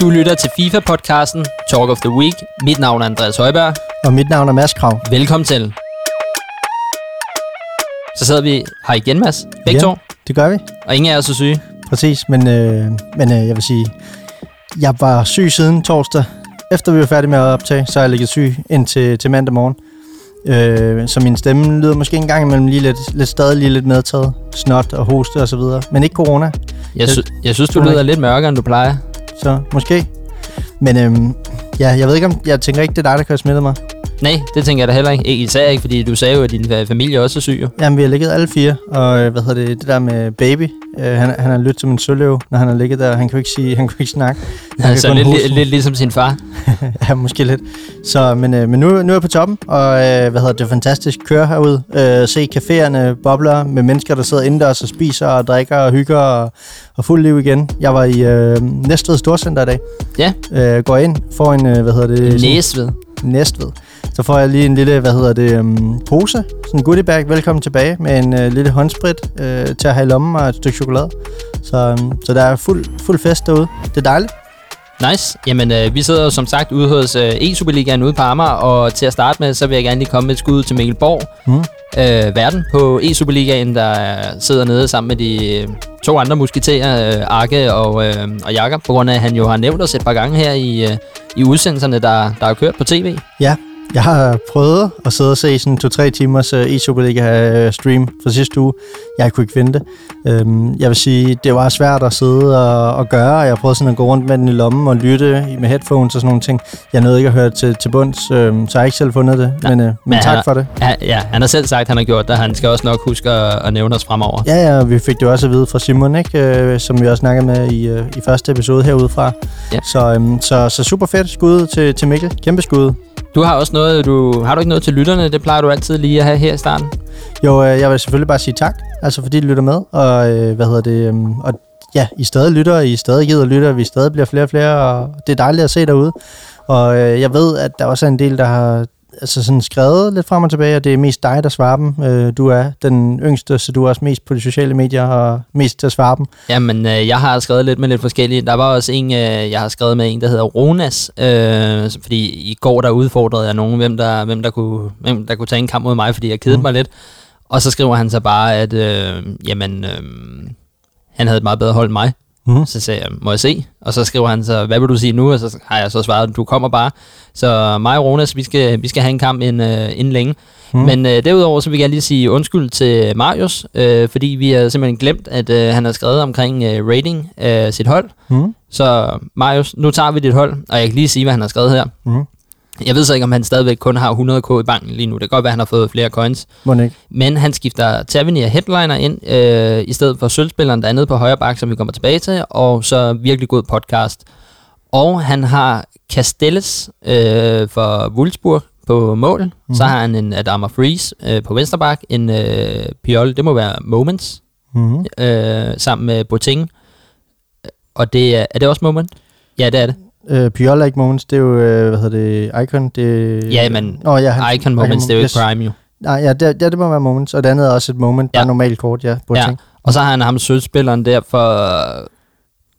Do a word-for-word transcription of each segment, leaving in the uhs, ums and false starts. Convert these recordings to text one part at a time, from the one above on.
Du lytter til FIFA-podcasten Talk of the Week. Mit navn er Andreas Højberg. Og mit navn er Mads Krav. Velkommen til. Så sidder vi her igen, Mads. Begge ja, to. Det gør vi. Og ingen af os er syge. Præcis, men, øh, men øh, jeg vil sige, jeg var syg siden torsdag. Efter vi var færdige med at optage, så er jeg ligget syg indtil til mandag morgen. Øh, så min stemme lyder måske en gang imellem lige lidt, lidt stadig lige lidt medtaget. Snot og hoste og så videre, men ikke corona. Jeg, sy- jeg synes, du lyder lidt mørkere, end du plejer. Så måske. Men øhm, ja, jeg ved ikke, om jeg tænker ikke, det er dig, der kan have smittet mig. Nej, det tænker jeg da heller ikke. Især ikke, fordi du sagde jo, at din familie også er syg. Jo. Jamen, vi har ligget alle fire, og hvad hedder det, det der med baby, øh, han, han har lyttet som en søløve, når han har ligget der, han kunne ikke sige, han kunne ikke snakke. Han altså lidt, lidt, lidt ligesom sin far. Ja, måske lidt. Så, men øh, men nu, nu er jeg på toppen, og øh, hvad hedder det, fantastisk køre herude. Øh, se caféerne bobler med mennesker, der sidder indendørs og spiser og drikker og hygger og, og fuld liv igen. Jeg var i øh, Næstved Storcenter i dag. Ja. Øh, går ind, får en, øh, hvad hedder det? Næstved. Næstved. Så får jeg lige en lille, hvad hedder det, um, pose, sådan en goodiebag, velkommen tilbage, med en uh, lille håndsprit uh, til at have i lommen og et stykke chokolade. Så, um, så der er fuld, fuld fest derude. Det er dejligt. Nice. Jamen, øh, vi sidder som sagt ude hos øh, E-Superligaen ude på Amager, og til at starte med, så vil jeg gerne lige komme med et skud til Mikkel Borg, mm. øh, værten på E-Superligaen, der sidder nede sammen med de øh, to andre musketerer, øh, Arke og, øh, og Jakob, på grund af, at han jo har nævnt os et par gange her i, øh, i udsendelserne, der, der er kørt på tv. Ja. Jeg har prøvet at sidde og se sådan to-tre timers uh, E-Superliga-stream fra sidste uge. Jeg kunne ikke vente. Øhm, jeg vil sige, det var svært at sidde og, og gøre. Jeg prøvede sådan at gå rundt med den i lommen og lytte med headphones og sådan nogle ting. Jeg nåede ikke at høre til, til bunds, øhm, så jeg har ikke selv fundet det. Men, øh, men, men tak har, for det. Ja, ja, han har selv sagt, at han har gjort det. Han skal også nok huske at, at nævne os fremover. Ja, ja, vi fik det også at vide fra Simon, ikke? Øh, som vi også snakkede med i, øh, i første episode herudefra. Ja. Så, øhm, så, så super fedt skud til, til Mikkel. Kæmpe skud. Du har også noget, du, har du ikke noget til lytterne? Det plejer du altid lige at have her i starten. Jo, øh, jeg vil selvfølgelig bare sige tak, altså fordi du lytter med, og øh, hvad hedder det, øh, og ja, I stadig lytter, I stadig gider lytter, vi stadig bliver flere og flere, og det er dejligt at se derude. Og øh, jeg ved, at der også er en del, der har altså sådan skrevet lidt frem og tilbage, og det er mest dig, der svarer dem. Øh, du er den yngste, så du er også mest på de sociale medier og mest til at svare dem. Jamen, øh, jeg har skrevet lidt med lidt forskellige. Der var også en, øh, jeg har skrevet med en, der hedder Ronas, øh, fordi i går der udfordrede jeg nogen, hvem der, hvem, der kunne, hvem der kunne tage en kamp mod mig, fordi jeg kedede mm. mig lidt. Og så skriver han så bare, at øh, jamen, øh, han havde et meget bedre hold end mig. Mm-hmm. Så sagde jeg, må jeg se? Og så skriver han så, hvad vil du sige nu? Og så har jeg så svaret, du kommer bare. Så mig og Ronas, vi skal, vi skal have en kamp inden, inden længe. Mm. Men øh, derudover, så vil jeg lige sige undskyld til Marius, øh, fordi vi har simpelthen glemt, at øh, han har skrevet omkring øh, rating af øh, sit hold. Mm. Så Marius, nu tager vi dit hold, og jeg kan lige sige, hvad han har skrevet her. Mm. Jeg ved så ikke, om han stadigvæk kun har hundrede tusind i banken lige nu. Det kan godt være, at han har fået flere coins. Men han skifter Tavernier Headliner ind, øh, i stedet for sølvspilleren der er nede på højre bak, som vi kommer tilbage til. Og så virkelig god podcast. Og han har Castells øh, for Wolfsburg på mål. Mm-hmm. Så har han en Adama Freeze øh, på venstre bak. En øh, Piol, det må være Moments, mm-hmm. øh, sammen med Boateng. Og det er, er det også Moment? Ja, det er det. Uh, Piola ikke Moments, det er jo, uh, hvad hedder det, Icon, det... Ja, men oh, ja, han, Icon Moments, Icon, det er jo yes. Prime, jo. Nej, ja, det, det må være Moments, og det andet er også et Moment, ja. Bare normalt kort, ja. ja. Og så har han ham sølvspilleren der for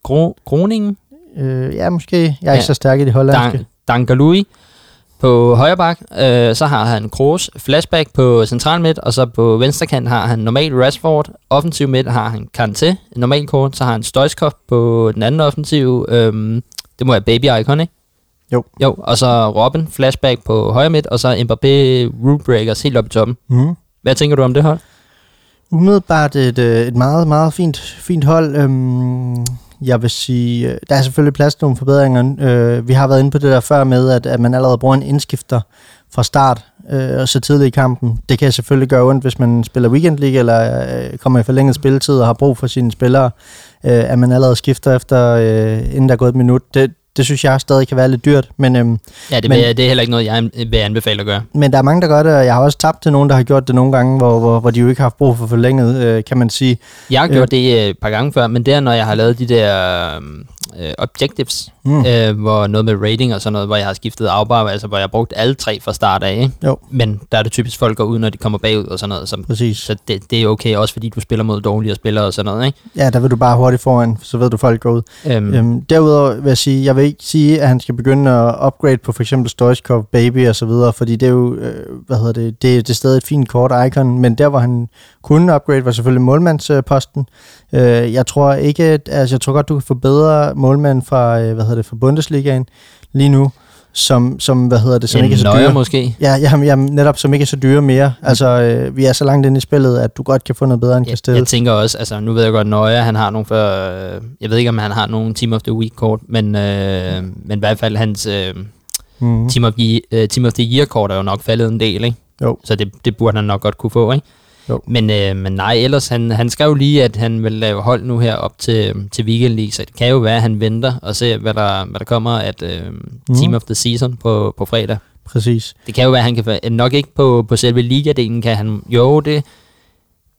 Gro- Groningen. Uh, ja, måske. Jeg er ja. ikke så stærk i det hollandske. Dan- Dangalui på højre bak. Uh, så har han Kroos, flashback på central midt, og så på venstre kant har han normalt Rashford. Offensiv midt har han Kanté, normalt kort. Så har han Stoichkov på den anden offensiv. Um, Det må være Baby-Icon, ikke? Jo. Jo, og så Robin, flashback på højre midt, og så Mbappé, Rulebreakers helt oppe i toppen. Mm. Hvad tænker du om det hold? Umiddelbart et, et meget, meget fint, fint hold. Øhm, jeg vil sige, der er selvfølgelig plads til nogle forbedringer. Øh, vi har været inde på det der før med, at, at man allerede bruger en indskifter fra start øh, og så tidligt i kampen. Det kan selvfølgelig gøre ondt, hvis man spiller Weekend League eller øh, kommer i forlænget spilletid og har brug for sine spillere, øh, at man allerede skifter efter, øh, inden der er gået et minut. Det, det synes jeg stadig kan være lidt dyrt. Men, øhm, ja, det, men, jeg, det er heller ikke noget, jeg vil anbefale at gøre. Men der er mange, der gør det, og jeg har også tabt til nogen, der har gjort det nogle gange, hvor, hvor, hvor de jo ikke har haft brug for forlænget, øh, kan man sige. Jeg har gjort øh, det et par gange før, men det er, når jeg har lavet de der... Øh, øh, objectives, mm. øh, hvor noget med rating og sådan noget, hvor jeg har skiftet afbar, altså hvor jeg har brugt alle tre fra start af, ikke? Jo. Men der er det typisk folk går ud, når de kommer bagud og sådan noget, så, så det, det er okay, også fordi du spiller mod dårligere spillere og sådan noget, ikke? Ja, der vil du bare hurtigt foran, så ved du folk går ud. Øhm. Øhm, derudover vil jeg sige, jeg vil ikke sige, at han skal begynde at upgrade på for eksempel Stoichkov, Baby og så videre, fordi det er jo, øh, hvad hedder det, det, det er stadig et fint kort icon, men der hvor han kunne upgrade, var selvfølgelig målmandsposten. Øh, jeg tror ikke, altså jeg tror godt, du kan forbedre målmanden fra, hvad hedder det, fra Bundesligaen lige nu, som, som hvad hedder det, som en ikke er så dyre. Måske. Ja, jamen, jamen, netop, som ikke er så dyre mere. Mm. Altså, øh, vi er så langt inde i spillet, at du godt kan få noget bedre end ja, Castells. Jeg tænker også, altså, nu ved jeg godt, Nøje, han har nogle før, øh, jeg ved ikke, om han har nogle Team of the Week-kort, men, øh, men i hvert fald hans øh, mm. Team, of, øh, Team of the Year-kort er jo nok faldet en del, ikke? Jo. Så det, det burde han nok godt kunne få, ikke? Men, øh, men nej, ellers, han, han skrev lige, at han vil lave hold nu her op til, til Weekend League, så det kan jo være, at han venter og ser, hvad der, hvad der kommer at øh, Team mm. of the Season på, på fredag. Præcis. Det kan jo være, at han kan nok ikke på, på selve ligadelen, kan han jo det.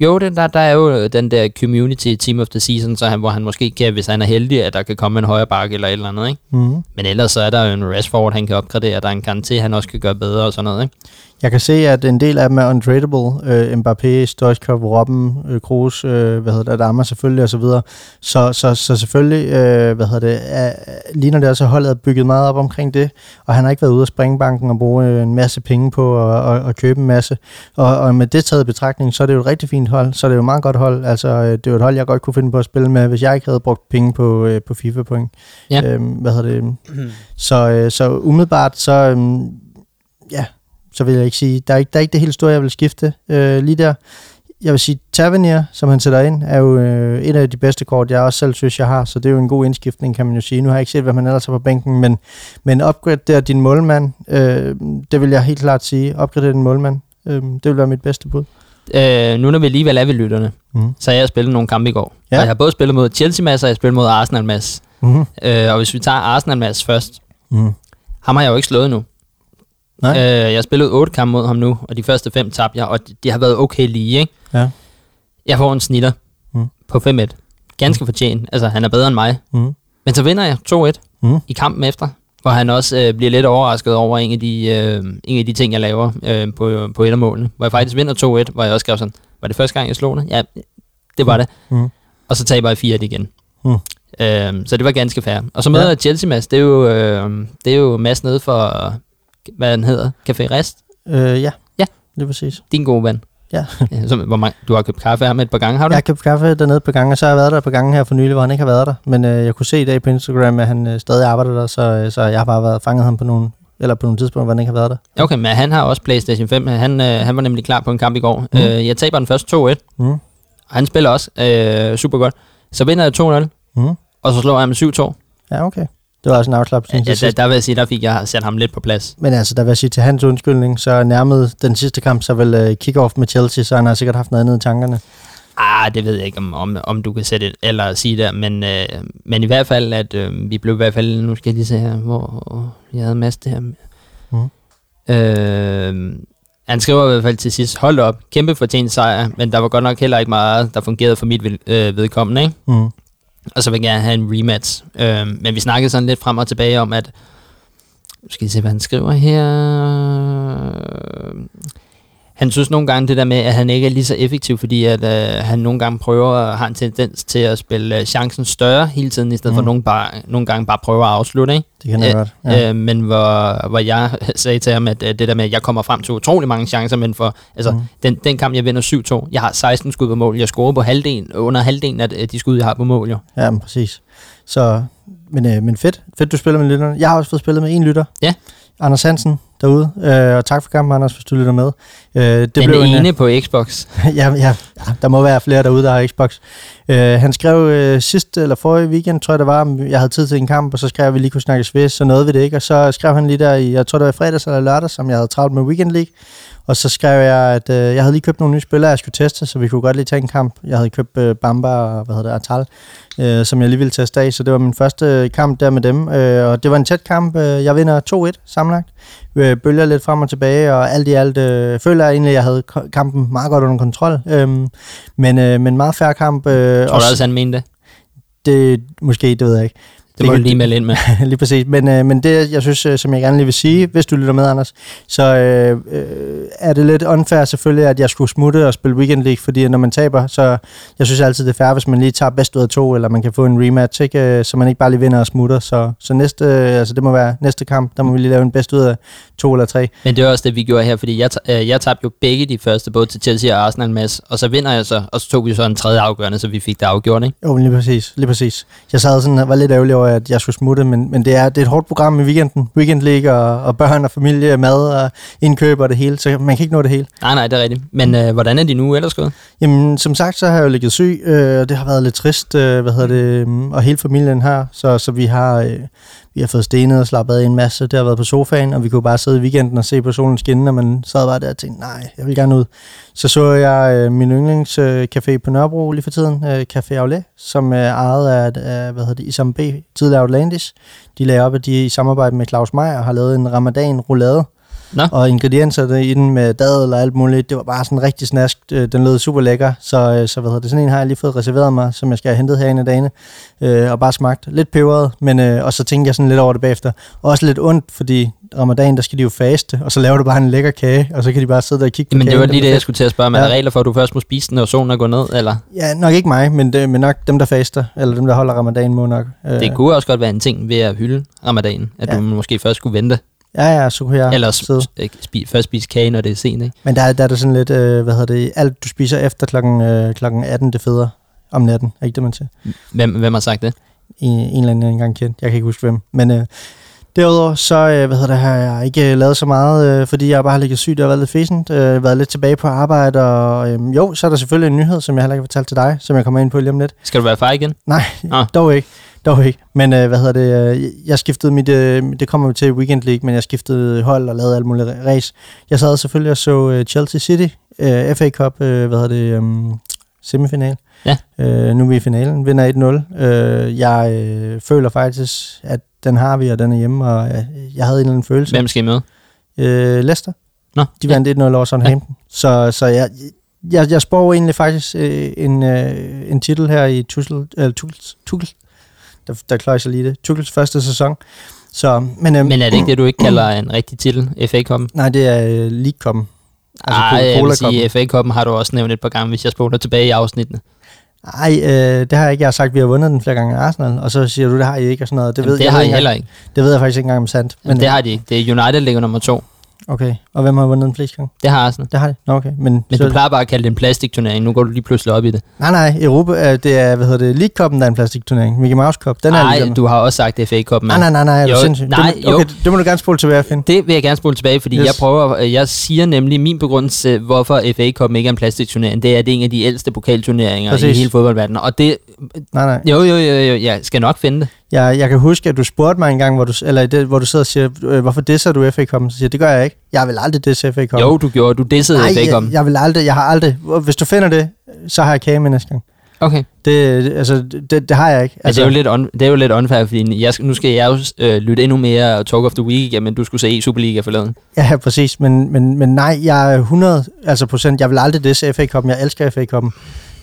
Jo, det, der, der er jo den der community Team of the Season, så han, hvor han måske kan, hvis han er heldig, at der kan komme en højre bakke eller et eller andet, ikke? Mm. Men ellers så er der jo en Rashford, han kan opgradere, der er en Kanté, han også kan gøre bedre og sådan noget, ikke? Jeg kan se, at en del af dem er untradable. Øh, Mbappé, Stoichkov, Robben, øh, Kroos, øh, hvad hedder det, Adama selvfølgelig og så videre. Så, så, så selvfølgelig, øh, hvad hedder det, er, ligner det også, at holdet er bygget meget op omkring det, og han har ikke været ude at springe banken og bruge en masse penge på og, og, og købe en masse. Og, og med det taget i betragtning, så er det jo et rigtig fint hold, så er det jo et meget godt hold. Altså, det er jo et hold, jeg godt kunne finde på at spille med, hvis jeg ikke havde brugt penge på, øh, på FIFA-point. Ja. Øh, hvad hedder det? Mm-hmm. Så, øh, så umiddelbart, så øh, ja... så vil jeg ikke sige, der er ikke, der er ikke det helt store, jeg vil skifte øh, lige der. Jeg vil sige, Tavernier, som han sætter ind, er jo øh, et af de bedste kort, jeg også selv synes, jeg har, så det er jo en god indskiftning, kan man jo sige. Nu har jeg ikke set, hvad man ellers har på bænken, men, men upgrade der din målmand, øh, det vil jeg helt klart sige, upgrade din målmand, øh, det vil være mit bedste bud. Øh, nu når vi alligevel er ved lytterne, mm. så har jeg spillet nogle kampe i går. Ja. Og jeg har både spillet mod Chelsea-Mads, og jeg har spillet mod Arsenal-Mads. Mm. Øh, og hvis vi tager Arsenal-Mads først, mm. ham har jeg jo ikke slået nu. Øh, jeg har spillet otte kampe mod ham nu, og de første fem tabte jeg, og det har været okay lige, ikke? Ja. Jeg får en snitter mm. på fem et. Ganske mm. fortjent. Altså, han er bedre end mig. Mm. Men så vinder jeg to et mm. i kampen efter, hvor han også øh, bliver lidt overrasket over en af de, øh, en af de ting, jeg laver øh, på, på et af målene. Hvor jeg faktisk vinder to et, hvor jeg også skrev sådan, var det første gang, jeg slog det? Ja, det var det. Mm. Og så taber jeg fire et igen. Mm. Øh, så det var ganske fair. Og så møder ja. Chelsea Mads, det er jo, øh, det er jo Mads nede for... hvad den hedder, Café Rest? Øh, ja. Ja, det er præcis. Din gode ven. Ja. Som, hvor mange, du har købt kaffe her med et par gange, har du? Jeg har købt kaffe dernede et par gange, og så har jeg været der et par gange her for nylig, hvor han ikke har været der. Men øh, jeg kunne se i dag på Instagram, at han øh, stadig arbejder der, så, øh, så jeg har bare været fanget ham på nogle, eller på nogle tidspunkter, hvor han ikke har været der. Okay, men han har også PlayStation fem. Han, øh, han var nemlig klar på en kamp i går. Mm. Øh, jeg taber den første to et. Mm. Og han spiller også øh, super godt. Så vinder jeg to nul, mm. og så slår jeg med syv to. Ja, okay. Det var også en afslappet ting. Ja, der, der vil jeg sige, der fik jeg sat ham lidt på plads. Men altså, der vil jeg sige, til hans undskyldning, så nærmede den sidste kamp så vel uh, kick-off med Chelsea, så han har sikkert haft noget andet i tankerne. Ah, det ved jeg ikke, om, om, om du kan sætte et, eller sige der, men, øh, men i hvert fald, at øh, vi blev i hvert fald, nu skal jeg lige se her, hvor jeg havde masser det her. Mm. Øh, han skriver i hvert fald til sidst, hold op, kæmpe fortjent sejr, men der var godt nok heller ikke meget, der fungerede for mit øh, vedkommende, ikke? Mm. Og så vil jeg gerne have en rematch. Øhm, men vi snakkede sådan lidt frem og tilbage om, at... Nu skal I se, hvad han skriver her... Han synes nogle gange det der med, at han ikke er lige så effektiv, fordi at, øh, han nogle gange prøver og har en tendens til at spille chancen større hele tiden, i stedet mm. for nogle, bare, nogle gange bare prøver at afslutte, ikke? Det kan jeg godt, ja. øh, Men hvor, hvor jeg sagde til ham, at øh, det der med, at jeg kommer frem til utrolig mange chancer, men for altså, mm. den, den kamp, jeg vinder syv to, jeg har seksten skud på mål, jeg scorer på halvdelen, under halvdelen af de skud, jeg har på mål, jo. Ja, men præcis. Så, men, øh, men fedt, fedt du spiller med lytterne. Jeg har også fået spillet med en lytter. Ja. Anders Hansen derude, øh, og tak for kampen, Anders, hvis du lytter med. Øh, det Den blev ene en, på Xbox. ja, ja, der må være flere derude, der har Xbox. Øh, han skrev øh, sidste eller forrige weekend, tror jeg det var, jeg havde tid til en kamp, og så skrev jeg, at vi lige kunne snakkes ved, så nåede vi det ikke. Og så skrev han lige der, i, jeg tror det var i fredags eller lørdag, som jeg havde travlt med Weekend League. Og så skrev jeg, at øh, jeg havde lige købt nogle nye spillere, jeg skulle teste, så vi kunne godt lige tage en kamp. Jeg havde købt øh, Bamba og hvad hedder det, Atal, øh, som jeg lige ville teste af, så det var min første kamp der med dem. Øh, og det var en tæt kamp. Øh, jeg vinder to et sammenlagt. Øh, bølger lidt frem og tilbage, og alt i alt øh, føler jeg egentlig, at jeg havde kampen meget godt under kontrol. Øh, men øh, men meget fair kamp. Øh, tror du også, han mente det? Det måske, det ved jeg ikke. Det må du lige melde ind med. Lige præcis. Men, øh, men det, jeg synes, som jeg gerne lige vil sige, hvis du lytter med, Anders, så øh, øh, er det lidt unfair selvfølgelig, at jeg skulle smutte og spille Weekend League, fordi når man taber, så jeg synes altid, det er fair, hvis man lige tager bedst ud af to, eller man kan få en rematch, ikke? Så man ikke bare lige vinder og smutter. Så, så næste, øh, altså det må være næste kamp, der må vi lige lave en bedst ud af to eller tre. Men det er også det, vi gjorde her, fordi jeg, øh, jeg tabte jo begge de første, både til Chelsea og Arsenal, Mads, og så vinder jeg så, og så tog vi så en tredje afgørende, så vi fik det afgjort, ikke? Jo, lige præcis, lige præcis. Jeg sad sådan, var lidt ærgerlig over, at jeg skulle smutte, men, men det, er, det er et hårdt program i weekenden. Weekend League og, og børn og familie, mad og indkøb og det hele, så man kan ikke nå det hele. Nej, nej, det er rigtigt. Men øh, hvordan er de nu ellers gået? Jamen, som sagt, så har jeg jo ligget syg, og øh, det har været lidt trist, øh, hvad hedder det, og hele familien her, så, så vi har... Øh, Vi har fået stenet og slappet af en masse. Det har været på sofaen, og vi kunne bare sidde i weekenden og se på solen skinne, og man sad bare der og tænkte, nej, jeg vil gerne ud. Så så jeg øh, min yndlingscafé øh, på Nørrebro lige for tiden, øh, Café Aulet, som øh, ejede af, af hvad hedder det, Isam B, tidligere Outlandish. De lagde op, at de i samarbejde med Claus Meier har lavet en ramadan-roulade. Nå. Og ingredienserne i den med dadel og alt muligt, det var bare sådan rigtig snask. Den lød super lækker, så, så hvad hedder det, sådan en har jeg lige fået reserveret mig, som jeg skal have hentet herinde i dagene, øh, og bare smagt lidt peberet, men, øh, og så tænkte jeg sådan lidt over det bagefter. Også lidt ondt, fordi ramadan, der skal de jo faste, og så laver du bare en lækker kage, og så kan de bare sidde der og kigge på kagen. Men det var lige det, jeg skulle til at spørge, man ja. Er regler for, at du først må spise den, når solen er gået ned, eller? Ja, nok ikke mig, men, det, men nok dem, der faster, eller dem, der holder ramadan, må nok. Øh. Det kunne også godt være en ting ved at hylde ramadan, at ja. Du måske først skulle vente. Ja, ja, så kunne jeg Eller sp- først spise kage, når det er sent, ikke? Men der, der er der sådan lidt, øh, hvad hedder det, alt du spiser efter klokken, øh, klokken atten, det federe om natten, er ikke det, man siger? Hvem, hvem har sagt det? En, en eller anden engang kendt, jeg kan ikke huske hvem, men... Øh, Derudover så øh, hvad hedder det, har jeg ikke lavet så meget, øh, fordi jeg bare har ligget sygt og været lidt fæsent, øh, været lidt tilbage på arbejde, og øh, jo, så er der selvfølgelig en nyhed, som jeg heller ikke har fortalt til dig, som jeg kommer ind på lige om lidt. Skal du være far igen? Nej, ah. dog ikke, dog ikke. Men øh, hvad hedder det, øh, jeg skiftede mit, øh, det kommer vi til Weekend League, men jeg skiftede hold og lavede alt muligt race. Jeg sad selvfølgelig og så øh, Chelsea City, øh, F A Cup, øh, hvad hedder det, øh, semifinal. Ja. Øh, nu er vi i finalen, vinder et nul. Øh, jeg øh, føler faktisk, at den har vi, og den er hjemme, og jeg, jeg havde en eller anden følelse. Hvem skal I møde? Øh, Leicester. Nå, de vandt ja. et nul over Southampton. Ja. Så, så jeg, jeg, jeg spår egentlig faktisk øh, en, øh, en titel her i Tuchel, øh, Tuchels, Tuchels, der, der kløjer sig lige det, Tuchels første sæson. Så, men, øh, men er det ikke det, du ikke kalder en rigtig titel, F A-koppen? Nej, det er øh, League-koppen. Altså Ej, jeg vil sige, F A-koppen har du også nævnt et par gange, hvis jeg spoler tilbage i afsnittene. Nej, øh, det har jeg ikke. Jeg har sagt, at vi har vundet den flere gange af Arsenal, og så siger du, det har I ikke og sådan noget. Det, Jamen, ved det jeg har jeg heller ikke. Det ved jeg faktisk ikke engang om sandt. Men Jamen, det har de ikke. Det er United ligger nummer to. Okay, og hvem har vundet den flest gange? Det har Arsenal. Det har de. Nå, okay. Men, men så... du plejer bare at kalde det en plastikturnering. Nu går du lige pludselig op i det. Nej, nej. Europa, det er, hvad hedder det, League-koppen, der er en plastikturnering. Mickey Mouse Cup, den er Nej, ligesom... du har også sagt F A-koppen. Nej, nej, nej, nej. Jo, nej det, okay, det må du gerne spole tilbage, Finn. Det vil jeg gerne spole tilbage, fordi yes. jeg prøver, jeg siger nemlig min begrundelse, hvorfor F A-koppen ikke er en plastikturnering. Det er, det er en af de ældste pokalturneringer Præcis. i hele fodboldverdenen. Og det... Nej, nej. Jo, jo, jo, jo, jo. Jeg skal nok finde det. Jeg, jeg kan huske, at du spurgte mig en gang, hvor du, eller det, hvor du sidder og siger, øh, hvorfor disser du F A-koppen? Så siger jeg, det gør jeg ikke. Jeg vil aldrig disse F A-koppen. Jo, du gjorde. Du dissede F A-koppen. Jeg, jeg vil aldrig. Jeg har aldrig. Hvis du finder det, så har jeg kage med næste gang. Okay. Det, altså, det, det har jeg ikke. Altså, ja, det, er jo lidt on, det er jo lidt unfair, fordi jeg, nu skal jeg jo øh, lytte endnu mere Talk of the Week, men du skulle se Superliga forleden. Ja, præcis. Men, men, men nej, jeg er hundrede procent, altså jeg vil aldrig disse F A-koppen. Jeg elsker F A-koppen.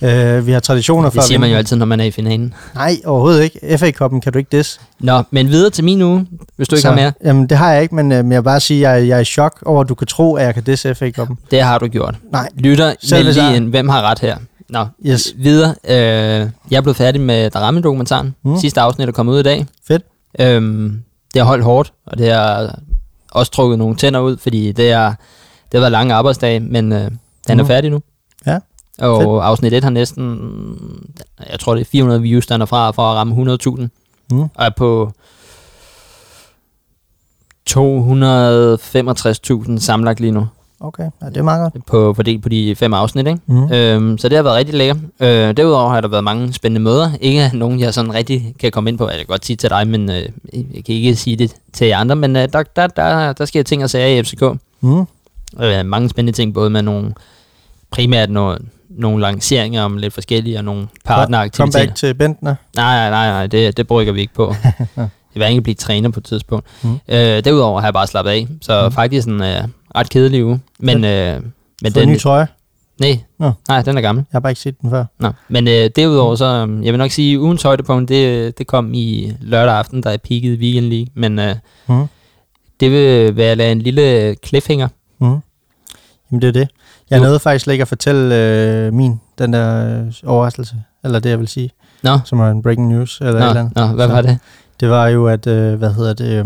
Uh, vi har traditioner for... Det siger man jo altid, når man er i finalen. Nej, overhovedet ikke. F A-koppen kan du ikke disse. Nå, men videre til min uge, hvis du ikke så, har mere. Jamen, det har jeg ikke, men, øh, men jeg vil bare sige, at jeg, jeg er i chok over, at du kan tro, at jeg kan disse F A-koppen. Det har du gjort. Nej. Lytter, meld lige ind. Hvem har ret her? Nå, yes. videre. Øh, jeg er blevet færdig med Darami-dokumentaren. Mm. Sidste afsnit er kommet ud i dag. Fedt. Øhm, det har holdt hårdt, og det har også trukket nogle tænder ud, fordi det, er, det har været lange arbejdsdage, men øh, den mm. er færdig nu. Ja. Og Fedt. afsnit et har næsten, jeg tror det er fire hundrede views, der er fra, for at ramme hundrede tusind. Mm. Og er på to hundrede femogtres tusind sammenlagt lige nu. Okay, ja, det er meget godt. På, på, de, på de fem afsnit, ikke? Mm. Øhm, så det har været rigtig lækkert. Øh, derudover har der været mange spændende møder. Ikke nogen, jeg sådan rigtig kan komme ind på. Jeg kan godt sige til dig, men øh, jeg kan ikke sige det til andre. Men øh, der, der, der, der sker ting og sager i F C K. Mm. Øh, mange spændende ting, både med nogle... Primært nogle, nogle lanceringer om lidt forskellige, og nogle partneraktiviteter. Kom back til Bentner? Nej, nej, nej, det, det brygger vi ikke på. Det vil ikke blive træner på et tidspunkt. Mm. Øh, derudover har jeg bare slappet af, så mm. faktisk en øh, ret kedelig uge. Men, øh, men den, ny trøje? Nej, Nå. nej, den er gammel. Jeg har bare ikke set den før. Nå. Men øh, derudover så, jeg vil nok sige, ugens højdepunkt, det, det kom i lørdag aften, der er peaked i Weekend League, men øh, mm. det vil være en lille cliffhanger. Mm. Jamen det er det. Jeg nåede faktisk ikke at fortælle øh, min, den der øh, overraskelse, eller det jeg vil sige, Nå. som var en breaking news, eller Nå. et eller andet. Nå, hvad så, var det? Det var jo, at, øh, hvad hedder det, øh,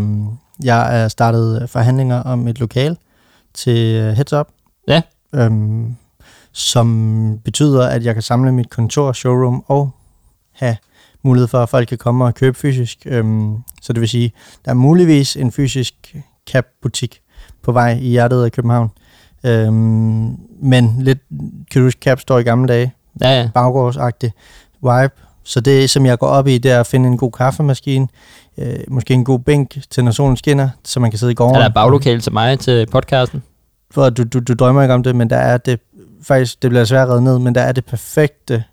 jeg er startet forhandlinger om et lokal til øh, Heads Up. Ja. Øhm, som betyder, at jeg kan samle mit kontor, showroom og have mulighed for, at folk kan komme og købe fysisk. Øhm, så det vil sige, der er muligvis en fysisk Cap-butik på vej i hjertet af København. Øhm, men lidt, kan du huske, Cap står i gamle dage, ja, ja. baggårdsagtig vibe. Så det, som jeg går op i, det er at finde en god kaffemaskine, øh, måske en god bænk til, når solen skinner, så man kan sidde i gården. Er der et baglokale til mig til podcasten? For du, du, du drømmer ikke om det, men der er det, faktisk, det bliver svært reddet ned, men der er det perfekte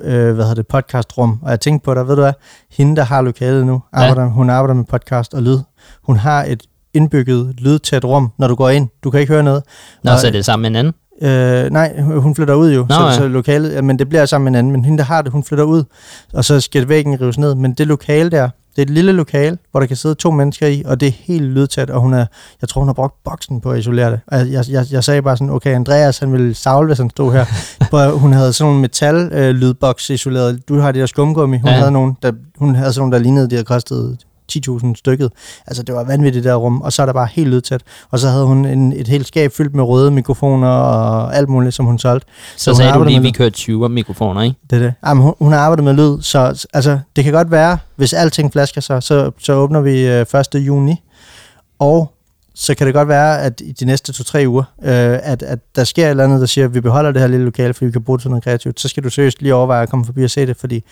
øh, hvad hedder det, podcastrum. Og jeg tænkte på dig, ved du hvad, hende, der har lokalet nu, arbejder, ja. hun arbejder med podcast og lyd. Hun har et indbygget, lydtæt rum, når du går ind. Du kan ikke høre noget. Nå, og, så er det sammen med en anden? Øh, nej, hun flytter ud jo, Nå, så, ja. så lokalet, ja, men det bliver sammen med en anden. Men hende, der har det, hun flytter ud, og så skal væggen rives ned. Men det lokale der, det er et lille lokale, hvor der kan sidde to mennesker i, og det er helt lydtæt, og hun er, jeg tror, hun har brugt boksen på at isolere det. Og jeg, jeg, jeg sagde bare sådan, okay, Andreas, han ville savle, hvis han stod her. For hun havde sådan nogle metal-lydboks øh, isoleret. Du har det der skumgummi. Hun, ja. havde nogen, der, hun havde sådan nogle, der lignede, de havde kostet ti tusind stykket. Altså, det var vanvittigt, det der rum. Og så er der bare helt lydtæt. Og så havde hun en, et helt skab fyldt med røde mikrofoner og alt muligt, som hun solgte. Så, så sagde du lige, vi kørte tyve mikrofoner, ikke? Det er det. Jamen, hun, hun har arbejdet med lyd, så altså, det kan godt være, hvis alting flasker sig, så, så åbner vi første juni. Og så kan det godt være, at i de næste to-tre uger, øh, at, at der sker et eller andet, der siger, at vi beholder det her lille lokale, fordi vi kan bruge det til noget kreativt. Så skal du seriøst lige overveje at komme forbi og se det, fordi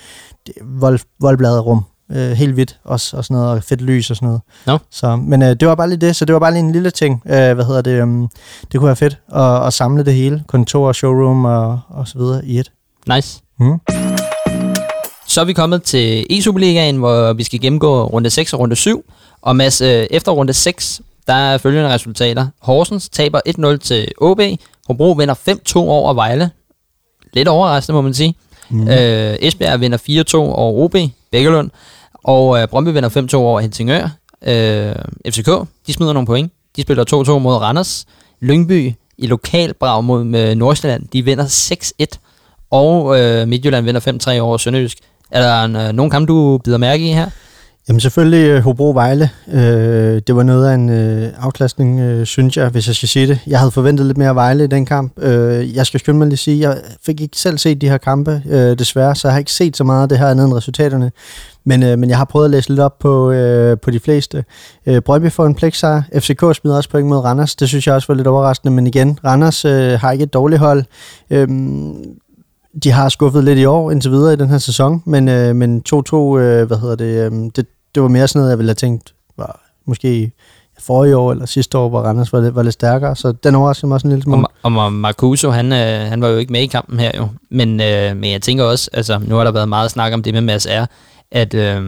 det er vold, voldbladet rum. Øh, helt hvidt også, og sådan noget, og fedt lys og sådan noget. No. Så, men øh, det var bare lige det, så det var bare lige en lille ting. Øh, hvad hedder det? Um, det kunne være fedt at, at samle det hele, kontor, showroom og, og så videre i et. Nice. Mm. Så er vi kommet til E-Superligaen, hvor vi skal gennemgå runde seks og runde syv. Og Mads, øh, efter runde seks, der er følgende resultater. Horsens taber et nul til O B. Hobro vinder fem to over Vejle. Lidt overraskende, må man sige. Mm. Øh, Esbjerg vinder fire to over O B. Bækkelund. Og øh, Brøndby vinder fem to over Helsingør. øh, F C K, de smider nogle point. De spiller to to mod Randers. Lyngby i lokalbrag mod Nordsjælland, de vinder seks et. Og øh, Midtjylland vinder fem tre over Sønderjysk. Er der en, øh, nogle kampe, du bider mærke i her? Jamen selvfølgelig Hobro-Vejle. Øh, det var noget af en øh, afklassning, øh, synes jeg, hvis jeg skal sige det. Jeg havde forventet lidt mere Vejle i den kamp. Øh, jeg skal skynde mig lige sige, jeg fik ikke selv set de her kampe, øh, desværre, så jeg har ikke set så meget af det her andet end resultaterne. Men, øh, men jeg har prøvet at læse lidt op på, øh, på de fleste. Øh, Brøndby får en pligtsejr. F C K smider også point mod Randers. Det synes jeg også var lidt overraskende, men igen, Randers øh, har ikke et dårligt hold. Øh, De har skuffet lidt i år indtil videre i den her sæson, men, øh, men to to, øh, hvad hedder det, øh, det, det var mere sådan noget, jeg ville have tænkt, var måske forrige år eller sidste år, hvor Randers var lidt, var lidt stærkere, så den overraskede mig også en lille smule. Og, og Marcuso, han, øh, han var jo ikke med i kampen her jo, men, øh, men jeg tænker også, altså nu har der været meget snak om det med Mads R., at, øh,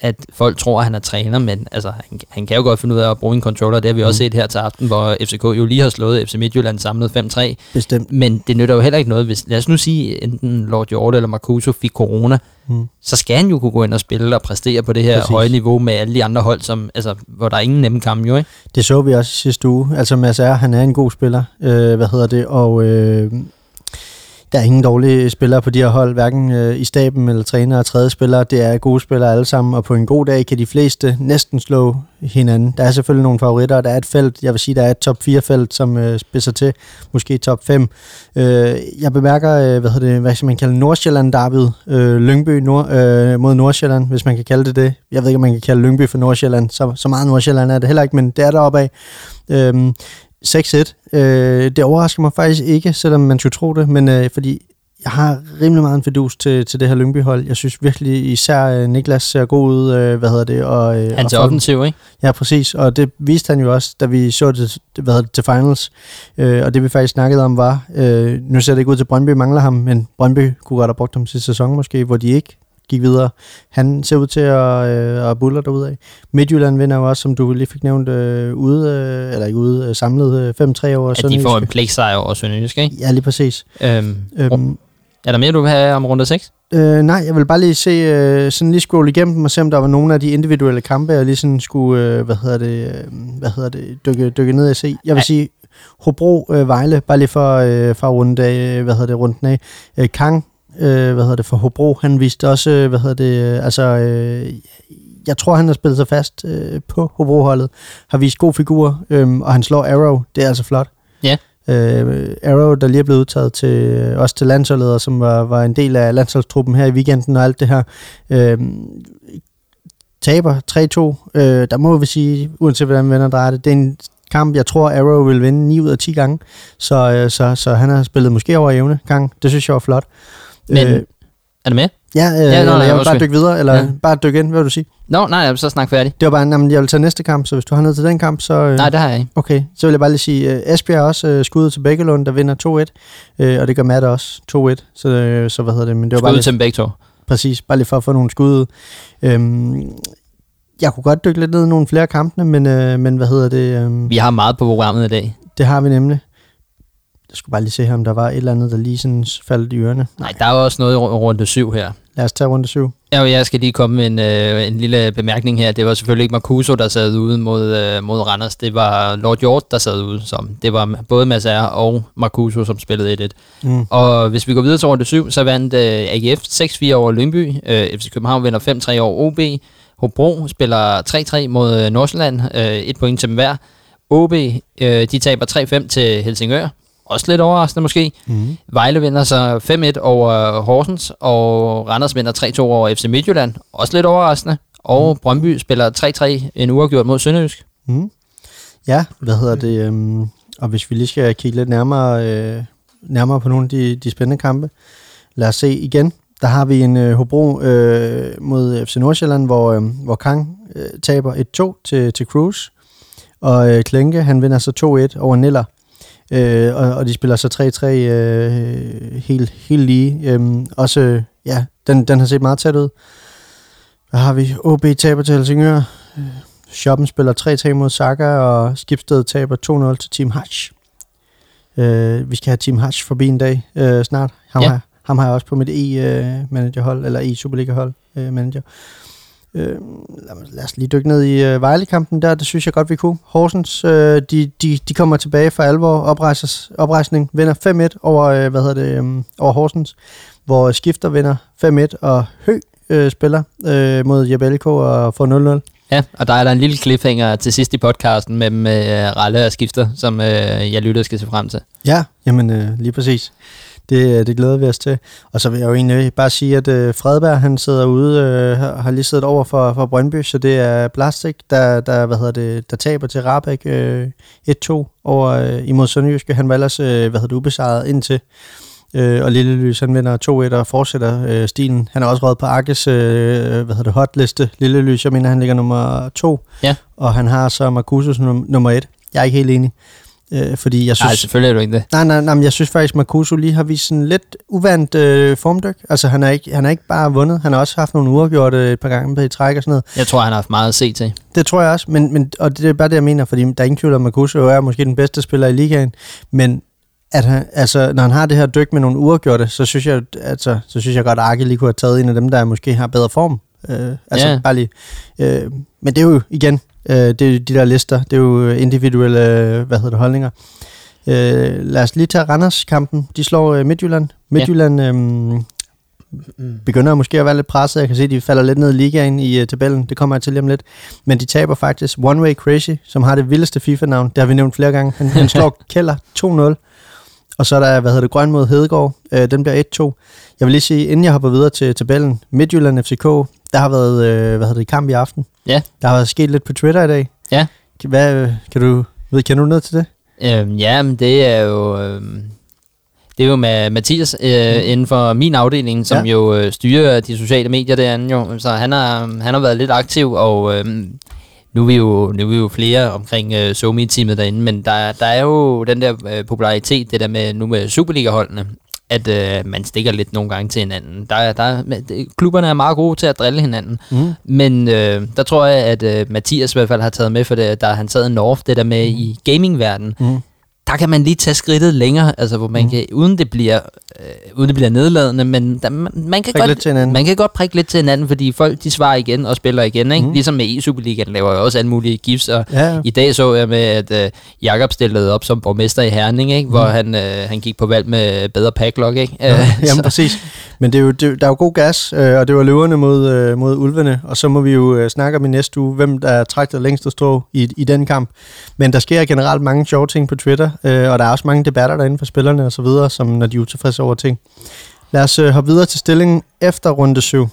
at folk tror, at han er træner, men altså, han, han kan jo godt finde ud af at bruge en controller. Det har vi også mm. set her til aften, hvor F C K jo lige har slået F C Midtjylland samlet fem tre. Bestemt. Men det nytter jo heller ikke noget, hvis, lad os nu sige, enten Lord Hjorte eller Marcuso fik corona, mm. så skal han jo kunne gå ind og spille og præstere på det her Præcis. høje niveau med alle de andre hold, som, altså, hvor der er ingen nemme kampe jo, ikke? Det så vi også sidste uge. Altså Mads R., han er en god spiller, øh, hvad hedder det, og... Øh Der er ingen dårlige spillere på de her hold, hverken øh, i staben eller trænere og tredje spillere. Det er gode spillere alle sammen, og på en god dag kan de fleste næsten slå hinanden. Der er selvfølgelig nogle favoritter, og der er et felt, jeg vil sige, der er et top fire-felt, som øh, spidser til, måske top fem. Øh, jeg bemærker, øh, hvad hedder det, hvad skal man kalde Nordsjælland-derbyet, øh, Lyngby nord, øh, mod Nordsjælland, hvis man kan kalde det det. Jeg ved ikke, om man kan kalde Lyngby for Nordsjælland, så, så meget Nordsjælland er det heller ikke, men det er deroppe af. Øh, seks et. Øh, det overrasker mig faktisk ikke, selvom man skulle tro det, men øh, fordi jeg har rimelig meget en fidus til, til det her Lyngby-hold. Jeg synes virkelig, især øh, Niklas ser god ud, øh, hvad hedder det? Og, øh, han ser offensiv, ikke? Ja, præcis, og det viste han jo også, da vi så det, hvad hedder det, til finals, øh, og det vi faktisk snakkede om var, øh, nu ser det ikke ud til Brøndby mangler ham, men Brøndby kunne godt have brugt ham sidste sæson måske, hvor de ikke gik videre. Han ser ud til at, øh, at buller derudad. Midtjylland vinder jo også, som du lige fik nævnt, øh, ude, øh, eller ikke ude, øh, samlet øh, fem tre over Sønderjysk. Ja, de får en plægsejr over Sønderjysk, ikke? Ja, lige præcis. Øhm, øhm, er der mere, du vil have om runde seks? Øh, nej, jeg vil bare lige se, øh, sådan lige scrolle igennem dem og se, om der var nogle af de individuelle kampe, jeg lige sådan skulle, øh, hvad hedder det, øh, hvad hedder det, dykke, dykke ned og se. Jeg vil Ej. sige, Hobro, øh, Vejle, bare lige for, øh, for runde af, hvad hedder det, runden af. Øh, Kang, øh, hvad hedder det, for Hobro, han viste også, øh, hvad hedder det, øh, altså, øh, jeg tror, han har spillet sig fast øh, på Hobro-holdet, har vist gode figurer, øh, og han slår Arrow, det er altså flot. Ja. Yeah. Uh, Arrow, der lige er blevet udtaget til, uh, også til landsholdet, som var, var en del af landsholdstruppen her i weekenden og alt det her. Uh, taber tre to. Uh, der må vi sige, uanset hvordan vender drejer det, det er en kamp, jeg tror Arrow vil vinde ni ud af ti gange. Så, uh, så, så han har spillet måske over evne gang. Det synes jeg var flot. Men uh, er det med? Ja, øh, ja nej, jeg vil bare dykke videre, eller ja. bare dykke ind, hvad vil du sige? Nå, nej, jeg vil så snakke færdig. Det var bare, jamen, jeg vil tage næste kamp, så hvis du har noget til den kamp, så... Øh, nej, det har jeg ikke. Okay, så vil jeg bare lige sige, øh, Esbjerg også øh, skuddet til Bækkelund, der vinder to et, øh, og det gør Matt også to et, så, øh, så hvad hedder det? Men det var bare skuddet til dem begge to. Præcis, bare lige for at få nogle skud. Øhm, jeg kunne godt dykke lidt ned i nogle flere kampene, men, øh, men hvad hedder det? Øh, Vi har meget på programmet i dag. Det har vi nemlig. Jeg skulle bare lige se her, om der var et eller andet, der lige sådan faldt i ørene. Nej, der er jo også noget i runde syv her. Lad os tage runde syv. Ja, jeg skal lige komme med en, øh, en lille bemærkning her. Det var selvfølgelig ikke Marcuso, der sad ude mod, øh, mod Randers. Det var Lord Hjort, der sad ude. Som. Det var både Mads R. og Marcuso, som spillede et et. Mm. Og hvis vi går videre til runde syv, så vandt øh, A G F seks fire over Lyngby. Øh, F C København vinder fem tre over O B. Hobro spiller tre tre mod øh, Nordsjælland. Øh, et point til dem hver. O B, øh, de taber tre fem til Helsingør. Også lidt overraskende måske. Mm. Vejle vinder så fem et over Horsens, og Randers vinder tre to over F C Midtjylland. Også lidt overraskende. Og mm. Brøndby spiller tre tre en uafgjort mod Sønderjysk. Mm. Ja, hvad hedder det? Øhm, og hvis vi lige skal kigge lidt nærmere, øh, nærmere på nogle af de, de spændende kampe. Lad os se igen. Der har vi en øh, Hobro øh, mod F C Nordsjælland, hvor, øh, hvor Kang øh, taber et to til, til Cruz. Og øh, Klenke, han vinder så to et over Niller. Øh, og, og de spiller så tre tre øh, helt, helt lige. Øhm, også, øh, ja, den, den har set meget tæt ud. Hvad har vi? O B taber til Helsingør. Øh, Shoppen spiller tre tre mod Saka, og Skibsted taber to nul til Team Hatch. Øh, vi skal have Team Hatch forbi en dag øh, snart. Ham, ja. har, ham har jeg også på mit E-managerhold, øh, eller E-Superliga-hold øh, manager. Øh, lad os lige dykke ned i øh, Vejle-kampen der, det synes jeg godt vi kunne. Horsens, øh, de, de, de kommer tilbage for alvor, oprejses, oprejsning vinder fem et over, øh, hvad hedder det, øh, over Horsens, hvor Skifter vinder fem et, og Hø øh, spiller øh, mod Jebelko og får nul nul. Ja, og der er der en lille cliffhanger til sidst i podcasten med, med Ralle og Skifter, som øh, jeg lytter skal se frem til. Ja, jamen øh, lige præcis. Det, det glæder vi os til. Og så vil jeg jo egentlig bare sige, at øh, Fredberg, han sidder ude, øh, har lige siddet over for, for Brøndby, så det er Plastik, der, der, hvad hedder det, der taber til Rabeck øh, et to over, øh, imod Sønderjyske. Han var ellers, øh, hvad hedder det, ubesejret indtil. Øh, og Lillelys, han vinder to et og fortsætter øh, stilen. Han er også røget på Arkes, øh, hvad hedder det, hotliste. Lillelys, jeg mener, han ligger nummer to. Ja. Og han har så Marcusus nummer et. Jeg er ikke helt enig. Øh, fordi jeg synes, nej, selvfølgelig er du ikke det. Nej, nej, nej, men jeg synes faktisk, at Marcuso lige har vist sådan lidt uvandt øh, formdyk. Altså, han har ikke, han er ikke bare vundet. Han har også haft nogle uafgjorte øh, et par gange på i træk og sådan noget. Jeg tror, han har haft meget at se til. Det tror jeg også, men, men, og det er bare det, jeg mener, fordi der er ingen tvivl om, at Marcuso er måske den bedste spiller i ligaen, men at han, altså, når han har det her dyk med nogle uafgjorte, så synes jeg, altså, så synes jeg godt, at Arke lige kunne have taget en af dem, der måske har bedre form. Øh, altså, ja. bare lige. Øh, men det er jo igen... Det er de der lister, det er jo individuelle, hvad hedder det, holdninger. Øh, lad os lige tage Randers-kampen. De slår Midtjylland. Midtjylland ja. øhm, begynder måske at være lidt presset. Jeg kan se, at de falder lidt ned i ligaen i tabellen. Det kommer jeg til lige om lidt. Men de taber faktisk One Way Crazy, som har det vildeste FIFA-navn. Det har vi nævnt flere gange. Han, han slår Keller to nul. Og så er der, hvad hedder det, Grøn mod Hedegaard. Øh, den bliver et to. Jeg vil lige sige, inden jeg hopper videre til tabellen, Midtjylland F C K, der har været, øh, hvad hedder det, kamp i aften. Ja. Der har været sket lidt på Twitter i dag. Ja. Hvad, kan du, ved, kender du noget til det? Øhm, ja, men det er jo, øh, det er jo med Mathias øh, mm. inden for min afdeling, som ja. jo øh, styrer de sociale medier derinde jo. Så han har, han har været lidt aktiv, og øh, nu er vi jo, nu er vi jo flere omkring øh, SoMe-teamet derinde, men der, der er jo den der øh, popularitet, det der med nu med Superliga-holdene. at øh, man stikker lidt nogle gange til hinanden. Der, der, klubberne er meget gode til at drille hinanden, mm. men øh, der tror jeg, at øh, Mathias i hvert fald har taget med, for det, der han sad i North, det der med mm. i gamingverdenen, mm. der kan man lige tage skridtet længere, altså hvor man mm. kan, uden det bliver, øh, uden det bliver nedladende, men der, man, man, kan godt, man kan godt prikke lidt til hinanden, fordi folk de svarer igen og spiller igen, ikke? Mm. Ligesom med E-Superligaen laver jeg også alle mulige gifs, og ja. I dag så jeg med, at øh, Jakob stillede op som borgmester i Herning, ikke? Hvor mm. han, øh, han gik på valg med bedre packlock, ikke? Ja, jamen præcis, men det er jo, det, der er jo god gas, øh, og det var løverne mod, øh, mod ulvene, og så må vi jo øh, snakke om i næste uge, hvem der trak det længste strå i, i den kamp, men der sker generelt mange sjove ting på Twitter. Øh, og der er også mange debatter derinde for spillerne og så videre, som når de er utilfredse over ting. Lad os øh, hoppe videre til stillingen efter runde syv.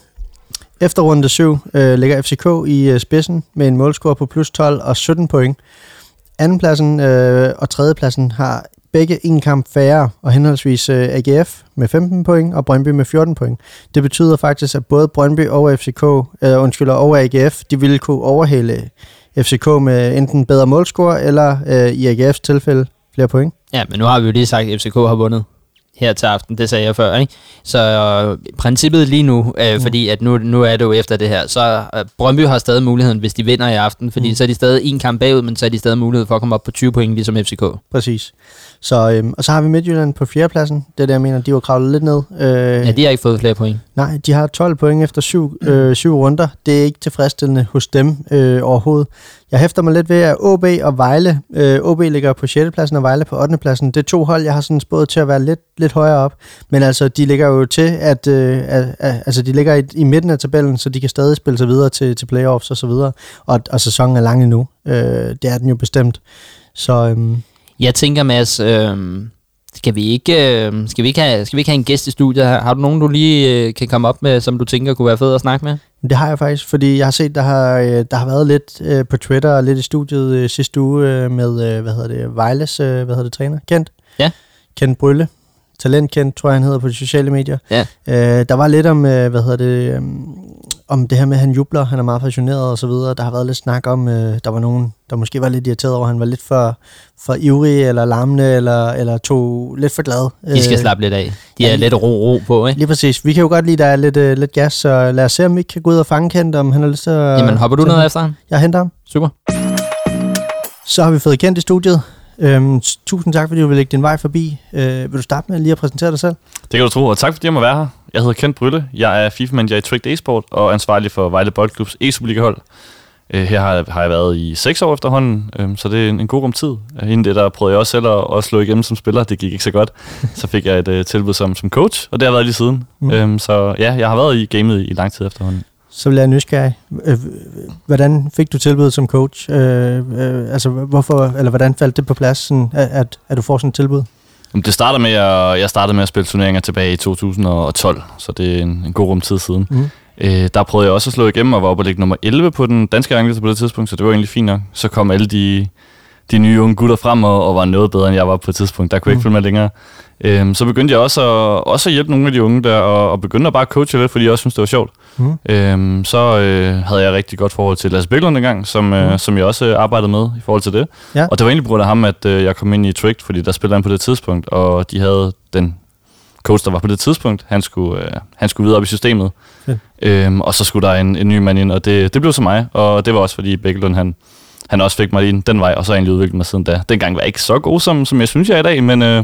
Efter runde syv øh, ligger F C K i øh, spidsen med en målscore på plus tolv og sytten point. Andenpladsen øh, og tredjepladsen har begge en kamp færre, og henholdsvis øh, A G F med femten point og Brøndby med fjorten point. Det betyder faktisk, at både Brøndby og F C K, øh, undskyld, og A G F, de ville kunne overhale F C K med enten bedre målscore eller øh, i A G F's tilfælde flere point. Ja, men nu har vi jo lige sagt, at F C K har vundet her til aften. Det sagde jeg før, ikke? Så øh, princippet lige nu, øh, mm. fordi at nu, nu er det jo efter det her, så øh, Brøndby har stadig muligheden, hvis de vinder i aften, fordi mm. så er de stadig en kamp bagud, men så er de stadig mulighed for at komme op på tyve point, ligesom F C K. Præcis. Så, øh, og så har vi Midtjylland på fjerdepladsen. Det er det, jeg mener, de var kravlet lidt ned. Øh, ja, de har ikke fået flere point. Nej, de har tolv point efter syv, øh, syv runder. Det er ikke tilfredsstillende hos dem øh, overhovedet. Jeg hæfter mig lidt ved, at O B og Vejle, øh, O B ligger på sjettepladsen og Vejle på ottendepladsen. Det er to hold, jeg har sådan spået til at være lidt, lidt højere op. Men altså, de ligger jo til, at, øh, at, at altså, de ligger i, i midten af tabellen, så de kan stadig spille sig videre til, til playoffs og så videre. Og, og sæsonen er lang endnu. Øh, det er den jo bestemt. Så øhm. jeg tænker, Mads, øh, skal, vi ikke, øh, skal, vi ikke have, skal vi ikke have en gæst i studiet her? Har du nogen, du lige øh, kan komme op med, som du tænker kunne være fed at snakke med? Det har jeg faktisk, fordi jeg har set, der har, der har været lidt øh, på Twitter og lidt i studiet øh, sidste uge øh, med, øh, hvad hedder det, Vejles, øh, hvad hedder det, træner? Kent? Ja. Kent Brylle. Talent Kent, tror jeg, han hedder på de sociale medier. Ja. Øh, der var lidt om, øh, hvad hedder det, øh, om det her med, at han jubler, han er meget passioneret og så videre. Der har været lidt snak om, øh, der var nogen, der måske var lidt irriteret over, han var lidt for, for ivrig eller larmende, eller, eller tog lidt for glad. De skal slappe lidt af. De er ja, lidt ro, ro på, ikke? Lige præcis. Vi kan jo godt lide, der er lidt, øh, lidt gas, så lad os se, om vi kan gå ud og fange Kent, om han har lyst til at... Jamen, hopper du ned efter ham? Jeg henter ham. Super. Så har vi fået Kent i studiet. Øhm, tusind tak, fordi du vil lægge din vej forbi. Øh, vil du starte med lige at præsentere dig selv? Det kan du tro, og tak fordi jeg må være her. Jeg hedder Kent Brylle, jeg er FIFA-manager i Tricked Esport og ansvarlig for Vejle Boldklubs E-Superliga-hold. Øh, her har jeg, har jeg været i seks år efterhånden, øh, så det er en, en god rum tid. Inden det der prøvede jeg også selv at, at slå igennem som spiller, det gik ikke så godt. Så fik jeg et øh, tilbud som, som coach, og det har været lige siden. Mm. Øh, så ja, jeg har været i gamet i, i lang tid efterhånden. Så bliver jeg nysgerrig. Hvordan fik du tilbud som coach? Øh, øh, altså, hvorfor, eller hvordan faldt det på plads, sådan, at, at du får sådan et tilbud? Det starter med, at jeg startede med at spille turneringer tilbage i to tusind og tolv, så det er en, en god rum tid siden. Mm. Øh, der prøvede jeg også at slå igennem, og var oppe og ligge nummer elleve på den danske rangliste på det tidspunkt, så det var egentlig fint nok. Så kom alle de, de nye unge gutter frem og, og var noget bedre, end jeg var på et tidspunkt. Der kunne jeg ikke følge mig længere. Øhm, så begyndte jeg også at, også at hjælpe nogle af de unge der, og, og begyndte at bare coache lidt, fordi jeg også synes det var sjovt. Mm. Øhm, så øh, havde jeg rigtig godt forhold til Lasse Bæklund dengang, som, øh, mm. som jeg også arbejdede med i forhold til det. Ja. Og det var egentlig på grund af ham, at øh, jeg kom ind i Tricked, fordi der spillede han på det tidspunkt, og de havde den coach, der var på det tidspunkt, han skulle, øh, han skulle videre op i systemet. Mm. Øhm, og så skulle der en, en ny mand ind, og det, det blev så mig, og det var også fordi Bæklund, han... Han også fik mig lige den vej, og så egentlig udviklet mig siden da. Dengang var jeg ikke så god, som, som jeg synes, jeg er i dag, men, øh,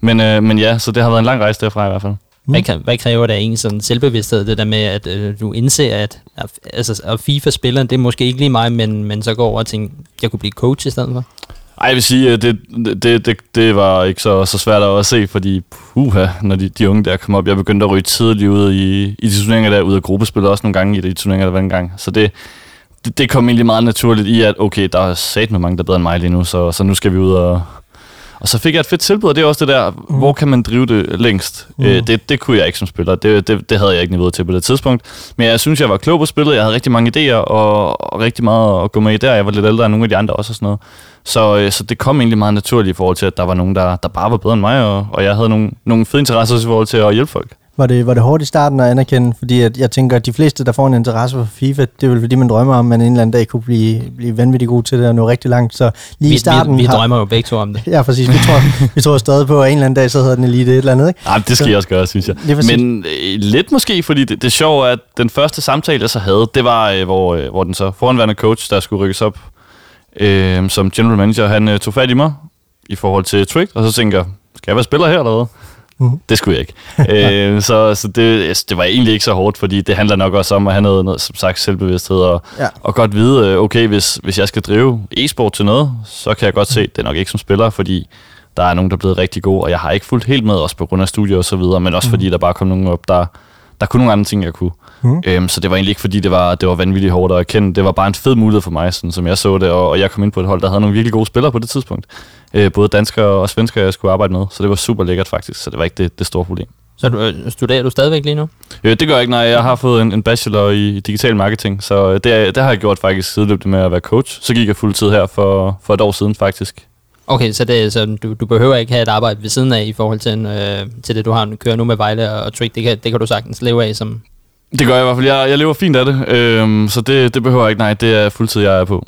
men, øh, men ja, så det har været en lang rejse derfra i hvert fald. Mm. Hvad, hvad kræver der egentlig sådan selvbevidsthed, det der med, at øh, du indser, at, at, altså, at FIFA-spilleren, det er måske ikke lige mig, men, men så går over og tænker, jeg kunne blive coach i stedet for? Ej, jeg vil sige, det, det, det, det var ikke så, så svært at se, fordi puha, når de, de unge der kom op, jeg begyndte at ryge tidligt ud i, i de turneringer der, ud af gruppespillet også nogle gange i de turneringer, der var engang, så det... Det kom egentlig meget naturligt i, at okay, der er satme mange, der er bedre end mig lige nu, så, så nu skal vi ud og... Og så fik jeg et fedt tilbud, og det er også det der, mm. hvor kan man drive det længst? Mm. Øh, det, det kunne jeg ikke som spiller, det, det, det havde jeg ikke niveauet til på det tidspunkt. Men jeg synes, jeg var klog på spillet, jeg havde rigtig mange idéer, og, og rigtig meget at gå med i der. Jeg var lidt ældre end nogle af de andre også og sådan noget. Så, øh, så det kom egentlig meget naturligt i forhold til, at der var nogen, der, der bare var bedre end mig, og, og jeg havde nogle, nogle fede interesser i forhold til at hjælpe folk. Var det, var det hårdt i starten at anerkende? Fordi at jeg tænker, at de fleste, der får en interesse for FIFA, det er vel fordi, man drømmer om, at man en eller anden dag kunne blive, blive vanvittigt god til det og nå rigtig langt. Så lige vi, i starten... Vi, vi har, drømmer jo begge to om det. Ja, præcis. Vi tror, vi tror stadig på, at en eller anden dag, så hedder den elite et eller andet, ikke? Jamen, det skal så, jeg også gøre, synes jeg. Men øh, lidt måske, fordi det, det er sjovt, at den første samtale, jeg så havde, det var, øh, hvor, øh, hvor den så foranværende coach, der skulle rykkes op øh, som general manager, han øh, tog fat i mig i forhold til Trick, og så tænker jeg, skal jeg være spiller her eller hvad? Mm-hmm. Det skulle jeg ikke. øh, så så det, det var egentlig ikke så hårdt, fordi det handler nok også om at have noget, noget som sagt, selvbevidsthed og, ja. og godt vide, okay, hvis, hvis jeg skal drive e-sport til noget, så kan jeg godt se, det er nok ikke som spiller, fordi der er nogen, der er blevet rigtig gode, og jeg har ikke fulgt helt med, også på grund af studier og så videre, men også mm-hmm. fordi der bare kom nogen op, der, der kunne nogle andre ting, jeg kunne. Mm-hmm. Øhm, så det var egentlig ikke, fordi det var, det var vanvittigt hårdt at erkende. Det var bare en fed mulighed for mig, sådan, som jeg så det, og, og jeg kom ind på et hold, der havde nogle virkelig gode spillere på det tidspunkt. Øh, både danskere og svenskere, jeg skulle arbejde med, så det var super lækkert faktisk, så det var ikke det, det store problem. Så du, studerer du stadigvæk lige nu? Øh, det gør jeg ikke, nej. Jeg har fået en, en bachelor i digital marketing, så det, det har jeg gjort faktisk sideløbende med at være coach. Så gik jeg fuldtid her for, for et år siden faktisk. Okay, så, det, så du, du behøver ikke have et arbejde ved siden af i forhold til, en, øh, til det, du har kører nu med Vejle og, og Trick. Det kan, det kan du sagtens leve af som... Det gør jeg i hvert fald. Jeg, jeg lever fint af det, øhm, så det, det behøver jeg ikke. Nej, det er fuldtid, jeg er på.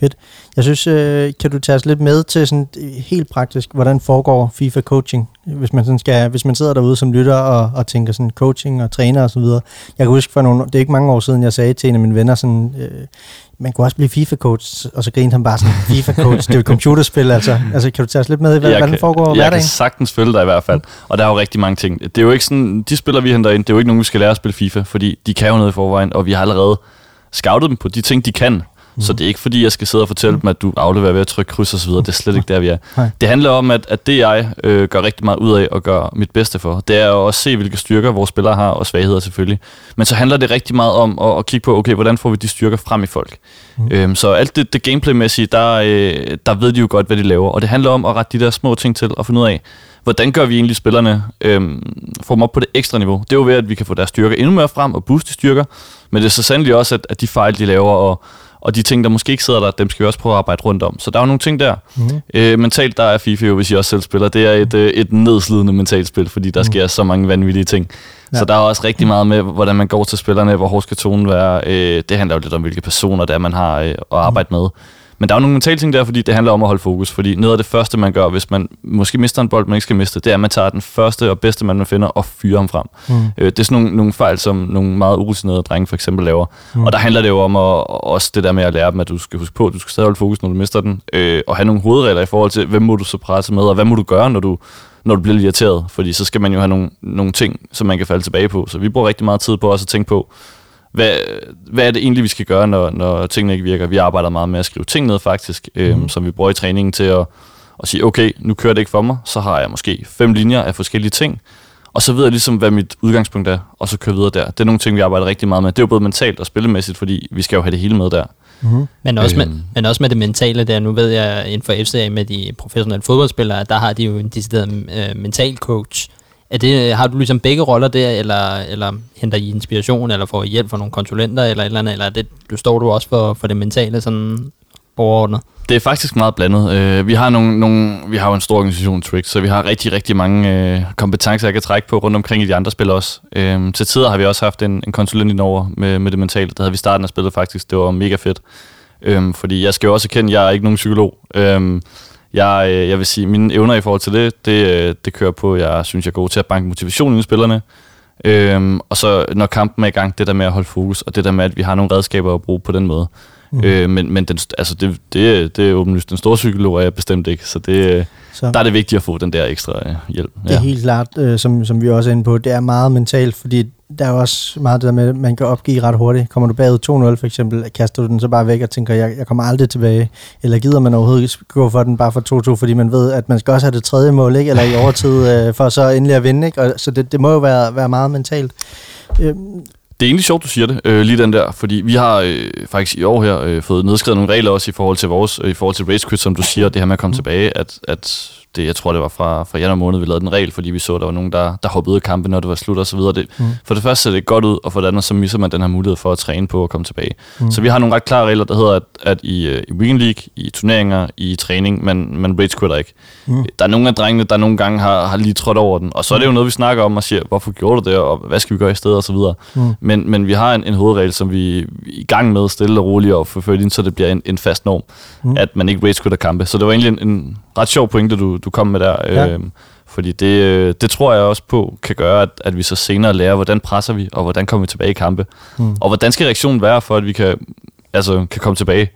Fedt. Jeg synes, øh, kan du tage os lidt med til sådan helt praktisk, hvordan foregår FIFA coaching, hvis man sådan skal, hvis man sidder derude som lytter og, og tænker sådan coaching og træner og så videre. Jeg kan huske for nogle, det er ikke mange år siden, jeg sagde til en af mine venner sådan, øh, man kunne også blive FIFA coach, og så grinte han bare sådan, FIFA coach, det er jo computerspil, altså. Altså kan du tage os lidt med i, hvordan det foregår hverdagen? Jeg kan sagtens følge dig i hvert fald, og der er jo rigtig mange ting. Det er jo ikke sådan, de spiller vi henter ind, det er jo ikke nogen, vi skal lære at spille FIFA, fordi de kan jo noget i forvejen, og vi har allerede scoutet dem på de ting, de kan. Så det er ikke fordi, jeg skal sidde og fortælle dem, at du afleverer ved at trykke kryds og så videre. Det er slet ikke der, vi er. Nej. Det handler om, at, at det jeg øh, gør rigtig meget ud af og gør mit bedste for, det er også at se, hvilke styrker vores spillere har og svagheder selvfølgelig. Men så handler det rigtig meget om at, at kigge på, okay, hvordan får vi de styrker frem i folk. Mm. Øhm, så alt det, det gameplay-mæssige, der, øh, der ved de jo godt, hvad de laver. Og det handler om at rette de der små ting til og finde ud af, hvordan gør vi egentlig spillerne, øhm, får dem op på det ekstra niveau. Det er jo ved, at vi kan få deres styrker endnu mere frem og booste de styrker. Men det er så sandelig også, at, at de fejl, de laver og Og de ting, der måske ikke sidder der, dem skal vi også prøve at arbejde rundt om. Så der er jo nogle ting der. Mm-hmm. Øh, mentalt, der er FIFA jo, hvis I også selv spiller. Det er et, øh, et nedslidende mentalt spil, fordi der mm-hmm. sker så mange vanvittige ting. Ja. Så der er også rigtig meget med, hvordan man går til spillerne, hvor hård skal tonen være. Øh, det handler jo lidt om, hvilke personer der man har øh, at arbejde mm-hmm. med. Men der er jo nogle mentale ting der, fordi det handler om at holde fokus. Fordi noget af det første, man gør, hvis man måske mister en bold, man ikke skal miste, det er, at man tager den første og bedste, man finder, og fyrer ham frem. Mm. Øh, det er sådan nogle, nogle fejl, som nogle meget urutinerede drenge for eksempel laver. Mm. Og der handler det jo om at, også det der med at lære dem, at du skal huske på, at du skal stadig holde fokus, når du mister den. Øh, og have nogle hovedregler i forhold til, hvem må du så presse med, og hvad må du gøre, når du, når du bliver irriteret. Fordi så skal man jo have nogle, nogle ting, som man kan falde tilbage på. Så vi bruger rigtig meget tid på også at tænke på, Hvad, hvad er det egentlig, vi skal gøre, når, når tingene ikke virker? Vi arbejder meget med at skrive ting ned, faktisk, øhm, mm. som vi bruger i træningen til at, at sige, okay, nu kører det ikke for mig, så har jeg måske fem linjer af forskellige ting, og så ved jeg ligesom, hvad mit udgangspunkt er, og så kører videre der. Det er nogle ting, vi arbejder rigtig meget med. Det er jo både mentalt og spillemæssigt, fordi vi skal jo have det hele med der. Mm-hmm. Men, også med, øhm. men også med det mentale der. Nu ved jeg, inden for F C A med de professionelle fodboldspillere, der har de jo en decideret øh, mental coach. Er det, har du ligesom begge roller der, eller, eller henter I inspiration, eller får I hjælp fra nogle konsulenter, eller et eller andet, eller er det, du står du også for, for det mentale sådan overordnet? Det er faktisk meget blandet. Øh, vi, har nogle, nogle, vi har jo en stor organisation, Trick, så vi har rigtig, rigtig mange øh, kompetencer, jeg kan trække på rundt omkring i de andre spil også. Øh, til tider har vi også haft en, en konsulent indover med, med det mentale. Det havde vi i starten af spillet faktisk. Det var mega fedt. Øh, fordi jeg skal jo også erkende, at jeg er ikke nogen psykolog. Øh, Jeg, jeg vil sige, at mine evner i forhold til det, det, det kører på, jeg synes, jeg er god til at banke motivationen i spillerne. Øhm, og så når kampen er i gang, det der med at holde fokus, og det der med, at vi har nogle redskaber at bruge på den måde. Mm. Øh, men men den, altså det, det, det er åbenlyst, den store psykolog er jeg bestemt ikke, så, det, så der er det vigtigt at få den der ekstra hjælp. Det er ja. helt klart, øh, som, som vi også er inde på, det er meget mentalt, fordi der er også meget det der med, at man kan opgive ret hurtigt. Kommer du bagud to nul for eksempel, kaster du den så bare væk og tænker, jeg, jeg kommer aldrig tilbage. Eller gider man overhovedet gå for den bare for to-to, fordi man ved, at man skal også have det tredje mål, ikke? Eller i overtid øh, for så endelig at vinde. Ikke? Og, så det, det må jo være, være meget mentalt. Øh, Det er egentlig sjovt, du siger det, øh, lige den der, fordi vi har øh, faktisk i år her øh, fået nedskrevet nogle regler også i forhold til vores, øh, i forhold til race quit, som du siger, det her med at komme mm. tilbage, at, at det, jeg tror, det var fra, fra januar måned, vi lavede den regel, fordi vi så, at der var nogen, der, der hoppede i kampen, når det var slut og så videre. Det, mm. For det første ser det godt ud, og for det andet, så misser man den her mulighed for at træne på og komme tilbage. Mm. Så vi har nogle ret klare regler, der hedder, at, at i, i weekend league, i turneringer, i træning, man, man rage quitter ikke. Mm. Der er nogle af drengene, der nogle gange har, har lige trådt over den, og så er det jo noget, vi snakker om og siger, hvorfor gjorde du det, og hvad skal vi gøre i stedet og så videre. Mm. Men, men vi har en, en hovedregel, som vi er i gang med stille og roligt og forfølge, så det bliver en, en fast norm, mm. at man ikke rage quitter kampe. Så det var egentlig en, en ret sjov pointe, du, du kom med der. Ja. Øh, fordi det, det tror jeg også på kan gøre, at, at vi så senere lærer, hvordan presser vi, og hvordan kommer vi tilbage i kampe. Mm. Og hvordan skal reaktionen være, for at vi kan, altså, kan komme tilbage?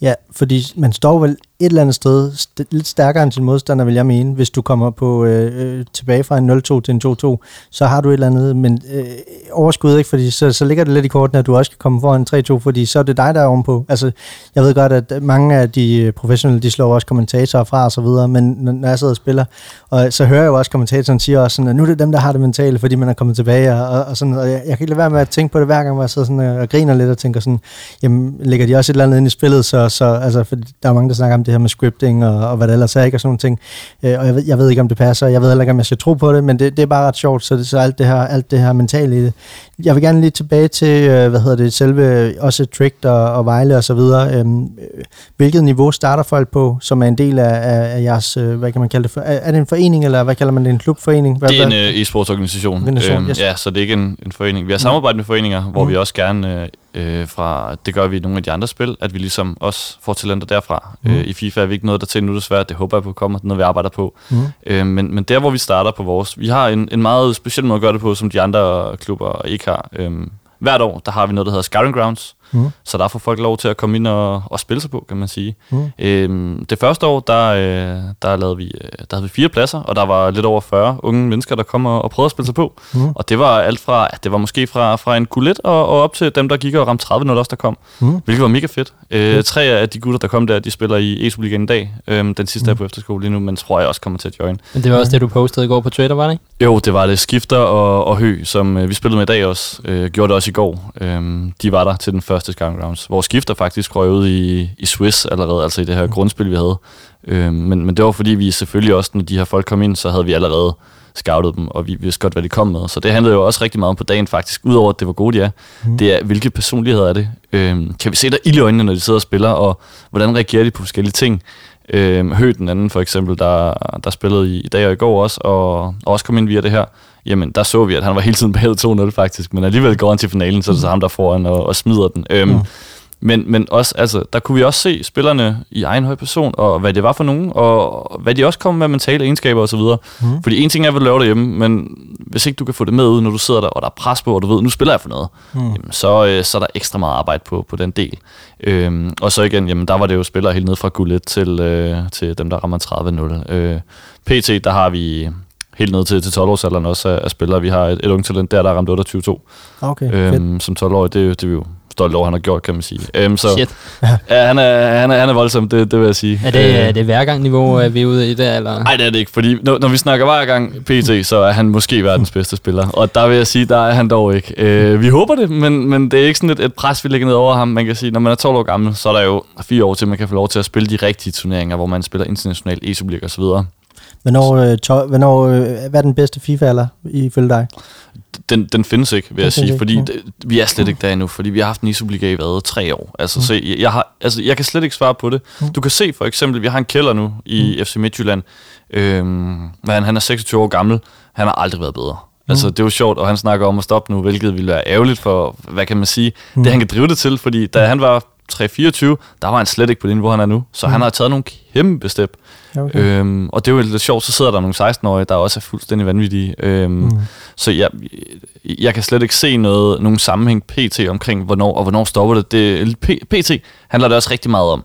Ja, fordi man står vel et eller andet sted st- lidt stærkere end sin modstander, vil jeg mene. Hvis du kommer på øh, tilbage fra en nul to til en to to, så har du et eller andet, men øh, overskud ikke, fordi så, så ligger det lidt i kortene, at du også kan komme foran tre to, fordi så er det dig, der er ovenpå. Altså, jeg ved godt, at mange af de professionelle, de slår også kommentatorer fra og så videre, men når jeg sidder og spiller, og så hører jeg jo også kommentatoren sige også sådan, at nu er det dem, der har det mentale, fordi man er kommet tilbage, og, og sådan, og jeg, jeg kan ikke lade være med at tænke på det hver gang, hvor jeg sidder sådan og griner lidt og tænker sådan, jamen, lægger de også et eller andet ind i spillet, så, så altså, for der er mange, der snakker om det her med scripting og, og hvad det ellers er, ikke, og sådan nogle ting. Øh, og jeg ved, jeg ved ikke, om det passer, jeg ved heller ikke, om jeg skal tro på det, men det, det er bare ret sjovt, så, det, så alt, det her, alt det her mentale i det. Jeg vil gerne lige tilbage til, øh, hvad hedder det, selve, også Tricked og, og Vejle og så videre. Øhm, hvilket niveau starter folk på, som er en del af, af, af jeres, øh, hvad kan man kalde det for? Er, er det en forening, eller hvad kalder man det, en klubforening? Hvad, det er en øh, e-sportsorganisation. Organisation, øhm, yes. Ja, så det er ikke en, en forening. Vi har samarbejdet med foreninger, hvor mm. vi også gerne... Øh, Øh, fra, det gør vi i nogle af de andre spil, at vi ligesom også får talenter derfra. Mm. Øh, I FIFA er vi ikke noget der til nu desværre, det håber jeg på kommer, det er noget vi arbejder på. Mm. Øh, men, men der hvor vi starter på vores, vi har en, en meget speciel måde at gøre det på, som de andre klubber ikke har. Øh, hvert år, der har vi noget der hedder Scarring Grounds, mm. så der får folk lov til at komme ind og, og spille sig på, kan man sige. Mm. Øh, det første år, der, der, lavede vi, der havde vi fire pladser, og der var lidt over fyrre unge mennesker, der kom og, og prøvede at spille sig på. Mm. Og det var alt fra, det var måske fra, fra en gulet og, og op til dem, der gik og ramte tredive nul også, der kom, mm. hvilket var mega fedt. Øh, mm. Tre af de gutter, der kom der, de spiller i E S O-ligaen i dag. Øh, den sidste mm. er på efterskole lige nu, men tror jeg også kommer til at join. Men det var også det, du postede i går på Twitter, var det ikke? Jo, det var det. Skifter og, og Hø, som øh, vi spillede med i dag også, øh, gjorde det også i går. Øh, de var der til den første Scarring Grounds. Vores Skifter faktisk røg ud i, i Swiss allerede, altså i det her grundspil, vi havde. Øh, men, men det var fordi, vi selvfølgelig også, når de her folk kom ind, så havde vi allerede scoutet dem, og vi vidste godt, hvad de kom med. Så det handlede jo også rigtig meget om på dagen faktisk, udover at det var gode, de er. Mm. Det er, hvilke personligheder er det? Øh, kan vi se der ild i øjnene, når de sidder og spiller, og hvordan reagerer de på forskellige ting? Øh, Hø, den anden for eksempel, der, der spillede i, i dag og i går også, og, og også kom ind via det her. Jamen, der så vi, at han var hele tiden bagud to nul faktisk, men alligevel går han til finalen, så er det så ham, der foran og, og smider den. Øhm, mm. men, men også, altså, der kunne vi også se spillerne i egen høj person, og hvad det var for nogen, og hvad de også kom med mentale egenskaber osv. Mm. Fordi en ting er, hvad du laver derhjemme, men hvis ikke du kan få det med ud, når du sidder der, og der er pres på, og du ved, nu spiller jeg for noget, mm. jamen, så, øh, så er der ekstra meget arbejde på, på den del. Øhm, og så igen, jamen, der var det jo spillere helt ned fra Gullet til, øh, til dem, der rammer tredive nul. Øh, P T, der har vi... helt ned til, til tolv-årsalderen også er, er spillere. Vi har et, et ungt talent der, der har ramt otteogtyve to. Okay, øhm, som tolv-årig, det, det er vi jo stolt over, han har gjort, kan man sige. Øhm, så, Shit. Ja, han, er, han, er, han er voldsom, det, det vil jeg sige. Er det, øh, er det værgang-niveau, er vi ude i det, eller? Nej, det er det ikke, fordi når, når vi snakker værgang P T, så er han måske verdens bedste spiller. Og der vil jeg sige, der er han dog ikke. Øh, vi håber det, men, men det er ikke sådan et, et pres, vi lægger ned over ham. Man kan sige, når man er tolv år gammel, så er der jo fire år til, man kan få lov til at spille de rigtige turneringer, hvor man spiller internationalt, E S O-lig og så videre. Hvornår, øh, tøj, hvornår, øh, hvad er den bedste FIFA-alder ifølge dig? Den, den findes ikke, vil den jeg sige, ikke. fordi ja. det, vi er slet ikke der endnu, fordi vi har haft en E S O-liga i hvad, tre år. Altså, mm. se, jeg, har, altså, jeg kan slet ikke svare på det. Mm. Du kan se for eksempel, vi har en kælder nu i mm. F C Midtjylland. Øhm, han, han er seksogtyve år gammel, han har aldrig været bedre. Mm. Altså, det er jo sjovt, og han snakker om at stoppe nu, hvilket ville være ærgerligt for, hvad kan man sige, mm. det han kan drive det til, fordi da han var tre fireogtyve, der var han slet ikke på det niveau, han er nu. Så mm. han har taget nogle kæmpe step. Okay. Øhm, og det er jo lidt sjovt, så sidder der nogle seksten-årige, der også er fuldstændig vanvittige. Øhm, mm. Så jeg, jeg kan slet ikke se noget, nogen sammenhæng P T omkring, hvornår og hvornår stopper det. det P T handler det også rigtig meget om,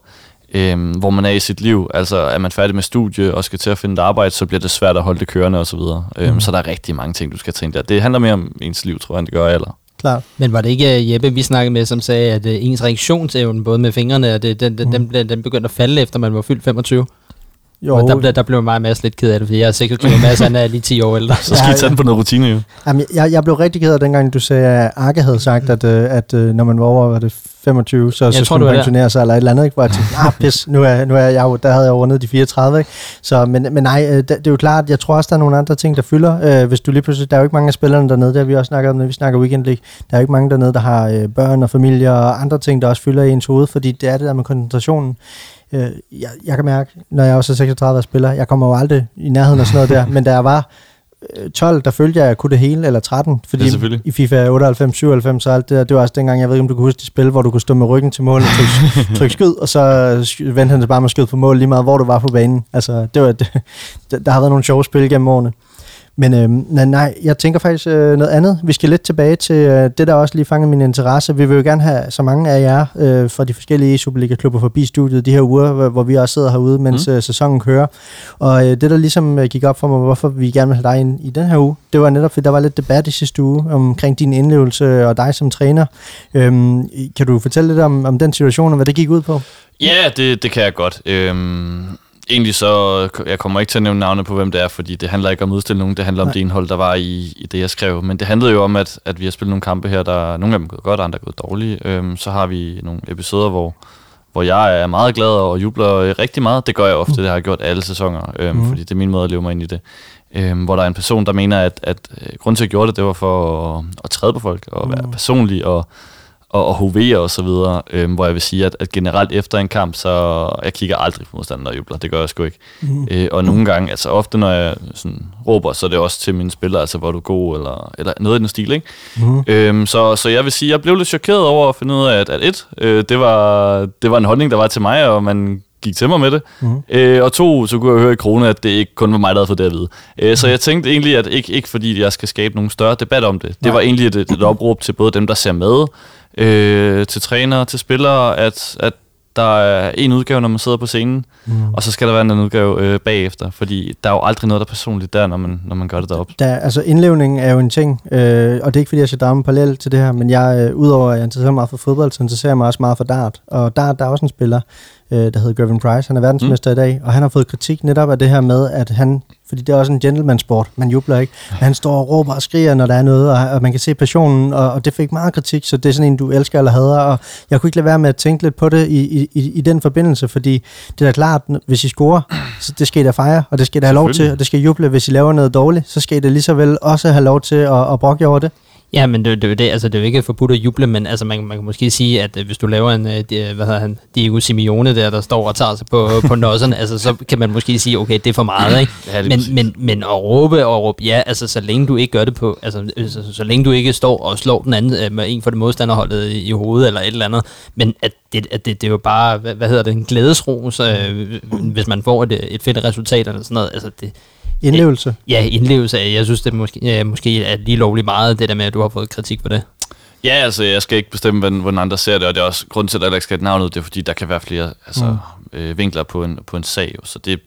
øhm, hvor man er i sit liv. Altså, er man færdig med studie og skal til at finde et arbejde, så bliver det svært at holde det kørende osv. Øhm, mm. Så der er rigtig mange ting, du skal tænke der. Det handler mere om ens liv, tror jeg, end det gør alder. Klar. Men var det ikke Jeppe, vi snakkede med, som sagde, at ens reaktionsevne, både med fingrene, og det, den, den, mm. den, den begyndte at falde, efter man var fyldt femogtyve? Jo. Og der, ble, der blev mig og Mads lidt ked af det, fordi jeg er seksogtyve, og Mads han er lige ti år ældre. Så skal I tage den på noget rutine, jo. Jamen, jeg, jeg blev rigtig ked af, dengang du sagde, at Arke havde sagt, at, at når man var over, var det femogtyve, så jeg så tror, skulle pensionere sig eller et eller andet, ikke? Hvor jeg tænkte, ah, pis, nu er, nu er jeg, der havde jeg rundet de fireogtredive, ikke? Så, men, men nej, det, det er jo klart, jeg tror også, der er nogle andre ting, der fylder. Øh, hvis du lige pludselig, der er jo ikke mange af spillerne dernede, der vi også snakker om, når vi snakker Weekend League, der er jo ikke mange dernede, der har øh, børn og familie og andre ting, der også fylder i ens hoved, fordi det er det der med koncentrationen. Øh, jeg, jeg kan mærke, når jeg også er seksogtredive og spiller, jeg kommer jo aldrig i nærheden af sådan noget der, men der var tolv, der følte jeg, at jeg kunne det hele, eller tretten, fordi i FIFA otteoghalvfems syvoghalvfems og alt det der, det var også dengang, jeg ved ikke, om du kan huske det spil, hvor du kunne stå med ryggen til målet, trykke tryk skyd, og så vendte han det bare med skyd på mål, lige meget hvor du var på banen. Altså, det var, det, der har været nogle sjove spil gennem årene. Men øh, nej, jeg tænker faktisk øh, noget andet. Vi skal lidt tilbage til øh, det, der også lige fangede min interesse. Vi vil jo gerne have så mange af jer øh, fra de forskellige Superliga-klubber forbi studiet de her uger, hvor vi også sidder herude, mens mm. øh, sæsonen kører. Og øh, det, der ligesom øh, gik op for mig, hvorfor vi gerne vil have dig ind i den her uge, det var netop, fordi der var lidt debat i sidste uge omkring din indlevelse og dig som træner. Øhm, kan du fortælle lidt om, om den situation og hvad det gik ud på? Ja, det, det kan jeg godt. Øhm Egentlig så, jeg kommer ikke til at nævne navne på, hvem det er, fordi det handler ikke om at udstille nogen, det handler om Nej. Det indhold, der var i, i det, jeg skrev. Men det handlede jo om, at, at vi har spillet nogle kampe her, der nogle af dem er gået godt, og andre er gået dårlige. Øhm, så har vi nogle episoder, hvor, hvor jeg er meget glad og jubler rigtig meget. Det gør jeg ofte, det har jeg gjort alle sæsoner, øhm, mm. fordi det er min måde at leve mig ind i det. Øhm, hvor der er en person, der mener, at, at grunden til, at jeg gjorde det, det var for at, at træde på folk og mm. være personlig og... og hovere og så videre, øhm, hvor jeg vil sige, at, at generelt efter en kamp, så jeg kigger aldrig på modstandere og jubler, det gør jeg sgu ikke. Mm. Øh, og nogle gange, altså ofte når jeg sådan råber, så er det også til mine spillere, altså hvor du er god, eller, eller noget i den stil, ikke? Mm. Øhm, så, så jeg vil sige, jeg blev lidt chokeret over at finde ud af, at, at et, øh, det, var, det var en holdning, der var til mig, og man gik til mig med det. Mm. Øh, og to, så kunne jeg høre i krone, at det ikke kun var mig, der havde fået det at vide. Øh, mm. Så jeg tænkte egentlig, at ikke, ikke fordi jeg skal skabe nogen større debat om det. Det Nej. Var egentlig et, et opråb til både dem, der ser med, Øh, til trænere, til spillere, at, at der er en udgave, når man sidder på scenen, mm. og så skal der være en anden udgave øh, bagefter, fordi der er jo aldrig noget, der er personligt der, når man, når man gør det deroppe. Der, altså indlevning er jo en ting, øh, og det er ikke, fordi jeg skal drage en parallel til det her, men jeg, øh, udover at jeg interesserer mig meget for fodbold, så interesserer jeg mig også meget for dart, og dart der er også en spiller, der hedder Gervin Price. Han er verdensmester mm. i dag, og han har fået kritik netop af det her med, at han, fordi det er også en gentleman-sport, man jubler ikke, men han står og råber og skriger, når der er noget, og, og man kan se passionen, og, og det fik meget kritik, så det er sådan en, du elsker eller hader, og jeg kunne ikke lade være med at tænke lidt på det i, i, i den forbindelse, fordi det er da klart, hvis I scorer, så det skal I da fejre, og det skal I da have lov til, og det skal I juble. Hvis I laver noget dårligt, så skal I da lige så vel også have lov til at, at brokke jer over det. Ja, men det, det, det, altså, det er jo ikke forbudt at juble, men altså, man, man kan måske sige, at hvis du laver en, de, hvad hedder han, Diego Simeone der, der står og tager sig på, på nosserne, altså, så kan man måske sige, okay, det er for meget, ikke? Ja, men, men, men at råbe og råbe, ja, altså, så længe du ikke gør det på, altså, så, så længe du ikke står og slår den anden med en for det modstanderholdet i hovedet eller et eller andet, men at det, at det, det er jo bare, hvad, hvad hedder det, en glædesros, øh, hvis man får et, et fedt resultat eller sådan noget, altså, det... Indlevelse? Ja, indlevelse. Jeg synes, det måske, ja, måske er lige lovligt meget, det der med, at du har fået kritik for det. Ja, altså, jeg skal ikke bestemme, hvordan, hvordan andre ser det, og det er også grunden til, at jeg ikke skal have et navn ud, det er, fordi der kan være flere altså, mm. øh, vinkler på en, på en sag. Jo. Så det,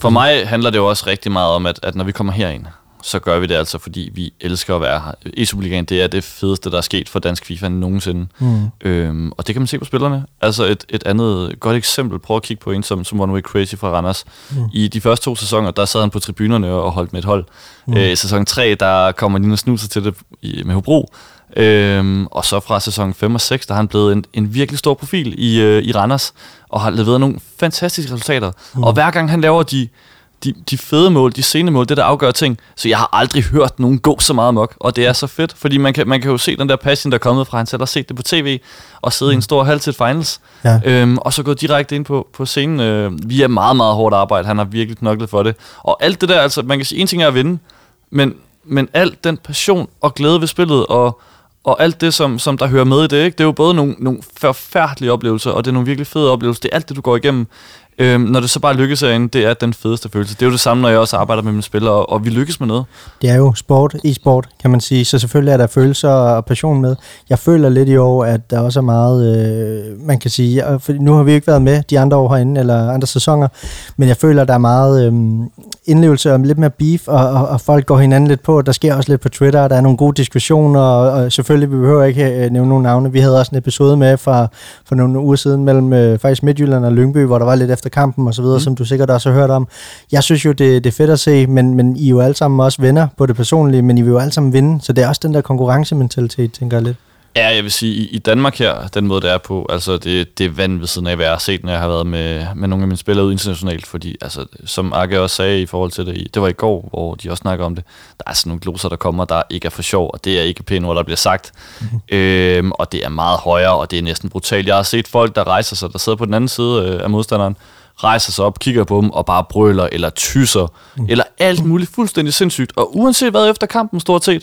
for mig handler det jo også rigtig meget om, at, at når vi kommer herind, så gør vi det altså, fordi vi elsker at være her. I Superligaen, det er det fedeste, der er sket for dansk FIFA nogensinde. Mm. Øhm, og det kan man se på spillerne. Altså et, et andet godt eksempel, prøv at kigge på en som, som One Way Crazy fra Randers. Mm. I de første to sæsoner, der sad han på tribunerne og holdt med et hold. Mm. Øh, I sæson tre, der kommer lige noget snuser til det med Hobro. Øhm, og så fra sæson fem og seks, der er han blevet en, en virkelig stor profil i, øh, i Randers, og har leveret nogle fantastiske resultater. Mm. Og hver gang han laver de... De, de fede mål, de sene mål, det der afgør ting. Så jeg har aldrig hørt nogen gå så meget mok, og det er så fedt, fordi man kan, man kan jo se den der passion, der er kommet fra, han selv har set det på tv, og sidde mm. i en stor halv til finals, ja. øhm, og så gå direkte ind på, på scenen. Øh, vi er meget, meget hårdt arbejde, han har virkelig knoklet for det. Og alt det der, altså, man kan sige, en ting er at vinde, men, men alt den passion og glæde ved spillet, og, og alt det, som, som der hører med i det, ikke? Det er jo både nogle, nogle forfærdelige oplevelser, og det er nogle virkelig fede oplevelser, det er alt det, du går igennem. Øhm, når det så bare lykkes herinde, det er den fedeste følelse. Det er jo det samme, når jeg også arbejder med mine spillere, og, og vi lykkes med noget. Det er jo sport, e-sport, kan man sige. Så selvfølgelig er der følelser og passion med. Jeg føler lidt i år, at der også er meget, øh, man kan sige, for nu har vi ikke været med de andre år herinde, eller andre sæsoner, men jeg føler, at der er meget øh, indlevelse og lidt mere beef, og, og, og folk går hinanden lidt på. Der sker også lidt på Twitter, og der er nogle gode diskussioner, og, og selvfølgelig, vi behøver ikke øh, nævne nogle navne. Vi havde også en episode med fra, for nogle uger siden mellem øh, faktisk Midtjylland og Lyngby, hvor der var lidt efter kampen og så videre, mm. som du sikkert også har hørt om. Jeg synes jo, det, det er fedt at se, men, men I er jo alle sammen også venner på det personlige, men I vil jo alle sammen vinde, så det er også den der konkurrencementalitet, tænker jeg lidt. Ja, jeg vil sige, i, i Danmark her, den måde, det er på, altså det, det er vand ved siden af, hvad jeg har set, når jeg har været med, med nogle af mine spillere ude internationalt, fordi altså, som Arke også sagde i forhold til det, det var i går, hvor de også snakker om det, der er sådan nogle gloser, der kommer, der ikke er for sjov, og det er ikke pæne ord, der bliver sagt, øhm, og det er meget højere, og det er næsten brutalt. Jeg har set folk, der rejser sig, der sidder på den anden side af modstanderen, rejser sig op, kigger på dem og bare brøler eller tysser, mm. eller alt muligt fuldstændig sindssygt, og uanset hvad efter kampen stort set,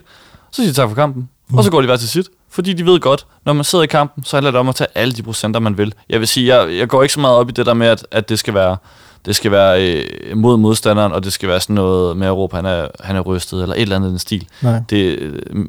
så siger de tak for kampen, mm. og så går de hver til sit. Fordi de ved godt, når man sidder i kampen, så handler det om at tage alle de procenter, man vil. Jeg vil sige, jeg, jeg går ikke så meget op i det der med, at, at det skal være, det skal være øh, mod modstanderen, og det skal være sådan noget med Europa, han er, han er rystet, eller et eller andet i den stil. Det,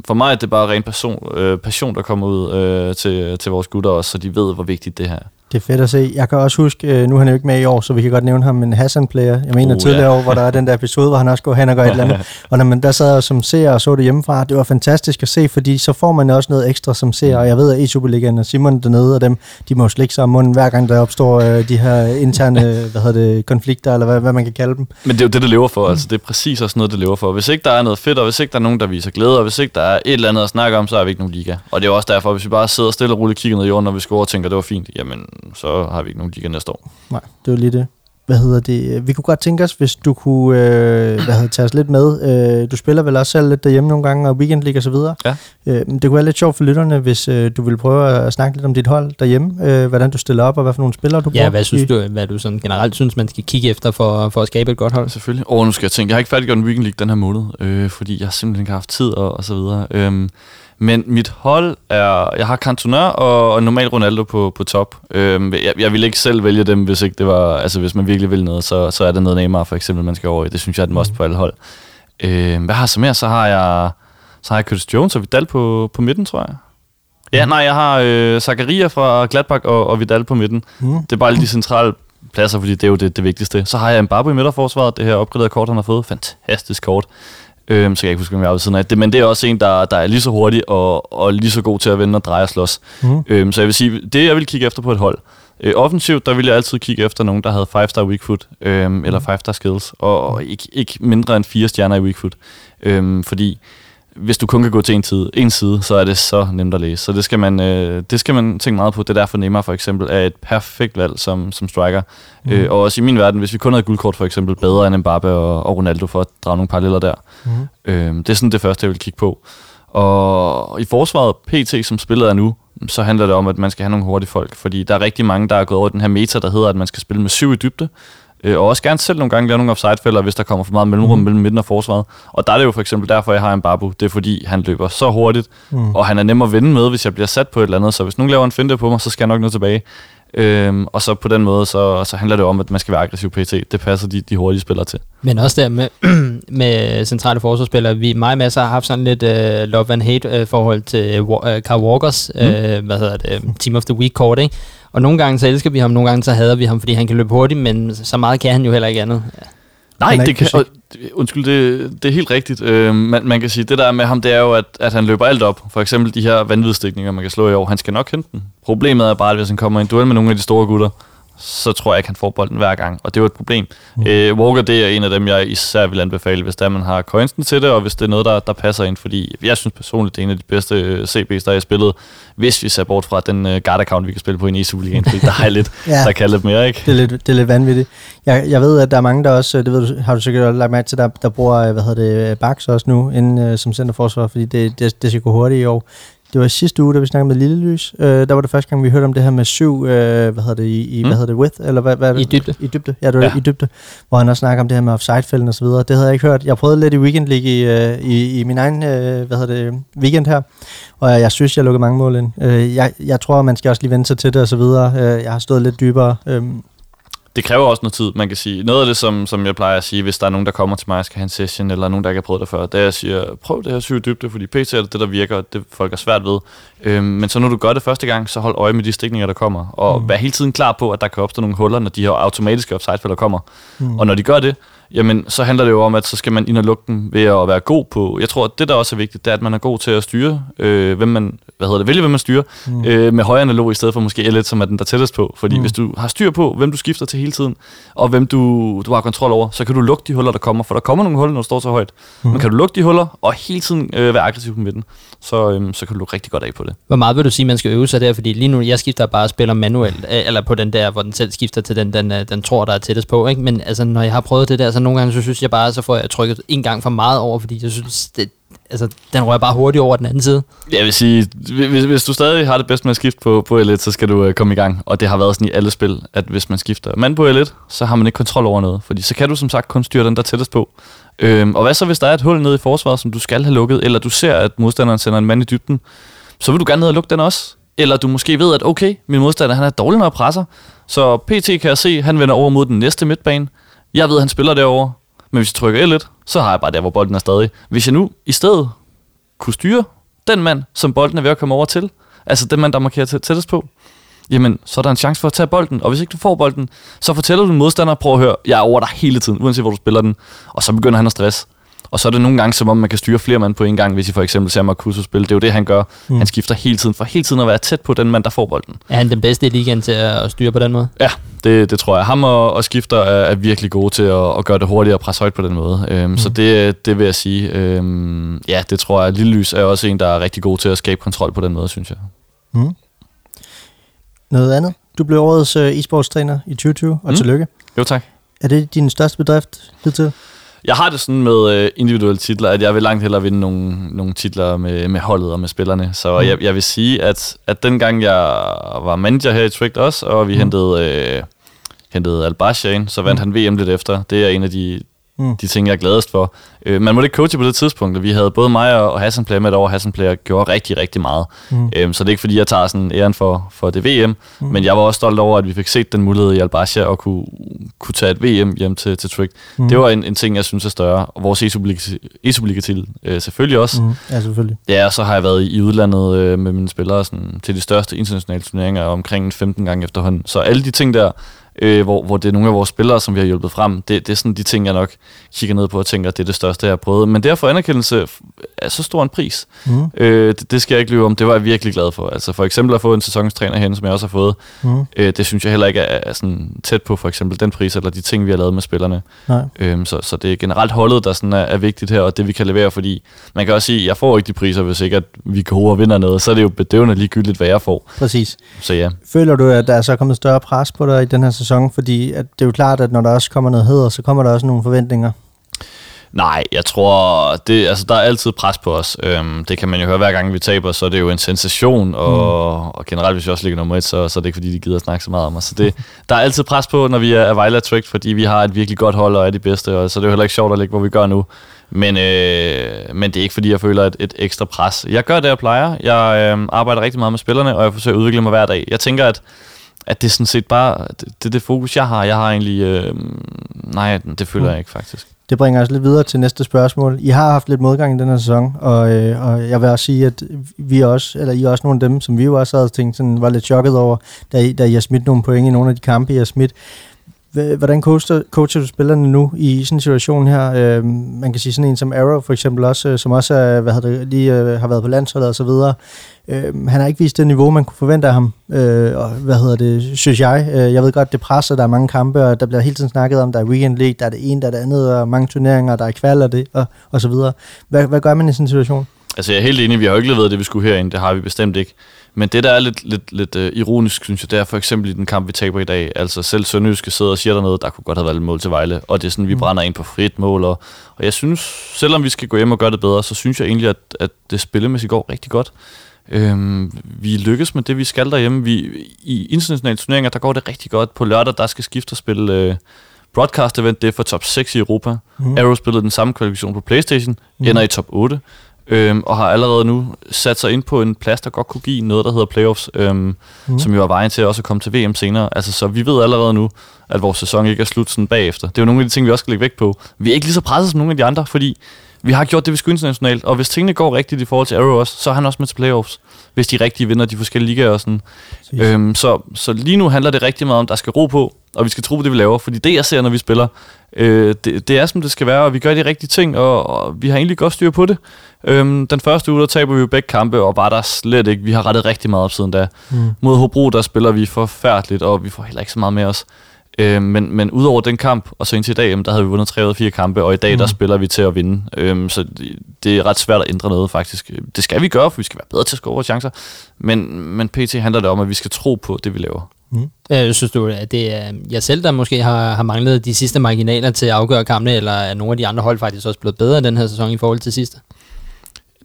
for mig er det bare ren person, øh, passion, der kommer ud øh, til, til vores gutter også, så de ved, hvor vigtigt det her er. Det er fedt at se. Jeg kan også huske, nu er han jo ikke med i år, så vi kan godt nævne ham, men Hassan-player. Jeg mener uh, tidligere ja. år, hvor der er den der episode, hvor han også går hen og gør et eller andet. Og når man der sad som seer og så det hjemmefra, det var fantastisk at se, fordi så får man også noget ekstra som seer. Og jeg ved, at i Superligaen og Simon dernede og dem, de må slikke sig om munden, hver gang der opstår øh, de her interne hvad hedder det, konflikter, eller hvad, hvad man kan kalde dem. Men det er jo det, det lever for. Altså, det er præcis også noget, det lever for. Hvis ikke der er noget fedt, og hvis ikke der er nogen, der viser glæde, og hvis ikke der er et eller andet at snakke om, så er vi ikke nogen liga. Og det er også derfor, hvis vi bare sidder stille og roligt kigger ned i jorden, når vi scorer og tænker, det var fint, jamen så har vi ikke nogen liga næste år. Nej, det var lige det. Hvad hedder det? Vi kunne godt tænke os, hvis du kunne øh, hvad hedder, tage os lidt med. Øh, du spiller vel også selv lidt derhjemme nogle gange, og weekendlig og så videre. Ja. Øh, det kunne være lidt sjovt for lytterne, hvis øh, du ville prøve at snakke lidt om dit hold derhjemme. Øh, hvordan du stiller op, og hvad for nogle spillere du bruger. Ja, hvad, synes du, hvad du sådan generelt synes, man skal kigge efter for, for at skabe et godt hold? Selvfølgelig. Åh, nu skal jeg tænke. Jeg har ikke færdiggjort en weekendlig den her måned, øh, fordi jeg simpelthen ikke har haft tid og, og så videre. Øh, Men mit hold er... Jeg har Cantona og normalt Ronaldo på, på top. Øhm, jeg, jeg ville ikke selv vælge dem, hvis ikke det var... Altså, hvis man virkelig vil noget, så, så er det noget Neymar, for eksempel, man skal over i. Det synes jeg er et must på alle hold. Øhm, hvad har jeg så mere? Så har jeg... Så har jeg Curtis Jones og Vidal på, på midten, tror jeg. Ja, nej, jeg har øh, Zakaria fra Gladbach og, og Vidal på midten. Mm. Det er bare lige de centrale pladser, fordi det er jo det, det vigtigste. Så har jeg Mbappé i midterforsvaret. Det her opgraderede kort, han har fået. Fantastisk kort. Øhm, så kan jeg ikke huske, om jeg er ved siden af det, men det er også en, der, der er lige så hurtig og, og lige så god til at vende og dreje og slås. Mm. Øhm, så jeg vil sige, det jeg vil kigge efter på et hold. Øh, offensivt, der vil jeg altid kigge efter nogen, der havde five-star weak foot, øhm, mm. eller five-star skills, og, og ikke, ikke mindre end fire stjerner i weak foot. Øhm, fordi hvis du kun kan gå til en side, en side, så er det så nemt at læse. Så det skal man, øh, det skal man tænke meget på. Det er derfor Neymar for eksempel er et perfekt valg som, som striker. Mm. Øh, og også i min verden, hvis vi kun havde guldkort for eksempel, bedre end Mbappé og, og Ronaldo for at drage nogle paralleller der. Mm. Øh, det er sådan det første, jeg vil kigge på. Og i forsvaret, P T som spillet er nu, så handler det om, at man skal have nogle hurtige folk. Fordi der er rigtig mange, der er gået over den her meta, der hedder, at man skal spille med syv i dybde. Og også gerne selv nogle gange lave nogle offside-fælder, hvis der kommer for meget mellemrum mm. mellem midten og forsvaret. Og der er det jo for eksempel derfor, jeg har Mbappé. Det er fordi, han løber så hurtigt, mm. og han er nem at vende med, hvis jeg bliver sat på et eller andet. Så hvis nogen laver en finte på mig, så skal jeg nok nå tilbage. Øhm, og så på den måde, så, så handler det om, at man skal være aggressiv P T. Det passer de, de hurtige spillere til. Men også der med, med centrale forsvarsspillere. Vi meget masser har haft sådan lidt uh, love and hate uh, forhold til uh, Kyle Walkers, mm. uh, hvad hedder det, Team of the Week kort, ikke? Og nogle gange så elsker vi ham, nogle gange så hader vi ham, fordi han kan løbe hurtigt, men så meget kan han jo heller ikke andet. Ja. Nej, det kan, og, undskyld, det, det er helt rigtigt. Øh, man, man kan sige, det der med ham, det er jo, at, at han løber alt op. For eksempel de her vanvidstikninger, man kan slå i år. Han skal nok hente den. Problemet er bare, at hvis han kommer i en duel med nogle af de store gutter, så tror jeg ikke, han får bolden hver gang. Og det er jo et problem. Mm. Øh, Walker, det er en af dem, jeg især vil anbefale, hvis der man har coinsen til det, og hvis det er noget, der, der passer ind. Fordi jeg synes personligt, det er en af de bedste øh, C B's, der er spillet, hvis vi ser bort fra den øh, guard-account, vi kan spille på en E S U-ligaen. Der er lidt, ja, der kan lidt mere, ikke? Det er lidt, det er lidt vanvittigt. Jeg, jeg ved, at der er mange, der også, det ved du, har du sikkert lagt mærke til, der, der bruger, hvad hedder det, Bax også nu, inden øh, som centerforsvar, fordi det, det, det skal gå hurtigt i år. Det var sidste uge, da vi snakkede med Lillelys. Øh, der var det første gang, vi hørte om det her med syv, øh, hvad hedder det, i, mm. hvad hedder det, width? Eller hvad, hvad I dybde. I dybde, ja, det var ja. i dybde. Hvor han også snakkede om det her med offside-fælden og så videre. Det havde jeg ikke hørt. Jeg prøvede lidt i Weekend League i, øh, i, i min egen, øh, hvad hedder det, weekend her. Og jeg, jeg synes, jeg lukkede mange mål ind. Øh, jeg, jeg tror, man skal også lige vende sig til det og så videre. Øh, jeg har stået lidt dybere. Øh. Det kræver også noget tid, man kan sige. Noget af det, som, som jeg plejer at sige, hvis der er nogen, der kommer til mig og skal have en session, eller nogen, der ikke har prøvet det før, det er, jeg siger, prøv det her syv dybde, fordi P T er det, der virker, og det folk er svært ved. Øhm, men så når du gør det første gang, så hold øje med de stikninger, der kommer, og mm. vær hele tiden klar på, at der kan opstå nogle huller, når de her automatiske offside-fælder kommer. Mm. Og når de gør det, jamen så handler det jo om, at så skal man ind og lukke dem ved at være god på. Jeg tror, at det der også er vigtigt, det er, at man er god til at styre, øh, hvem man, hvad hedder det, vælge, hvem man styrer, mm. øh, med højre analog i stedet for måske L et, som er den, der tættest på. Fordi mm. hvis du har styr på, hvem du skifter til hele tiden, og hvem du, du har kontrol over, så kan du lukke de huller, der kommer, for der kommer nogle huller, når du står så højt. Mm. Men kan du lukke de huller, og hele tiden øh, være aggressiv på midten, så, øh, så kan du lukke rigtig godt af på det. Hvor meget vil du sige, man skal øve sig der? Fordi lige nu, jeg skifter bare og spiller manuelt, øh, eller på den der, hvor den selv skifter til den, den, den, den tror, der er tættest på, ikke? Men altså, når jeg har prøvet det der, så nogle gange så synes jeg bare, så får jeg trykket en gang for meget over, fordi jeg synes, det, altså, den rører bare hurtigt over den anden side. Jeg vil sige, hvis, hvis du stadig har det bedst med at skifte på, på L et, så skal du øh, komme i gang. Og det har været sådan i alle spil, at hvis man skifter mand på L et, så har man ikke kontrol over noget. Fordi så kan du som sagt kun styre den, der tættest på. Øhm, og hvad så, hvis der er et hul nede i forsvaret, som du skal have lukket, eller du ser, at modstanderen sender en mand i dybden, så vil du gerne ned og lukke den også. Eller du måske ved, at okay, min modstander han er dårlig med at presse, så P T kan jeg se, han vender over mod den næste midtbane. Jeg ved, at han spiller derovre, men hvis jeg trykker L et, så har jeg bare der, hvor bolden er stadig. Hvis jeg nu i stedet kunne styre den mand, som bolden er ved at komme over til, altså den mand, der markerer tættest på, jamen, så er der en chance for at tage bolden, og hvis ikke du får bolden, så fortæller du din modstander, prøv at høre, jeg er over dig hele tiden, uanset hvor du spiller den, og så begynder han at stresse. Og så er det nogle gange, som om man kan styre flere mand på en gang, hvis I for eksempel ser Marcus spille. Det er jo det, han gør. Mm. Han skifter hele tiden, for hele tiden at være tæt på den mand, der får bolden. Er han den bedste i ligaen til at styre på den måde? Ja, det, det tror jeg. Ham og, og skifter er, er virkelig gode til at, at gøre det hurtigt og presse højt på den måde. Øhm, mm. Så det, det vil jeg sige. Øhm, ja, det tror jeg. Lille Lys er også en, der er rigtig god til at skabe kontrol på den måde, synes jeg. Mm. Noget andet? Du blev årets øh, e-sportstræner i tyve tyve, og mm. tillykke. Jo, tak. Er det din største bedrift hidtil? Jeg har det sådan med øh, individuelle titler, at jeg vil langt hellere vinde nogle, nogle titler med, med holdet og med spillerne. Så mm. jeg, jeg vil sige, at, at dengang jeg var manager her i Tricked også, og vi mm. hentede, øh, hentede Al-Bashaen, så vandt mm. han V M lidt efter. Det er en af de, mm. de ting, jeg er gladest for. Øh, man måtte ikke coache på det tidspunkt. Vi havde både mig og Hassan Player med et år, og Hassan Player gjorde rigtig, rigtig meget. Mm. Øh, så det er ikke fordi, jeg tager sådan æren for, for det V M, mm. men jeg var også stolt over, at vi fik set den mulighed i Al-Basha og kunne... kunne tage et V M hjem til, til Trick. Mm. Det var en, en ting, jeg synes er større. Og vores E S O-publikatil øh, selvfølgelig også. Mm. Ja, selvfølgelig. Ja, og så har jeg været i, i udlandet øh, med mine spillere sådan, til de største internationale turneringer omkring femten gange efterhånden. Så alle de ting der, øh, hvor, hvor det er nogle af vores spillere, som vi har hjulpet frem, det, det er sådan de ting, jeg nok kigger ned på og tænker, at det er det største, jeg har prøvet. Men det at få anerkendelse er så stor en pris. Mm. Øh, det, det skal jeg ikke lyve om. Det var jeg virkelig glad for. Altså for eksempel at få en sæsonstræner hen, som jeg også har fået. Mm. Øh, det synes jeg heller ikke er, er sådan tæt på for eksempel den pris, eller de ting, vi har lavet med spillerne. Øhm, så, så det er generelt holdet, der sådan er, er vigtigt her, og det vi kan levere, fordi man kan også sige, jeg får ikke de priser, hvis ikke at vi koger og vinder noget, så er det jo bedøvende ligegyldigt, hvad jeg får. Præcis. Så ja. Føler du, at der er så kommet større pres på dig i den her sæson? Fordi at det er jo klart, at når der også kommer noget heder, så kommer der også nogle forventninger. Nej, jeg tror, det, altså, der er altid pres på os. Øhm, det kan man jo høre, hver gang vi taber, så er det jo en sensation, og, mm. og generelt, hvis vi også ligger nummer et, så, så er det ikke, fordi de gider at snakke så meget om os. Så det, der er altid pres på, når vi er, er Vejle Tricked, fordi vi har et virkelig godt hold og er de bedste, og så er det jo heller ikke sjovt at ligge, hvor vi gør nu. Men, øh, men det er ikke, fordi jeg føler et, et ekstra pres. Jeg gør det, jeg plejer. Jeg øh, arbejder rigtig meget med spillerne, og jeg forsøger at udvikle mig hver dag. Jeg tænker, at at det er sådan set bare det, det fokus, jeg har. Jeg har egentlig... Øh, nej, det føler mm. jeg ikke, faktisk. Det bringer os lidt videre til næste spørgsmål. I har haft lidt modgang i den her sæson, og, øh, og jeg vil også sige, at vi også, eller I er også nogle af dem, som vi jo også havde tænkt, sådan, var lidt chokket over, da I, da I har smidt nogle point i nogle af de kampe, I har smidt. Hvordan coacher, coacher du spillerne nu i sådan en situation her? Øh, man kan sige sådan en som Arrow for eksempel også, som også er, hvad det, lige øh, har været på landsholdet og så videre. Øh, han har ikke vist det niveau, man kunne forvente af ham. Øh, og hvad hedder det, synes jeg. Øh, jeg ved godt, det presser, der er mange kampe, og der bliver hele tiden snakket om, der er weekend league, der er det ene, der er det andet, og mange turneringer, der er kval og det, og, og så videre. Hvad, hvad gør man i sådan en situation? Altså jeg er helt enig, vi har ikke leveret det, vi skulle herinde, det har vi bestemt ikke. Men det, der er lidt, lidt, lidt øh, ironisk, synes jeg, det er for eksempel i den kamp, vi taber i dag. Altså selv Sønderjyske sidder og siger dernede, der kunne godt have været et mål til Vejle. Og det er sådan, vi brænder ind på frit mål. Og, og jeg synes, selvom vi skal gå hjem og gøre det bedre, så synes jeg egentlig, at, at det spillemæssigt går rigtig godt. Øhm, vi lykkes med det, vi skal derhjemme. Vi, i internationale turneringer, der går det rigtig godt. På lørdag, der skal skifte og spille... Øh, broadcast event, det er for top seks i Europa. Mm. Arrow spillede den samme kvalifikation på PlayStation, mm. ender i top otte. Øhm, og har allerede nu sat sig ind på en plads, der godt kunne give noget, der hedder playoffs, øhm, mm. som jo er vejen til også at komme til V M senere. Altså, så vi ved allerede nu, at vores sæson ikke er slut sådan bagefter. Det er jo nogle af de ting, vi også skal lægge vægt på. Vi er ikke lige så presset som nogle af de andre, fordi vi har gjort det, vi skulle internationalt. Og hvis tingene går rigtigt i forhold til Arrow også, så er han også med til playoffs, hvis de rigtige vinder de forskellige ligaer og sådan. Øhm, så, så lige nu handler det rigtig meget om, der skal ro på. og vi skal tro på det, vi laver. Fordi det, jeg ser, når vi spiller, øh, det, det er, som det skal være, og vi gør de rigtige ting, og, og vi har egentlig godt styr på det. Øhm, den første uge, der taber vi jo begge kampe, og var der slet ikke. Vi har rettet rigtig meget op siden da. Mm. Mod Hobro, der spiller vi forfærdeligt, og vi får heller ikke så meget med os. Øh, men, men udover den kamp, og så indtil i dag, jamen, der havde vi vundet tre ud af fire kampe, og i dag, mm. der spiller vi til at vinde. Øhm, så det, det er ret svært at ændre noget, faktisk. Det skal vi gøre, for vi skal være bedre til at score vores chancer. Men, men P T handler det om, at vi skal tro på det, vi laver. Mm. Jeg synes du, at det er jeg selv, der måske har, har manglet de sidste marginaler til at afgøre kampene, eller er nogle af de andre hold faktisk også blevet bedre den her sæson i forhold til sidste?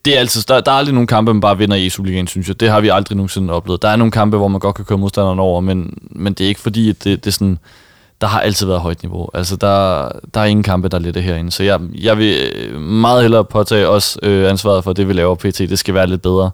Det er altid, der, der er aldrig nogle kampe, man bare vinder i Superligaen, synes jeg. Det har vi aldrig nogensinde oplevet. Der er nogle kampe, hvor man godt kan køre modstanderen over, men, men det er ikke fordi, at det, det er sådan, der har altid været højt niveau. Altså, der, der er ingen kampe, der er lidt herinde. Så jeg, jeg vil meget hellere påtage os øh, ansvaret for det, vi laver P T. Det skal være lidt bedre.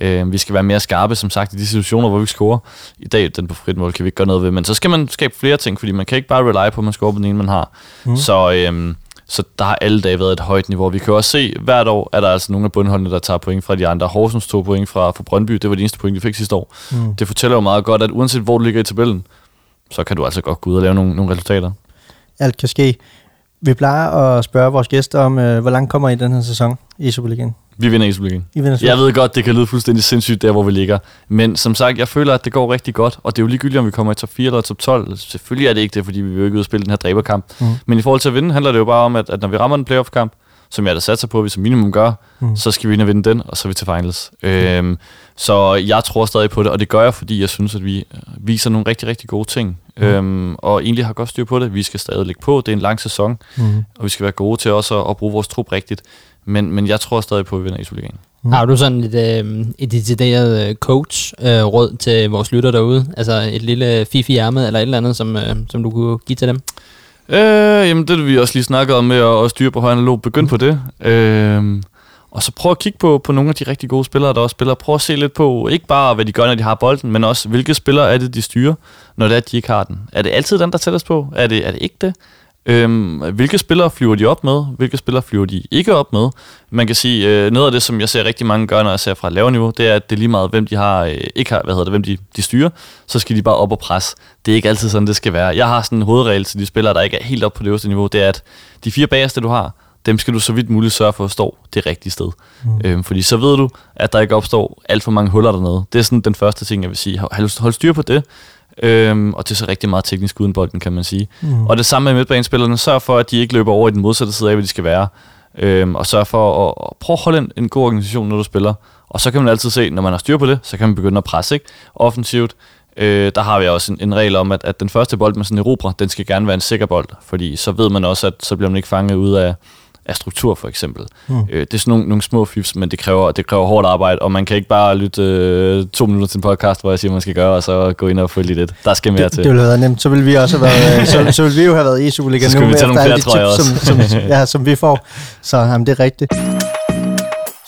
Øh, vi skal være mere skarpe, som sagt, i de situationer, hvor vi scorer. I dag, den på frit mål, kan vi ikke gøre noget ved. Men så skal man skabe flere ting, fordi man kan ikke bare rely på, at man scorer på den ene, man har. Mm. Så... Øh, Så der har alle dage været et højt niveau. Vi kan også se, hvert år er der altså nogle af bundholdene, der tager point fra de andre. Horsens tog point fra, fra Brøndby. Det var det eneste point, de fik sidste år. Mm. Det fortæller jo meget godt, at uanset hvor du ligger i tabellen, så kan du altså godt gå ud og lave nogle, nogle resultater. Alt kan ske. Vi plejer at spørge vores gæster om, øh, hvor langt kommer I den her sæson i Superligaen? Vi vinder i Superligaen. I vinder Superligaen. Jeg ved godt, det kan lyde fuldstændig sindssygt der, hvor vi ligger. Men som sagt, jeg føler, at det går rigtig godt. Og det er jo ligegyldigt, om vi kommer i top fire eller top tolv. Selvfølgelig er det ikke det, fordi vi vil jo ikke ud og spille den her dræberkamp. Mm. Men i forhold til at vinde, handler det jo bare om, at, at når vi rammer en playoff-kamp, som jeg da satser på, at vi som minimum gør, mm. så skal vi ind og vinde den, og så er vi til finals. Mm. Øhm, så jeg tror stadig på det, og det gør jeg, fordi jeg synes, at vi viser nogle rigtig, rigtig gode ting. Mm. Øhm, og egentlig har godt styr på det. Vi skal stadig ligge på. Det er en lang sæson, mm. og vi skal være gode til også at, at bruge vores trup rigtigt. Men, men jeg tror stadig på, at vi vinder i Superligaen. Mm. Har du sådan et, øh, et decideret coach-råd øh, til vores lytter derude? Altså et lille fifi-ærmet eller et eller andet, som, øh, som du kunne give til dem? Øh, jamen det vi også lige snakkede om med at, at styre på højre analog. Begynd på det. Øh, og så prøv at kigge på, på nogle af de rigtig gode spillere, der også spiller. Prøv at se lidt på, ikke bare hvad de gør, når de har bolden, men også hvilke spillere er det, de styrer, når det er, de ikke har den. Er det altid den, der tættes på? Er det, er det ikke det? Øhm, hvilke spillere flyver de op med? Hvilke spillere flyver de ikke op med? Man kan sige, øh, noget af det, som jeg ser rigtig mange gøre, når jeg ser fra lavere niveau, det er, at det er lige meget, hvem de har, øh, ikke har, hvad hedder det, hvem de, de styrer, så skal de bare op og presse. Det er ikke altid sådan, det skal være. Jeg har sådan en hovedregel til de spillere, der ikke er helt op på det øverste niveau, det er, at de fire bagerste, du har, dem skal du så vidt muligt sørge for at stå det rigtige sted. Mm. Øhm, fordi så ved du, at der ikke opstår alt for mange huller dernede. Det er sådan den første ting, jeg vil sige. Hold styr på det. Øhm, og det er så rigtig meget teknisk uden bolden, kan man sige. Mm. Og det samme med midtbanespillerne. Sørg for, at de ikke løber over i den modsatte side af, hvor de skal være. Øhm, og sørg for at, at prøve at holde en, en god organisation, når du spiller. Og så kan man altid se, når man har styr på det, så kan man begynde at presse, ikke? Offensivt. Øh, der har vi også en, en regel om, at, at den første bold, man sådan erobrer, den skal gerne være en sikker bold. Fordi så ved man også, at så bliver man ikke fanget ud af... af struktur, for eksempel. Mm. Øh, det er sådan nogle, nogle små fifs, men det kræver, det kræver hårdt arbejde, og man kan ikke bare lytte øh, to minutter til en podcast, hvor jeg siger, man skal gøre, og så gå ind og følge lidt. Der skal mere det, til. Det ville være nemt. Så ville vi også have været, så, så ville vi jo have været i Superligaen nu, efter nogle flere, alle de tips, som, som, ja, som vi får. Så jamen, det er rigtigt.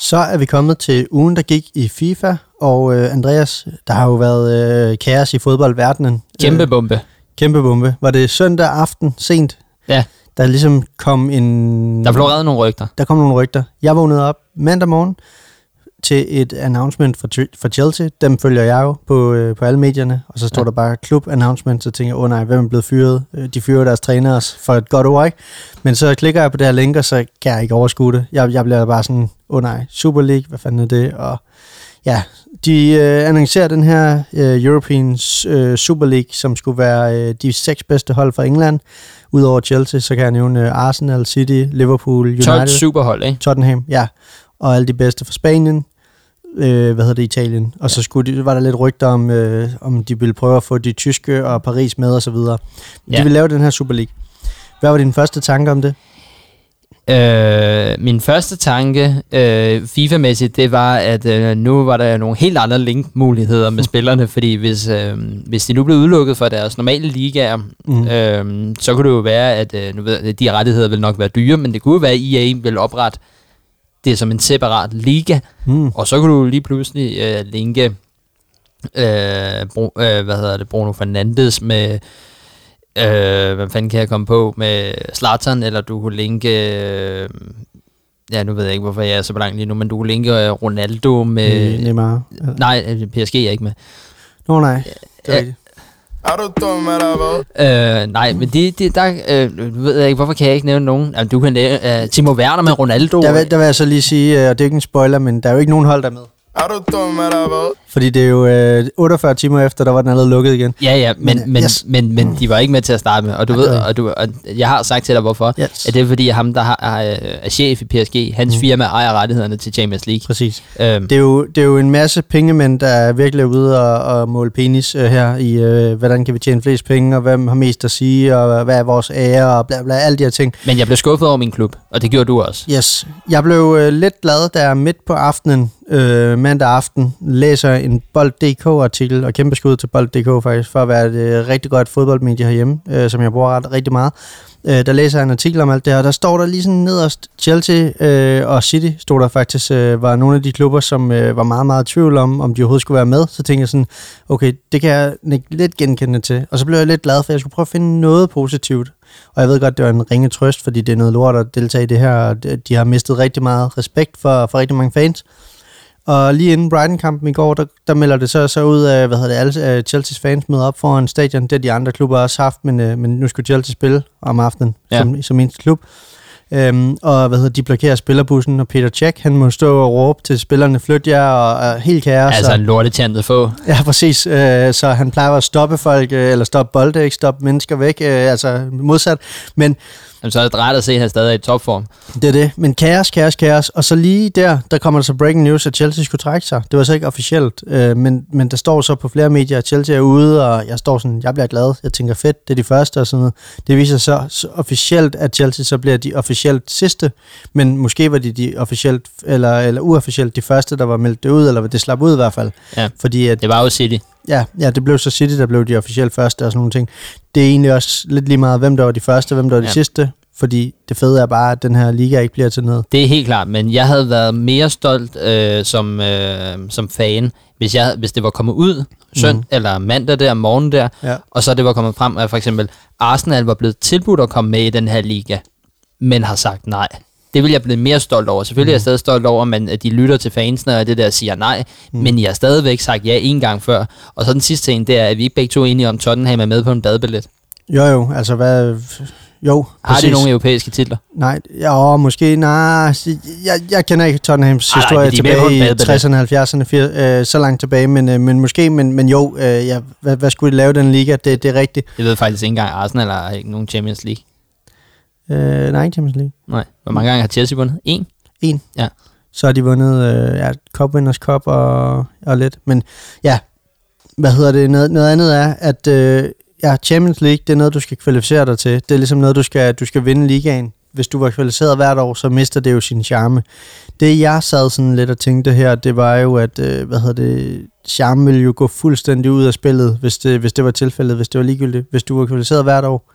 Så er vi kommet til ugen, der gik i FIFA, og øh, Andreas, der har jo været øh, kaos i fodboldverdenen. Kæmpe bombe. Øh, kæmpe bombe. Var det søndag aften sent? Ja. Der ligesom kom en... Der blev reddet nogle rygter. Der kom nogle rygter. Jeg vågnede op mandag morgen til et announcement for, for Chelsea. Dem følger jeg jo på, øh, på alle medierne. Og så står ja. der bare klub-announcement, så tænker jeg, åh oh, nej, hvem er blevet fyret? De fyrer deres trænere for et godt ord, ikke? Men så klikker jeg på det her link, og så kan jeg ikke overskue det. Jeg, jeg bliver bare sådan, åh oh, nej, Super League, hvad fanden er det? Og ja, de øh, annoncerer den her øh, European øh, Super League, som skulle være øh, de seks bedste hold fra England. Udover Chelsea, så kan jeg nævne øh, Arsenal, City, Liverpool, United. Tot superhold, ikke? Tottenham, ja. Og alle de bedste fra Spanien, øh, hvad hedder det, Italien. Og ja. så skulle de, var der lidt rygter om, øh, om de ville prøve at få de tyske og Paris med og så videre. De ja. ville lave den her Super League. Hvad var din første tanke om det? Øh, min første tanke øh, FIFA-mæssigt, det var, at øh, nu var der nogle helt andre linkmuligheder med spillerne, fordi hvis, øh, hvis de nu blev udelukket fra deres normale ligaer, mm. øh, så kunne det jo være, at øh, nu ved, de rettigheder ville nok være dyre, men det kunne jo være, at E A ville oprette det som en separat liga, mm. og så kunne du lige pludselig øh, linke øh, Bro, øh, hvad hedder det, Bruno Fernandes med... Øh, hvad fanden kan jeg komme på med Zlatan, eller du kunne linke øh, ja, nu ved jeg ikke, hvorfor jeg er så langt lige nu, men du kunne linke øh, Ronaldo med... Neymar. Nej, P S G er ikke med. Nå nej, det er øh, Er du dum, eller hvad? Øh, nej, men de, de, der øh, ved jeg ikke, hvorfor kan jeg ikke nævne nogen? Altså, du kan nævne øh, Timo Werner med Ronaldo. Der vil, der vil jeg så lige sige, og øh, det er ikke en spoiler, men der er jo ikke nogen hold der med. Er du dum, eller hvad? Fordi det er jo øh, otteogfyrre timer efter, der var den allerede lukket igen. Ja, ja, men, men, men, yes. men, men de var ikke med til at starte med, og du okay. ved, og, du, og jeg har sagt til dig, hvorfor. Yes. At det er fordi, at ham, der har, er, er chef i P S G, hans mm. firma ejer rettighederne til Champions League. Præcis. Øhm. Det, er jo, det er jo en masse pengemænd, der er virkelig ude og, og måle penis øh, her i, øh, hvordan kan vi tjene flest penge, og hvem har mest at sige, og hvad er vores ære, og bla bla, alle de her ting. Men jeg blev skuffet over min klub, og det gjorde du også. Yes. Jeg blev øh, lidt glad, da jeg midt på aftenen, øh, mandag aften, læser en bold punktum d k-artikel, og kæmpe skud til bold punktum d k faktisk, for at være et uh, rigtig godt fodboldmedie herhjemme, øh, som jeg bruger ret, rigtig meget. Øh, der læser jeg en artikel om alt det her, og der står der lige sådan nederst, Chelsea øh, og City stod der faktisk, øh, var nogle af de klubber, som øh, var meget, meget i tvivl om, om de overhovedet skulle være med. Så tænkte jeg sådan, okay, det kan jeg lidt genkende til. Og så blev jeg lidt glad, for jeg skulle prøve at finde noget positivt. Og jeg ved godt, det var en ringe trøst, fordi det er noget lort at deltage i det her, og de har mistet rigtig meget respekt for, for rigtig mange fans. Og lige inden Brighton-kampen i går, der, der melder det så, så ud af, hvad hedder det, alle Chelseas fans møder op foran stadion. Det har de andre klubber også haft, men, men nu skulle Chelsea spille om aftenen, ja, som, som eneste klub. Øhm, og hvad hedder de blokerer spillerbussen, og Peter Cech, han må stå og råbe til spillerne, flyt jer, og, og helt kære. Altså så, en lortetjantet få. Ja, præcis. Øh, så han plejer at stoppe folk, øh, eller stoppe bolde, ikke stoppe mennesker væk, øh, altså modsat. Men jamen, så er det drejet at se, at han stadig er i topform. Det er det. Men kaos, kaos, kaos. Og så lige der, der kommer der så breaking news, at Chelsea skulle trække sig. Det var så ikke officielt, øh, men, men der står så på flere medier, at Chelsea er ude, og jeg står sådan, jeg bliver glad, jeg tænker fedt, det er de første og sådan noget. Det viser så, så officielt, at Chelsea så bliver de officielt sidste, men måske var de de officielt, eller, eller uofficielt de første, der var meldt det ud, eller det slap ud i hvert fald. Ja, fordi at, det var jo City. Ja, ja, det blev så City, der blev de officielt første og sådan nogle ting. Det er egentlig også lidt lige meget, hvem der var de første, hvem der var de ja. sidste, fordi det fede er bare, at den her liga ikke bliver til noget. Det er helt klart, men jeg havde været mere stolt øh, som, øh, som fan, hvis, jeg, hvis det var kommet ud søndag mm. eller mandag der, morgen der, ja. og så det var kommet frem, at for eksempel Arsenal var blevet tilbudt at komme med i den her liga, men har sagt nej. Det vil jeg blive mere stolt over. Selvfølgelig mm. er jeg stadig stolt over, man, at de lytter til fansene, og det der siger nej, mm. men jeg har stadigvæk sagt ja en gang før. Og så den sidste ting, det er, at vi ikke begge to er enige om, Tottenham er med på en badbillet. Jo jo, altså hvad... Jo, har præcis. De nogle europæiske titler? Nej, jo, måske, nej. Jeg, jeg kender ikke Tottenhams ah, historie nej, tilbage i tresserne, halvfjerdserne, øh, så langt tilbage, men, øh, men måske, men, men jo, øh, ja, hvad, hvad skulle de lave den liga? Det, det er rigtigt. Jeg ved faktisk ikke engang, Arsenal har ikke nogen Champions League. Øh, nej, ikke Champions League. Nej. Hvor mange gange har Chelsea vundet? En? En. Ja. Så har de vundet øh, ja, Cup Winners Cup og, og lidt. Men ja, hvad hedder det? Noget, noget andet er, at øh, ja, Champions League, det er noget, du skal kvalificere dig til. Det er ligesom noget, du skal, du skal vinde ligaen. Hvis du var kvalificeret hvert år, så mister det jo sin charme. Det, jeg sad sådan lidt og tænkte her, det var jo, at øh, hvad hedder det, charme ville jo gå fuldstændig ud af spillet, hvis det, hvis det var tilfældet, hvis det var ligegyldigt, hvis du var kvalificeret hvert år.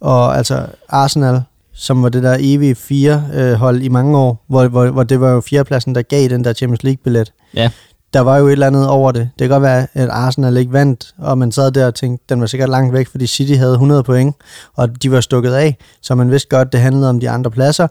Og altså Arsenal, som var det der evige fire øh, hold i mange år, hvor, hvor, hvor det var jo fjerdepladsen, der gav den der Champions League-billet. Ja. Der var jo et eller andet over det. Det kan godt være, at Arsenal ikke vandt, og man sad der og tænkte, den var sikkert langt væk, fordi City havde hundrede point, og de var stukket af, så man vidste godt, det handlede om de andre pladser.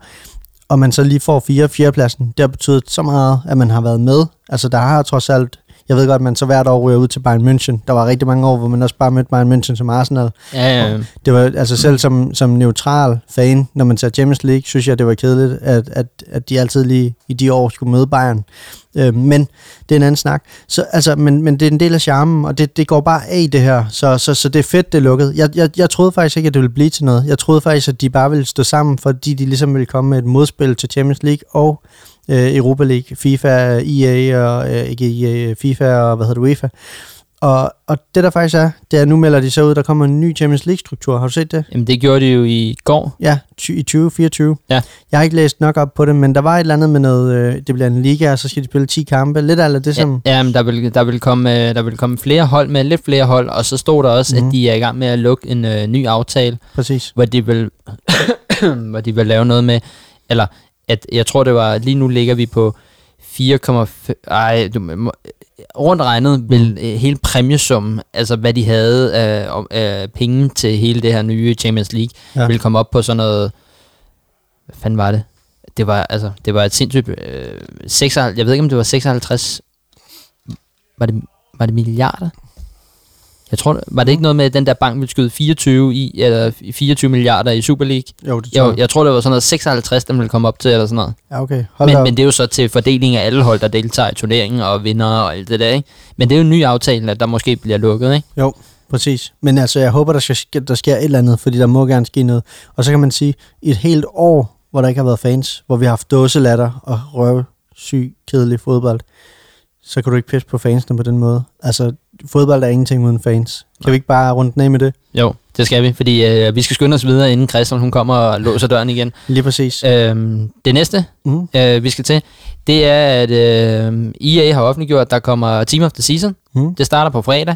Og man så lige får fire fjerdepladsen. Det har betydet så meget, at man har været med. Altså der har trods alt... Jeg ved godt, at man så hvert år ryger ud til Bayern München. Der var rigtig mange år, hvor man også bare mødte Bayern München som Arsenal. Ja, ja. Det var altså selv som, som neutral fan, når man tager Champions League, synes jeg, det var kedeligt, at, at, at de altid lige i de år skulle møde Bayern. Øh, men det er en anden snak. Så, altså, men, men det er en del af charmen, og det, det går bare af det her. Så, så, så det er fedt, det er lukket. Jeg, jeg, jeg troede faktisk ikke, at det ville blive til noget. Jeg troede faktisk, at de bare ville stå sammen, fordi de ligesom ville komme med et modspil til Champions League og Europa League, FIFA, E A og øh, ikke E A, FIFA og hvad hedder det, UEFA. Og, og det der faktisk er, det er, nu melder de så ud, der kommer en ny Champions League-struktur. Har du set det? Jamen det gjorde de jo i går. Ja, ty- i tyve fireogtyve. Ja. Jeg har ikke læst nok op på det, men der var et eller andet med noget, øh, det bliver en liga, og så skal de spille ti kampe. Lidt af det som... Ja, jamen der vil, der, vil komme, der vil komme flere hold med, lidt flere hold, og så stod der også, mm-hmm. at de er i gang med at lukke en øh, ny aftale. Præcis. Hvor de vil, hvor de vil lave noget med, eller... at jeg tror, det var, lige nu ligger vi på fire komma fem, ej, du, rundt regnet vil mm. hele præmiesummen, altså hvad de havde af øh, øh, penge til hele det her nye Champions League, ja. Ville komme op på sådan noget, hvad fanden var det? Det var, altså, det var et sindssygt, øh, seksoghalvtreds, jeg ved ikke, om det var seksoghalvtreds, var det, var det milliarder? Jeg tror, var det ikke noget med, at den der bank ville skyde fireogtyve i, eller fireogtyve milliarder i Super League? Jo, det tror jeg. Jeg, jeg tror, det var sådan noget seksoghalvtreds, den ville komme op til, eller sådan noget. Ja, okay. Men, men det er jo så til fordeling af alle hold, der deltager i turneringen og vinder og alt det der, ikke? Men det er jo en ny aftale, at der måske bliver lukket, ikke? Jo, præcis. Men altså, jeg håber, der, skal, der sker et eller andet, fordi der må gerne ske noget. Og så kan man sige, et helt år, hvor der ikke har været fans, hvor vi har haft dåselatter og røvsyg, kedelig fodbold, så kan du ikke pisse på fansene på den måde. Altså, fodbold er ingenting uden fans. Kan Nej. Vi ikke bare runde den af med det? Jo, det skal vi, fordi øh, vi skal skynde os videre, inden Christian hun kommer og låser døren igen. Lige præcis. Øhm, det næste, mm. øh, vi skal til, det er, at øh, E A har offentliggjort, at der kommer Team of the Season. Mm. Det starter på fredag,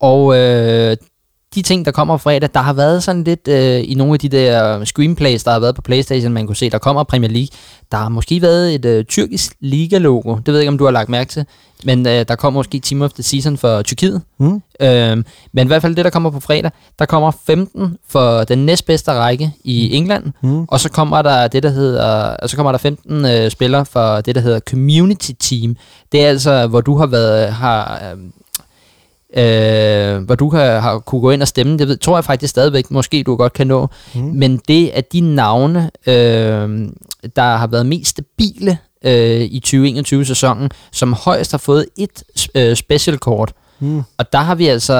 og øh, de ting, der kommer fredag, der har været sådan lidt øh, i nogle af de der screenplays, der har været på PlayStation, man kunne se, der kommer Premier League. Der har måske været et øh, tyrkisk liga-logo. Det ved jeg ikke, om du har lagt mærke til. Men øh, der kommer måske Team of the Season for Tyrkiet. Mm. Øhm, men i hvert fald det, der kommer på fredag, der kommer femten for den næstbedste række i England. Mm. Og så kommer der det, der hedder, og så kommer der femten øh, spillere for det, der hedder Community Team. Det er altså, hvor du har været... Har, øh, Øh, hvor du har, har kunne gå ind og stemme. Det ved, tror jeg faktisk stadigvæk, måske du godt kan nå. Mm. Men det er de navne, øh, der har været mest stabile øh, i tyve enogtyve-sæsonen, som højst har fået et øh, specialkort. Mm. Og der har vi altså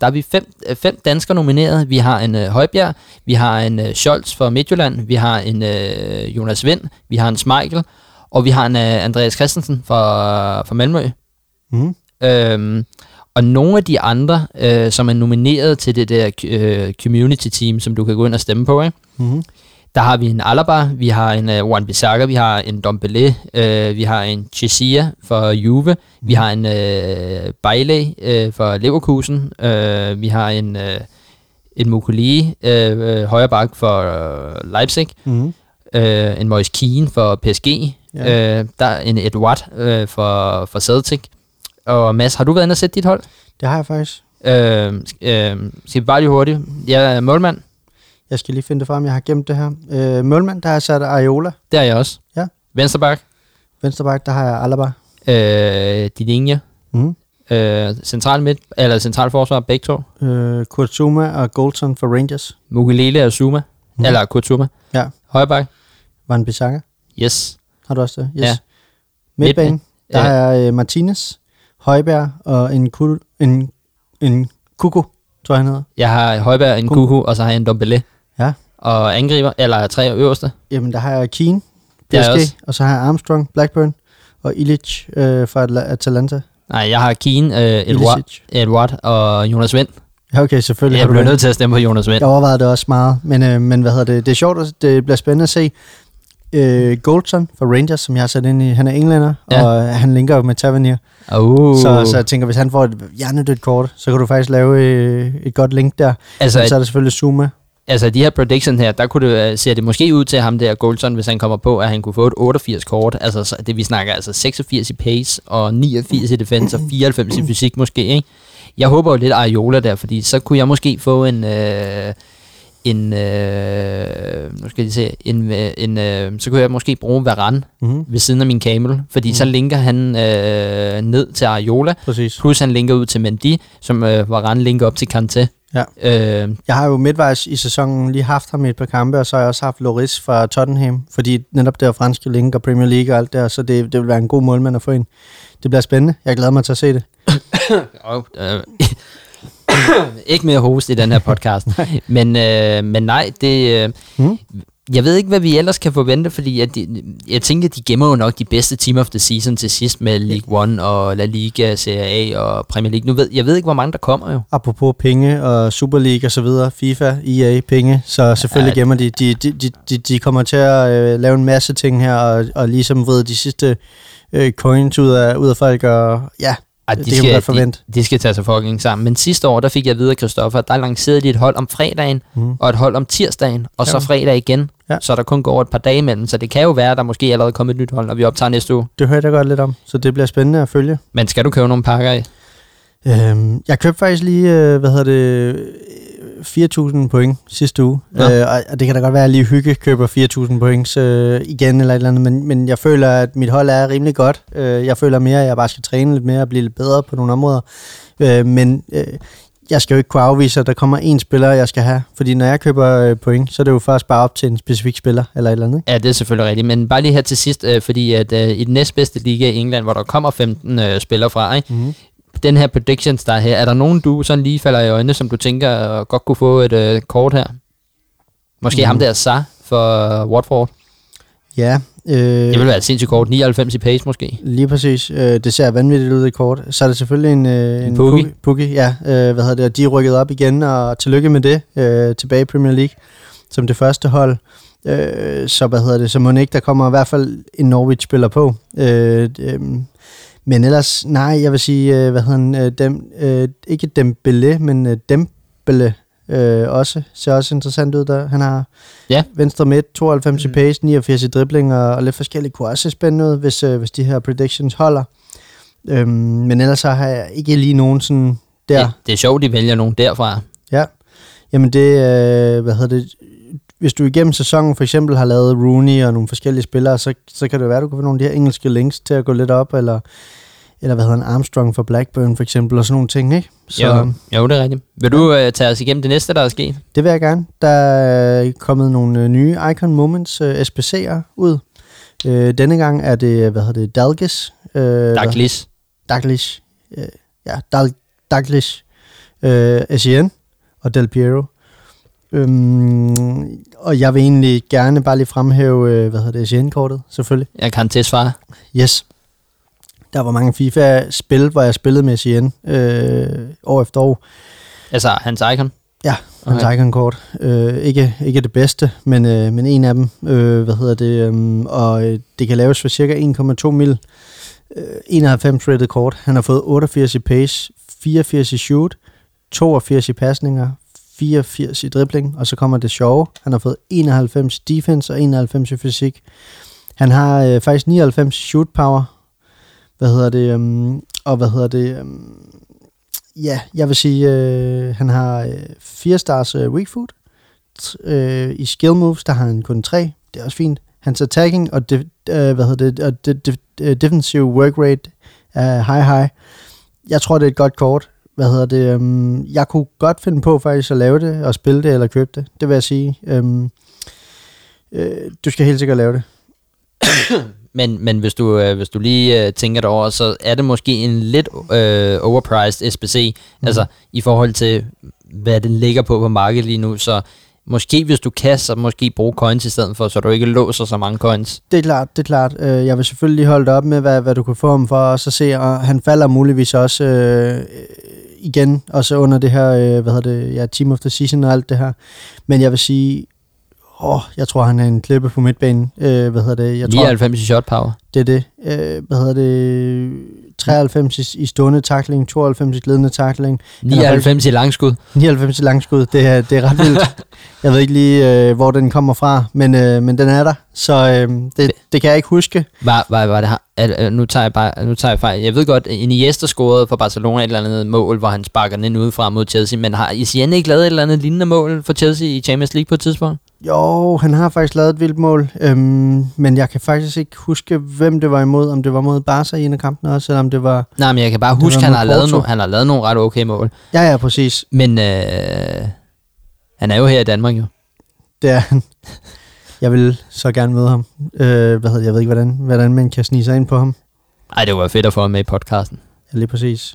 der har vi fem, fem danskere nomineret. Vi har en øh, Højbjerg, vi har en øh, Scholz fra Midtjylland, vi har en øh, Jonas Vind, vi har en Schmeichel, og vi har en øh, Andreas Christensen fra, fra Malmø. Mm. Øh, Og nogle af de andre, øh, som er nomineret til det der øh, community team, som du kan gå ind og stemme på, ikke? Mm-hmm. Der har vi en Alaba, vi har en øh, Wan-Bissaka, vi har en Dombele, øh, vi har en Chessia for Juve, mm-hmm. vi har en øh, Bailey øh, for Leverkusen, øh, vi har en, øh, en Mukuli, øh, højre bak for øh, Leipzig, mm-hmm. øh, en Moise Kean for P S G, yeah. øh, der er en Edouard øh, for, for Celtic. Og Mads, har du været inde og set dit hold? Det har jeg faktisk. Øh, øh, skal vi bare lige hurtigt? Jeg er målmand. Jeg skal lige finde det frem, jeg har gemt det her. Øh, målmand, der har jeg sat Areola. Det har jeg også. Ja. Vensterbak. Vensterbak, der har jeg Alaba. Øh, Didinje. Mm. Øh, central midt, eller central forsvar, begge to. Øh, Kurtzuma og Goldson for Rangers. Mukelele og Zuma. Mm. Eller Kurtzuma. Ja. Højrebak. Wan-Bissaka. Yes. Har du også det? Yes. Ja. Midtbane, Midtbane. Der ja. har jeg øh, Martinez. Højbjerg og en, kul, en, en kuku, tror jeg han hedder. Jeg har Højbjerg, en kuku, kuku og så har jeg en Dombele. Ja. Og angriber, eller tre øverste. Jamen, der har jeg Keane, P S G, og så har jeg Armstrong, Blackburn og Illich øh, fra Atalanta. Nej, jeg har Keane, øh, Edward, Edward og Jonas Vind. Ja, okay, selvfølgelig. Jeg bliver nødt til at stemme på Jonas Vind. Jeg overvejede det også meget, men, øh, men hvad hedder det? Det er sjovt, at det bliver spændende at se. Øh, Goldson fra Rangers, som jeg har sat ind i. Han er englænder, ja. Og han linker jo med Tavernier. Oh. Så, så jeg tænker, hvis han får et hjernedødt kort, så kan du faktisk lave øh, et godt link der. Altså, så er der selvfølgelig Zuma. Altså de her prediction her, der kunne det, ser det måske ud til ham der Goldson, hvis han kommer på, at han kunne få et otteogfirs kort. Altså så det vi snakker, altså seksogfirs i pace og niogfirs i defense og fireoghalvfems i fysik måske, ikke? Jeg håber jo lidt Areola der, fordi så kunne jeg måske få en... Øh, en øh, nu skal jeg se en en øh, så kunne jeg måske bruge Varane mm-hmm. ved siden af min Camel, fordi mm-hmm. så linker han øh, ned til Areola. Præcis. Plus han linker ud til Mendy, som øh, Varane linker op til Kanté. Ja. Øh, jeg har jo midtvejs i sæsonen lige haft ham i et par kampe, og så har jeg også haft Lloris fra Tottenham, fordi netop der franske link og Premier League og alt der, så det det vil være en god målmand at få ind. Det bliver spændende. Jeg glæder mig til at se det. oh, øh. Ikke mere host i den her podcast. men, øh, men nej, det... Øh, mm. Jeg ved ikke, hvad vi ellers kan forvente, fordi at de, jeg tænker, at de gemmer jo nok de bedste Team of the Season til sidst med League One og La Liga, Serie A og Premier League. Nu ved, jeg ved ikke, hvor mange der kommer jo. Apropos penge og Super League og så videre, FIFA, E A, penge, så selvfølgelig ja, gemmer de. De, de, de. de kommer til at øh, lave en masse ting her og, og ligesom vride de sidste øh, coins ud af, ud af folk og ja... Ej, de, det skal, de, de skal tage sig fucking sammen. Men sidste år, der fik jeg videre, Kristoffer, der lancerede de et hold om fredagen, mm. og et hold om tirsdagen, og ja. Så fredag igen. Ja. Så der kun går over et par dage imellem, så det kan jo være, at der måske allerede kommer et nyt hold, når vi optager næste uge. Det hørte jeg godt lidt om, så det bliver spændende at følge. Men skal du købe nogle pakker i? Øhm, jeg købte faktisk lige, hvad hedder det, fire tusind point sidste uge, ja. øh, og det kan da godt være, at lige Hygge køber fire tusind point øh, igen eller et eller andet, men, men jeg føler, at mit hold er rimelig godt. Øh, jeg føler mere, at jeg bare skal træne lidt mere og blive lidt bedre på nogle områder, øh, men øh, jeg skal jo ikke kunne afvise, at der kommer en spiller, jeg skal have, fordi når jeg køber point, så er det jo først bare op til en specifik spiller eller et eller andet. Ja, det er selvfølgelig rigtigt, men bare lige her til sidst, øh, fordi at øh, i den næstbedste liga i England, hvor der kommer femten øh, spillere fra, ikke? Mm-hmm. Den her predictions, der er her, er der nogen, du sådan lige falder i øjnene, som du tænker godt kunne få et øh, kort her? Måske mm. ham der, Sa, for Watford? Ja. Øh, det vil være et sindssygt kort. nioghalvfems i pace måske. Lige præcis. Øh, det ser vanvittigt ud i kort. Så er det selvfølgelig en, øh, en Pukki. Pukki, ja. Øh, hvad hedder det? Og de er rykket op igen, og tillykke med det. Øh, tilbage i Premier League som det første hold. Øh, så hvad hedder det? Så må ikke, der kommer i hvert fald en Norwich-spiller på. Øh, øh, Men ellers, nej, jeg vil sige, hvad hedder han, dem, øh, ikke Dembélé, men Dembélé øh, også, ser også interessant ud der. Han har ja. venstre midt, tooghalvfems mm. i pace, niogfirs i dribling og, og lidt forskellige, kunne også se spændende ud, hvis, øh, hvis de her predictions holder. Øhm, men ellers så har jeg ikke lige nogen sådan der. Det, det er sjovt, de vælger nogen derfra. Ja, jamen det, øh, hvad hedder det, hvis du igennem sæsonen for eksempel har lavet Rooney og nogle forskellige spillere, så, så kan det være, at du kan få nogle af de her engelske links til at gå lidt op, eller, eller hvad hedder en Armstrong for Blackburn for eksempel, og sådan nogle ting, ikke? Så, jo, jo, det er rigtigt. Vil du øh, tage os igennem det næste, der er sket? Det vil jeg gerne. Der er kommet nogle nye Icon Moments øh, S B C'er ud. Øh, denne gang er det, hvad hedder det, Dalgis? Øh, Dalgis. Dalgis. Øh, ja, Dal- Dalgis. Øh, S I N og Del Piero. Øhm, og jeg vil egentlig gerne bare lige fremhæve, øh, hvad hedder det, S N-kortet, selvfølgelig. Jeg kan tilsvare. Yes. Der var mange FIFA-spil, hvor jeg spillede med S N øh, år efter år. Altså hans Icon? Ja, hans okay. Icon-kort. Øh, ikke, ikke det bedste, men, øh, men en af dem, øh, hvad hedder det, øh, og det kan laves for cirka en komma to mil. Øh, enoghalvfems rated kort. Han har fået otteogfirs i pace, fireogfirs i shoot, toogfirs i pasninger, fireogfirs i dribling, og så kommer det sjove. Han har fået enoghalvfems defense og enoghalvfems i fysik. Han har øh, faktisk nioghalvfems shoot power. Hvad hedder det? Øhm, og hvad hedder det? Øhm, ja, jeg vil sige, øh, han har øh, fire stars øh, weak foot. Øh, I skill moves, der har han kun tre. Det er også fint. Hans attacking og, dif- øh, hvad hedder det, og dif- dif- defensive work rate er high high. Jeg tror, det er et godt kort. Hvad hedder det? Øhm, jeg kunne godt finde på faktisk at lave det, og spille det, eller købe det. Det vil jeg sige. Øhm, øh, du skal helt sikkert lave det. men men hvis, du, øh, hvis du lige øh, tænker dig over, så er det måske en lidt øh, overpriced S B C, mm. altså i forhold til, hvad den ligger på på markedet lige nu, så måske hvis du kan, så måske bruge coins i stedet for, så du ikke låser så mange coins. Det er klart, det er klart. Jeg vil selvfølgelig holde op med, hvad, hvad du kunne få ham for, og så se, og han falder muligvis også... Øh, igen, også under det her, øh, hvad hedder det, ja, team of the season og alt det her. Men jeg vil sige, åh, jeg tror, han er en klippe på midtbanen. Øh, hvad hedder det? Jeg nioghalvfems i shot power. Det er det. Øh, hvad hedder det? treoghalvfems i stående tackling, tooghalvfems i glidende tackling. nioghalvfems i langskud. nioghalvfems i langskud, det er, det er ret vildt. Jeg ved ikke lige, øh, hvor den kommer fra, men, øh, men den er der. Så øh, det, det kan jeg ikke huske. Var, var, var det her? At, nu tager jeg bare, nu tager jeg fejl. Jeg ved godt, Iniesta scorede for Barcelona et eller andet mål, hvor han sparker den ind udefra mod Chelsea, men har Essien ikke lavet et eller andet lignende mål for Chelsea i Champions League på et tidspunkt? Jo, han har faktisk lavet et vildt mål, øhm, men jeg kan faktisk ikke huske, hvem det var imod, om det var mod Barca i en af kampene også, eller om det var... Nej, men jeg kan bare huske, han har, lavet no- han har lavet nogle ret okay mål. Ja, ja, præcis. Men øh, han er jo her i Danmark, jo. Det er han. Jeg vil så gerne møde ham. Øh, hvad hedder, jeg ved ikke, hvordan, hvordan man kan snige sig ind på ham. Nej, det var fedt at få ham med i podcasten. Ja, lige præcis.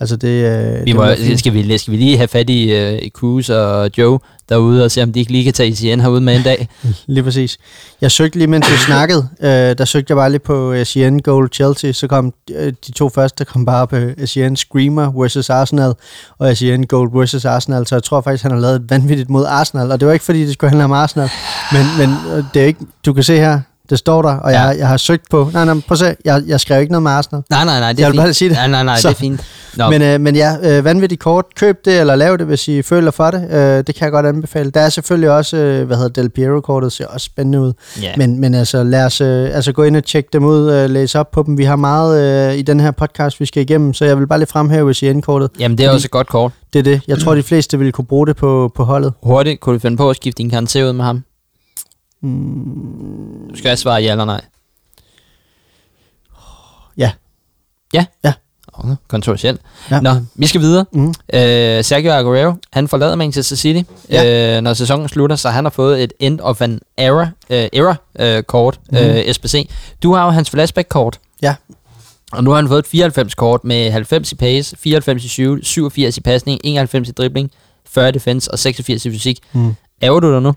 Altså det... Øh, vi må, det skal, vi, skal vi lige have fat i, øh, i Kuz og Joe derude, og se om de ikke lige kan tage S I N herude med en dag. Lige præcis. Jeg søgte lige, mens vi snakkede, øh, der søgte jeg bare lige på S I N Goal Chelsea, så kom øh, de to første, der kom bare på S I N Screamer versus Arsenal, og S I N Goal versus Arsenal, så jeg tror faktisk, han har lavet et vanvittigt mod Arsenal, og det var ikke fordi, det skulle handle om Arsenal, men, men det er ikke, du kan se her, Det står der, og ja. jeg, jeg har søgt på... Nej, nej, prøv at se. Jeg, jeg skrev ikke noget med Arsenal. Nej, nej, nej, det er jeg fint. Jeg vil bare sige det. Nej, nej, nej, så. Det er fint. No. Men, øh, men ja, øh, vanvittigt kort. Køb det, eller lav det, hvis I føler for det. Øh, det kan jeg godt anbefale. Der er selvfølgelig også, øh, hvad hedder Del Piero-kortet, ser også spændende ud. Yeah. Men, men altså, lad os øh, altså, gå ind og tjekke dem ud, øh, læse op på dem. Vi har meget øh, i den her podcast, vi skal igennem, så jeg vil bare lige fremhæve I C N-kortet. Jamen, det er også et godt kort. Det er det. Jeg tror, de fleste ville kunne bruge det på, på holdet. Hurtigt kunne du finde på at skifte din Kanté ud med ham? Mm. Skal jeg svare ja eller nej? Ja. Ja? Ja. Okay, kontroversielt. Ja. Nå, vi skal videre. Mm. øh, Sergio Aguero, han forlader Manchester City, ja. øh, når sæsonen slutter. Så han har fået et end of an era øh, Era øh, kort, mm. øh, S B C. Du har jo hans flashback kort. Ja. Og nu har han fået et fireoghalvfems kort med halvfems i pace, fireoghalvfems i syv, syvogfirs i pasning, enoghalvfems i dribling, fyrre i defense og seksogfirs i fysik. mm. Ærger du dig nu?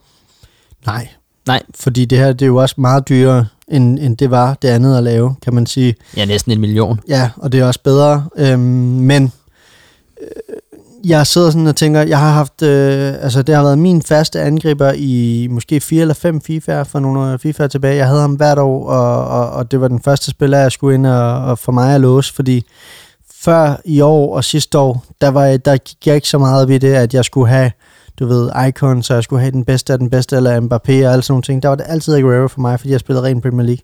Nej. Nej, fordi det her, det er jo også meget dyrere, end, end det var det andet at lave, kan man sige. Ja, næsten en million. Ja, og det er også bedre. Øhm, men øh, jeg sidder sådan og tænker, jeg har haft, øh, altså det har været min faste angriber i måske fire eller fem FIFA'er for nogle FIFA'er tilbage. Jeg havde ham hvert år, og, og, og det var den første spiller, jeg skulle ind og, og for mig at låse, fordi før i år og sidste år, der, var, der gik jeg ikke så meget ved det, at jeg skulle have... du ved, Icon, så jeg skulle have den bedste af den bedste, eller Mbappé og alle sådan nogle ting. Der var det altid Aguero for mig, fordi jeg spillede ren Premier League.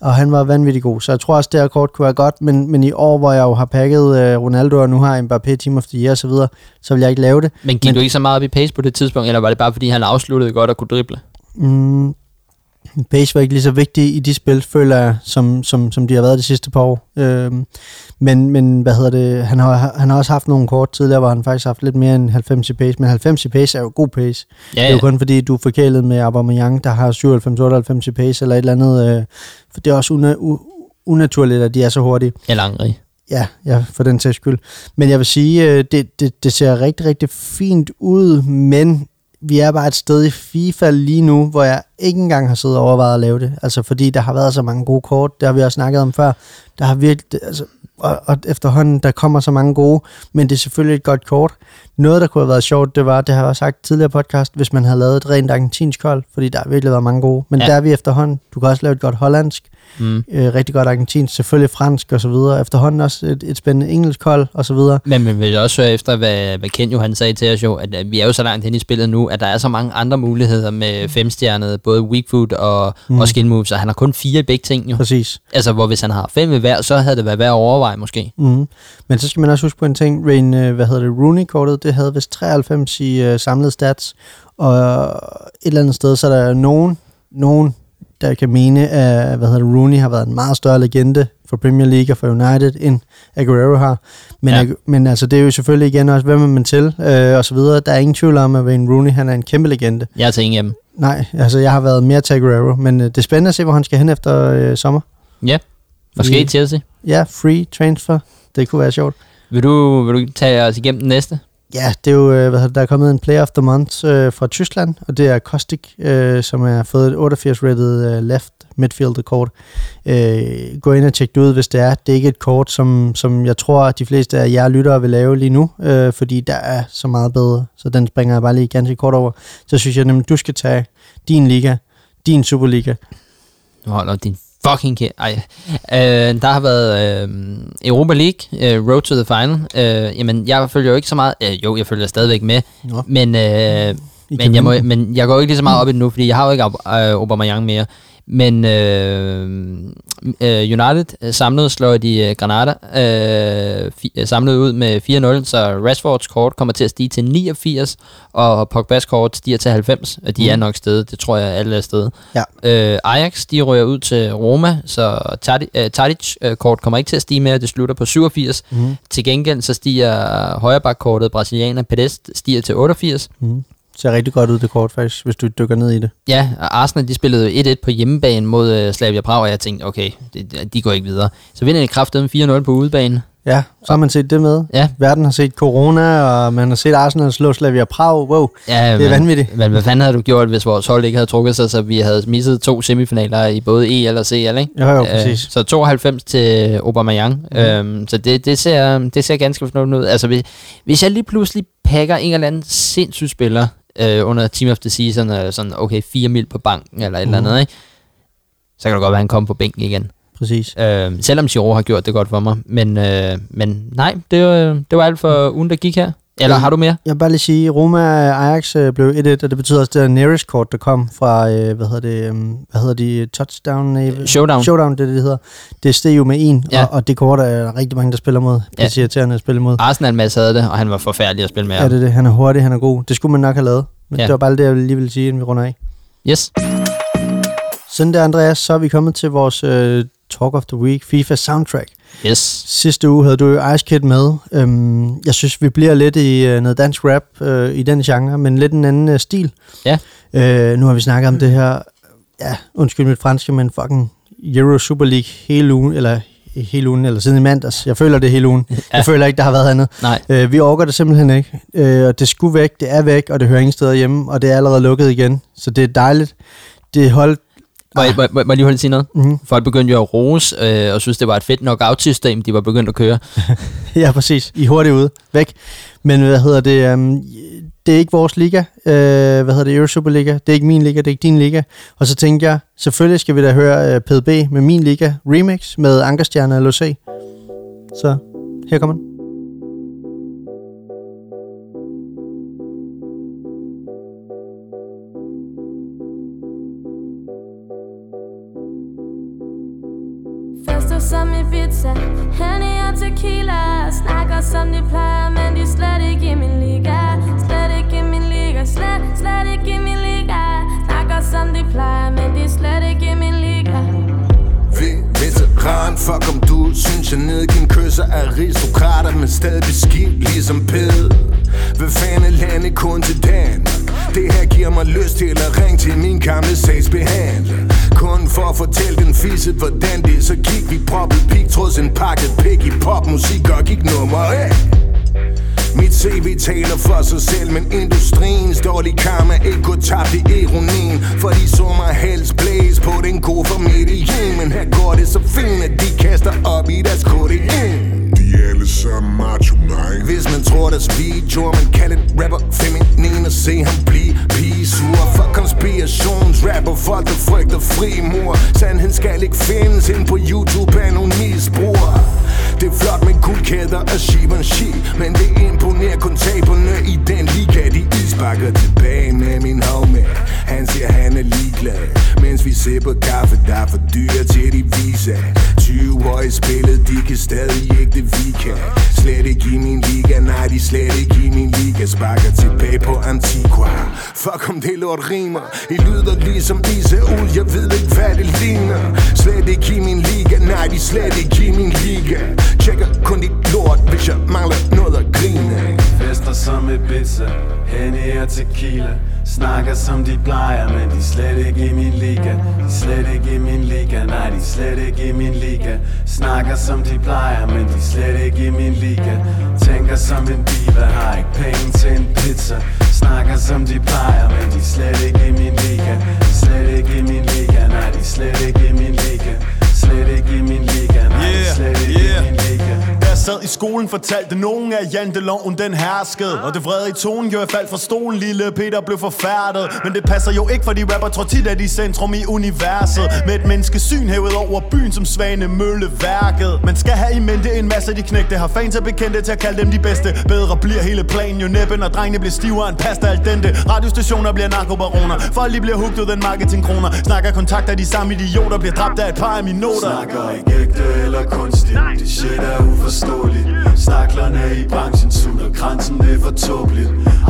Og han var vanvittig god, så jeg tror også, det her kort kunne være godt, men, men i år, hvor jeg jo har pakket øh, Ronaldo, og nu har Mbappé Team of the Year og så videre, så vil jeg ikke lave det. Men gik men, du ikke så meget op i pace på det tidspunkt, eller var det bare, fordi han afsluttede godt og kunne drible? Mm, pace var ikke lige så vigtig i de spil, føler jeg, som, som, som de har været de sidste par år. Øh, men, men, hvad hedder det, han har, han har også haft nogle kort tidligere, hvor han faktisk har haft lidt mere end halvfems i pace, men halvfems i pace er jo god pace. Ja, ja. Det er jo kun fordi, du er forkælet med Aubameyang, der har syvoghalvfems otteoghalvfems i pace, eller et eller andet. Øh, for det er også una, u, unaturligt, at de er så hurtige. Eller Angrig. Ja, ja, for den sags skyld. Men jeg vil sige, øh, det, det, det ser rigtig, rigtig fint ud, men... vi er bare et sted i FIFA lige nu, hvor jeg ikke engang har siddet og overvejet at lave det. Altså fordi der har været så mange gode kort, det har vi også snakket om før. Der har virkelig, altså, og, og efterhånden, der kommer så mange gode, men det er selvfølgelig et godt kort. Noget, der kunne have været sjovt, det var, det har jeg også sagt tidligere podcast, hvis man havde lavet et rent argentinsk hold, fordi der har virkelig været mange gode. Men ja. Der er vi efterhånden. Du kan også lave et godt hollandsk, mm. øh, rigtig godt argentinsk, selvfølgelig fransk og så videre. Efterhånden også et, et spændende engelsk hold og så videre. Men man vil også høre efter, hvad, hvad Ken Johan sagde til os jo, at, at vi er jo så langt hen i spillet nu, at der er så mange andre muligheder med femstjernede, både weak foot og, mm. og skill moves, så han har kun fire i begge ting jo. Præcis. Altså, hvor hvis han har fem i hver, så havde det været værd at overveje måske. Mm. Men så skal man også huske på en ting. Rain, hvad hedder det, Rooney-kortet, det havde vist treoghalvfems i øh, samlet stats, og et eller andet sted, så der er nogen, nogen, der kan mene, at hvad hedder, Rooney har været en meget større legende for Premier League og for United, end Aguero har. Men, ja. Ag- men altså, det er jo selvfølgelig igen også, hvem er man til, øh, og så videre. Der er ingen tvivl om, at Wayne Rooney, han er en kæmpe legende. Jeg er til ingen hjemme. Nej, altså, jeg har været mere til Aguero, men øh, det er spændende at se, hvor han skal hen efter øh, sommer. Ja, måske i Chelsea. Ja, free transfer. Det kunne være sjovt. Vil du, vil du tage os igennem den næste? Ja, det er jo, hvad der er kommet en Player of the Month øh, fra Tyskland, og det er Kostic, øh, som har fået et otteogfirs-rated øh, left midfielder-kort. Øh, gå ind og tjek det ud, hvis det er. Det er ikke et kort, som, som jeg tror, at de fleste af jer lyttere vil lave lige nu, øh, fordi der er så meget bedre, så den springer jeg bare lige ganske kort over. Så synes jeg nemlig, du skal tage din liga, din Superliga. Nu holder din fucking kære. Ej. Øh, der har været øh, Europa League, øh, Road to the Final. Øh, jamen, jeg følger jo ikke så meget... Øh, jo, jeg følger stadigvæk med. Nå. Men, øh, men, jeg må, men jeg går jo ikke lige så meget op i det nu, fordi jeg har jo ikke øh, Aubameyang mere. Men øh, øh, United samlet slår de Granada øh, fi, samlet ud med fire nul, så Rashfords kort kommer til at stige til niogfirs, og Pogba's kort stiger til halvfems, og de mm. er nok stedet, det tror jeg alle er stedet. Ja. Øh, Ajax, de rører ud til Roma, så Tadic øh, kort kommer ikke til at stige mere, det slutter på syvogfirs. Mm. Til gengæld så stiger højrebakkortet brasilianer Pérez stiger til otteogfirs. Mm. Det ser rigtig godt ud, det kort faktisk, hvis du dykker ned i det. Ja, og Arsenal, de spillede et-et på hjemmebane mod uh, Slavia Prag, og jeg tænkte, okay, det, de går ikke videre. Så vinder de kraftedeme fire nul på udebane. Ja, så har man set det med. Ja. Verden har set corona, og man har set Arsenal slå Slavia Prag. Wow, ja, det er vanvittigt. Men hvad fanden havde du gjort, hvis vores hold ikke havde trukket sig, så vi havde misset to semifinaler i både E L og C L, ikke? Jo, jo, præcis. Uh, så tooghalvfems til Aubameyang. Mm. Uh, så det, det, ser, det ser ganske fornuftigt ud. Altså, hvis, hvis jeg lige pludselig pakker en eller anden sindssyg spiller, under Team of the Season, sådan, okay, fire mil på banken, eller et mm. eller andet, ikke? så kan det godt være, at han kommer på bænken igen. Præcis. Øh, selvom Giroud har gjort det godt for mig. Men, øh, men nej, det, øh, det var alt for ugen, der gik her. Eller har du mere? Jeg vil bare lige sige, Roma-Ajax blev et et, og det betyder også, det der nearest court, der kom fra, hvad hedder det, hvad hedder de, touchdown? Showdown. Showdown, det det hedder. Det steg jo med en, ja. og, og det kort er rigtig mange, der spiller mod. Det er irriterende at spille mod. Arsenal Mads havde det, og han var forfærdelig at spille med. Ja, det er det. Han er hurtig, han er god. Det skulle man nok have lavet. Men ja. Det var bare det, jeg lige ville sige, inden vi runder af. Yes. Sådan der, Andreas, så er vi kommet til vores øh, Talk of the Week, FIFA Soundtrack. Yes. Sidste uge havde du jo Ice Kid med. Øhm, jeg synes, vi bliver lidt i øh, noget dansk rap øh, i den genre, men lidt en anden øh, stil. Ja. Øh, nu har vi snakket om det her, ja, undskyld mit franske, men fucking Euro Super League hele ugen, eller hele ugen, eller siden i mandags. Jeg føler det hele ugen. Ja. Jeg føler ikke, der har været andet. Nej. Øh, vi orker det simpelthen ikke. Øh, og det skulle væk, det er væk, og det hører ingen steder hjemme, og det er allerede lukket igen. Så det er dejligt. Det holdt. Må jeg, må, må, må jeg lige holde sige noget? Mm-hmm. Folk begyndte jo at rose, øh, og synes det var et fedt knockout-system, de var begyndt at køre. Ja, præcis. I hurtigt ude. Væk. Men hvad hedder det? Um, det er ikke vores liga. Uh, hvad hedder det? Euro Superliga. Det er ikke min liga, det er ikke din liga. Og så tænkte jeg, selvfølgelig skal vi da høre uh, P D B med min liga remix med Ankerstjerne og L O C. Så her kommer den. Som i pizza, Henny og tequila. Snakker som de plejer, men de er slet ikke i min liga. Slet ikke i min liga, slet, slet ikke i min liga. Snakker som de plejer, men de er slet ikke i min liga. Vi veteran, fuck om du synes jeg nedgiven kysser aristokrater, men stadig beskidt ligesom pæd. Hvad fanden lande kun til Danmark? Det her giver mig lyst til at ringe til min gamle sagsbehandler. Kun for at fortælle den fiset, hvordan det så gik. Vi proppede pigtråds, en pakket pik i popmusik og gik nummer et. Mit C V taler for sig selv, men industriens dårlige karma ikke går tabt i ironien. For de så mig helst blæse på den gode for Medellin. Men her går det så fint, at de kaster op i deres K D N. Alle sammen macho, nej. Hvis man tror, der speedjord, man kalder en rapper feminin og se ham blive pigesur. For konspirationsrapper, folk der frygter frimur. Sandheden skal ikke findes ind på YouTube af nogen misbruger. Det er flot med guldkæder og shibanshi, men det imponerer kun taberne i den liga. De isbakker tilbage med min homie. Han siger, han er ligeglad, mens vi sipper kaffe, der er for dyre til de visa. tyve år i spillet, de kan stadig ikke det vika. Slet ikke i min liga, nej, de slet ikke i min liga. Sparker tilbage på Antiqua. Fuck om det lort rimer. I lyder ligesom Iseul, jeg ved ikke hvad det ligner. Slet ikke i min liga, nej, de slet ikke i min liga. Tjekker kun dit lort, hvis jeg mangler noget at grine. Fester som et pizza, Henny og tequila. Snakker som de plejer, men de slet ikke i min liga. De slet ikke i min liga, nej, de slet ikke i min liga. Snakker som de plejer, men de slet ikke i min liga. Tænker som en diva, har ikke penge til en pizza. Snakker som de plejer, men de slet ikke i min liga. De slet ikke i min liga, nej, de slet ikke i min liga. Slet ikke i min liga, nej, yeah, slet ikke yeah. i min liga. Da jeg sad i skolen, fortalte nogen, at janteloven den herskede. Og det vrede i tonen, jo jeg faldt fra stolen, lille Peter blev forfærdet. Men det passer jo ikke, for de rapper tror tit, at de centrum i universet. Med et menneskesyn hævet over byen som Svanemølleværket. Man skal have i mente en masse af de knægte, har fans og bekendte til at kalde dem de bedste. Bedre bliver hele planen jo næppe, når drengene bliver stivere end pasta al dente. Radiostationer bliver narkobaroner, folk de bliver hugt ud af marketingkroner. Snakker kontakter de samme idioter, bliver dræbt af et par af mine. Snakker ikke ægte eller kunstigt, det shit er uforståeligt. Snaklerne i branchen sutter kransen, det er for tåbeligt.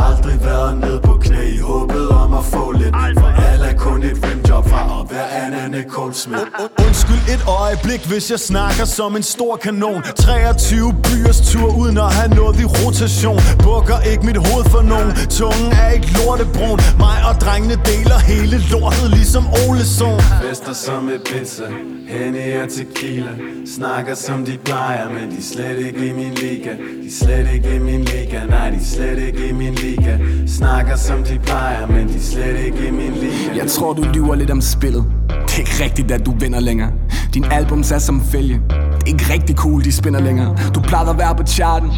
Aldrig været ned på knæ i håbet om at få lidt. For alle er kun et rimjob fra at være Anne Koldsmith. Undskyld et øjeblik, hvis jeg snakker som en stor kanon. treogtyve byers tur uden at have noget i rotation. Bukker ikke mit hoved for nogen, tungen er ikke lortebrun. Mig og drengene deler hele lortet ligesom Oleson. Fester som et pizza, Henny og tequila. Snakker som de plejer, men de slet ikke i min liga. De slet ikke i min liga, nej, de slet ikke i min liga. Snakker som de plejer, men de slet ikke i min liga. Jeg tror du lyver lidt om spillet. Det er ikke rigtigt, at du vinder længere. Din albums er som fælge. Ikke rigtig cool, de spinner længere. Du plejede at være på charten.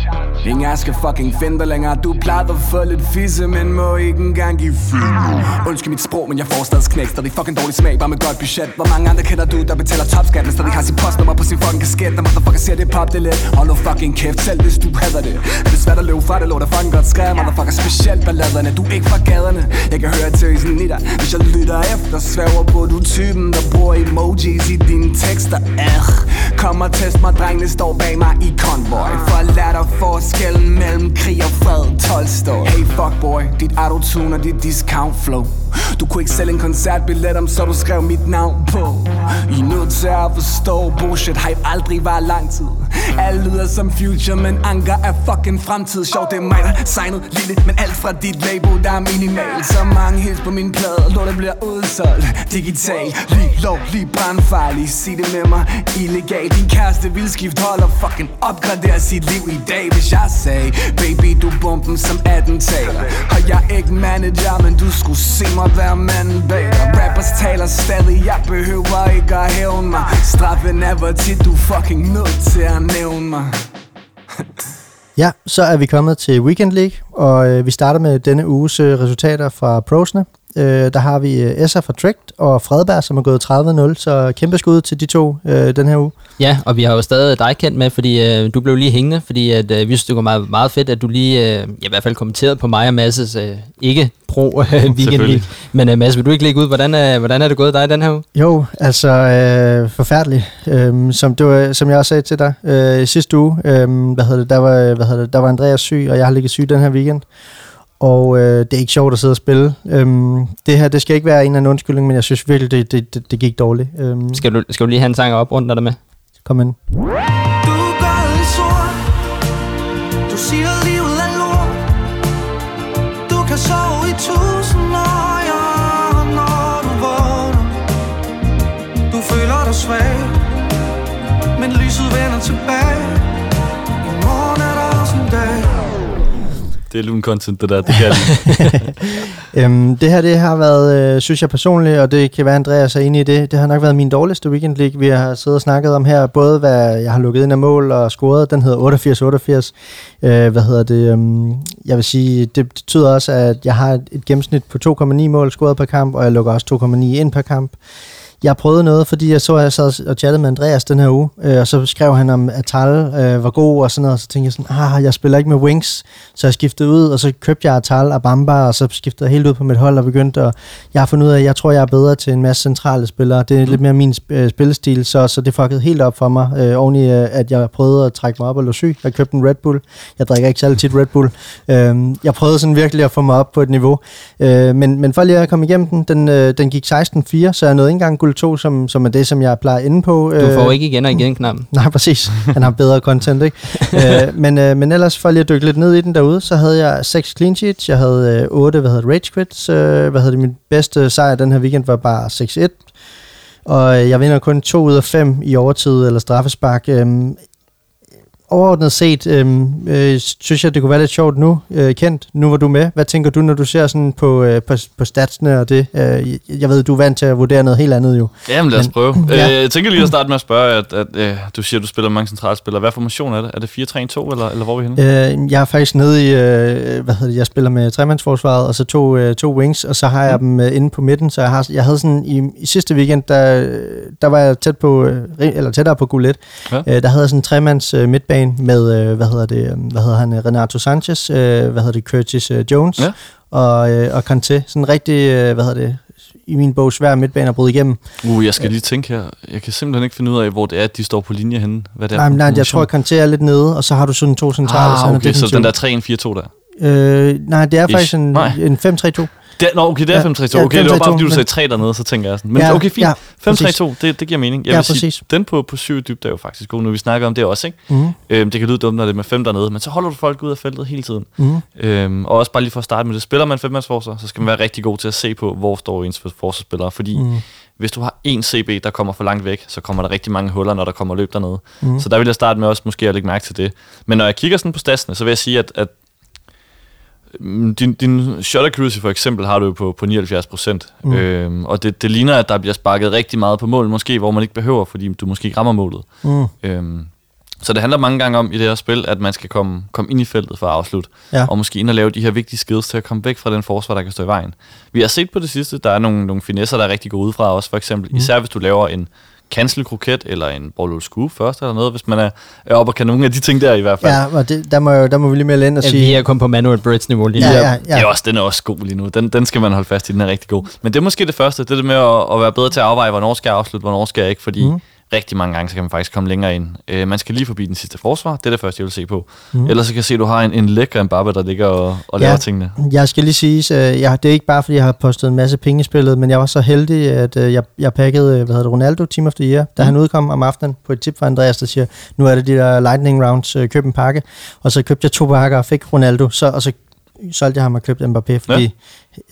Ingen af skal fucking finde dig længere. Du plejede at få lidt fisse, men må ikke engang give fingre. Undskyld mit sprog, men jeg får stadig knæk. Stadig fucking dårlig smag, bare med godt budget. Hvor mange andre kender du, der betaler topskat, men stadig har sin postnummer på sin fucking kasket. Der motherfucker siger det pop, det er let. Hold nu fucking kæft, selv hvis du hader det. Er det svært at løbe fra det, lå der fucking godt skrevet. Motherfucker specielt balladerne, du er ikke fra gaderne. Jeg kan høre tøsen i dig, hvis jeg lytter efter. Svæver på, du typen, der bruger emojis i dine tekster. Ech, kom og test mig, drengene står bag mig i konvoj. For at lære dig forskellen mellem krig og fred, Tolstoy. Hey fuckboy, dit autotune og dit discount flow. Du kunne ikke sælge en koncertbillet om, så du skrev mit navn på. I er nødt til at forstå, bullshit hype aldrig var lang tid. Alle lyder som future, men anker er fucking fremtid. Sjov, det er mig, der signet lille, men alt fra dit label, der er minimal. Så mange hits på min plade, lortet bliver udsolgt digital. Lige lov, lige brandfarlig, sig det med mig, illegal. Din kæreste vil skifte hold og fucking opgradere sit liv i dag. Hvis jeg sagde, baby du bomben som attentater, og jeg er ikke manager, men du skulle se mig være manden bag dig. Rappers taler stadig, jeg behøver ikke at hævne mig. Straffen er hvor tit du fucking nødt til at nævne mig. Ja, så er vi kommet til Weekend League, og øh, vi starter med denne uges øh, resultater fra Prosene. Øh, der har vi øh, Esser fra Tract og Fredberg, som er gået tredive nul, så kæmpe skud til de to øh, den her uge. Ja, og vi har jo stadig dig kendt med, fordi øh, du blev lige hængende, fordi at, øh, vi synes, det var meget, meget fedt, at du lige øh, i hvert fald kommenterede på mig og Masses øh, ikke pro øh, Weekend League. Men øh, Mads, vil du ikke lægge ud, hvordan er, hvordan er det gået dig den her uge? Jo, altså øh, forfærdeligt. Øh, som, du, som jeg også sagde til dig øh, sidste uge, øh, hvad hedder det, der var, hvad hedder det, der var Andreas syg, og jeg har ligget syg den her weekend. Og øh, det er ikke sjovt at sidde og spille. Øhm, det her, det skal ikke være en eller anden undskyldning, men jeg synes virkelig, det, det, det, det gik dårligt. Øhm. Skal, du, skal du lige have en sang op rundt dig med? Kom ind. Du gør det sort. Du siger livet er lort. Du kan sove i tusind år, ja, når du vågner. Du føler dig svag, men lyset vender tilbage. I morgen er der også en dag. Det er lun content, det der, det kan øhm, det her, det har været, øh, synes jeg personligt, og det kan være, Andreas er inde i det, det har nok været min dårligste Weekend League, vi har siddet og snakket om her, både hvad jeg har lukket ind af mål og scoret, den hedder otteogfirs otteogfirs, øh, hvad hedder det, øhm, jeg vil sige, det betyder også, at jeg har et, et gennemsnit på to komma ni mål scoret per kamp, og jeg lukker også to komma ni ind per kamp. Jeg prøvede noget, fordi jeg så, at jeg sad og chattede med Andreas den her uge, øh, og så skrev han om, at Tal øh, var god og sådan noget, og så tænkte jeg sådan, ah, jeg spiller ikke med Wings, så jeg skiftede ud, og så købte jeg Tal og Bamba, og så skiftede jeg helt ud på mit hold og begyndte, og jeg har fundet ud af, at jeg tror, jeg er bedre til en masse centrale spillere. Det er mm. lidt mere min sp- spillestil, så, så det fuckede helt op for mig, øh, oven i, at jeg prøvede at trække mig op og lå syg. Jeg købte en Red Bull. Jeg drikker ikke særlig tit Red Bull. Øh, jeg prøvede sådan virkelig at få mig op på et niveau, øh, men, men for lige at komme igennem den, den, øh, den gik seksten fire, så jeg nåede ikke engang to, som, som er det, som jeg plejer inde på. Du får ikke igen og igen knappen. Nej, præcis. Han har bedre content, ikke? øh, men, øh, men ellers, for lige at dykke lidt ned i den derude, så havde jeg seks clean sheets, jeg havde øh, otte, hvad hedder det, rage quits, øh, hvad hedder det, min bedste sejr den her weekend var bare seks et, og jeg vinder kun to ud af fem i overtid eller straffespark. Øh, overordnet set, øh, øh, synes jeg, det kunne være lidt sjovt nu, øh, Kent, nu var du med. Hvad tænker du, når du ser sådan på, øh, på, på statsene og det? Øh, jeg ved, du er vant til at vurdere noget helt andet jo. Jamen lad os Men, prøve. Ja. Øh, jeg tænker lige at starte med at spørge, at, at øh, du siger, at du spiller mange centralspillere. Hvad formation er det? Er det fire tre-to, eller, eller hvor er vi henne? Øh, jeg er faktisk nede i, øh, hvad hedder det, jeg spiller med tremandsforsvaret, og så to, øh, to wings, og så har jeg mm. dem øh, inde på midten. Så jeg, har, jeg havde sådan, i, i sidste weekend, der, der var jeg tæt på, øh, eller tættere på Gullet. Ja. Øh, der havde jeg sådan en tremands øh, midtbane, med, hvad hedder det, hvad hedder han, Renato Sanchez, hvad hedder det, Curtis Jones, ja, og, og Kanté. Sådan rigtig, hvad hedder det, i min bog svær midtbane at bryde igennem. Uh, jeg skal lige tænke her. Jeg kan simpelthen ikke finde ud af, hvor det er, at de står på linje henne. Hvad det er, nej, nej, jeg tror, at Kanté er lidt nede, og så har du sådan to centrale. Ah, okay, så den der tre en fire to der? Øh, nej, det er Ish. faktisk en, en fem tre to. Det, nå, okay, det er ja, fem tre to. Okay, ja, det var bare, fordi du sagde tre dernede, så tænker jeg sådan. Men ja, okay, fint. Ja, fem tre to, det, det giver mening. Jeg ja, vil sige, præcis. Den på, på syv dybt er jo faktisk god, nu vi snakker om det også, ikke? Mm. Øhm, det kan lyde dumt, når det er med fem dernede, men så holder du folk ud af feltet hele tiden. Mm. Øhm, og også bare lige for at starte med det. Spiller man femmandsforsvar, så skal man være rigtig god til at se på, hvor står ens forsvarsspillere. Fordi mm. hvis du har en C B, der kommer for langt væk, så kommer der rigtig mange huller, når der kommer løb dernede. Mm. Så der vil jeg starte med også måske at lægge mærke til det. Men når jeg kigger sådan på statsene, så vil jeg sige, at, at Din, din shot accuracy for eksempel har du jo på, på nioghalvfjerds procent, mm. øhm, og det, det ligner, at der bliver sparket rigtig meget på mål, måske, hvor man ikke behøver, fordi du måske ikke rammer målet. Mm. Øhm, så det handler mange gange om i det her spil, at man skal komme, komme ind i feltet for at afslutte, ja. Og måske ind og lave de her vigtige skids til at komme væk fra den forsvar, der kan stå i vejen. Vi har set på det sidste, der er nogle, nogle finesser, der er rigtig gode udefra også, for eksempel, mm. især hvis du laver en cancel-kroket eller en ball-low-scoop først eller noget, hvis man er oppe og kan nogle af de ting der i hvert fald. Ja, og det, der, må, der må vi lige mere lande og sige... Ja, vi er kommet på Manuel Bridge-niveau lige nu. Ja, ja, ja. Ja, også, den er også god lige nu. Den, den skal man holde fast i, den er rigtig god. Men det er måske det første, det er det med at, at være bedre til at afveje, hvornår skal jeg afslutte, hvornår skal jeg ikke, fordi mm. rigtig mange gange, så kan man faktisk komme længere ind. Øh, man skal lige forbi den sidste forsvar, det er det første, jeg vil se på. Mm. Ellers så kan jeg se, at du har en, en lækker Mbappe, der ligger og, og ja, laver tingene. Jeg skal lige sige, øh, jeg, det er ikke bare, fordi jeg har postet en masse penge i spillet, men jeg var så heldig, at øh, jeg, jeg pakkede hvad hedder det, Ronaldo Team of the Year, da mm. han udkom om aftenen på et tip fra Andreas, der siger, nu er det de der lightning rounds, øh, køb en pakke. Og så købte jeg to pakker og fik Ronaldo, så, og så solgte jeg ham og købte Mbappé, fordi ja.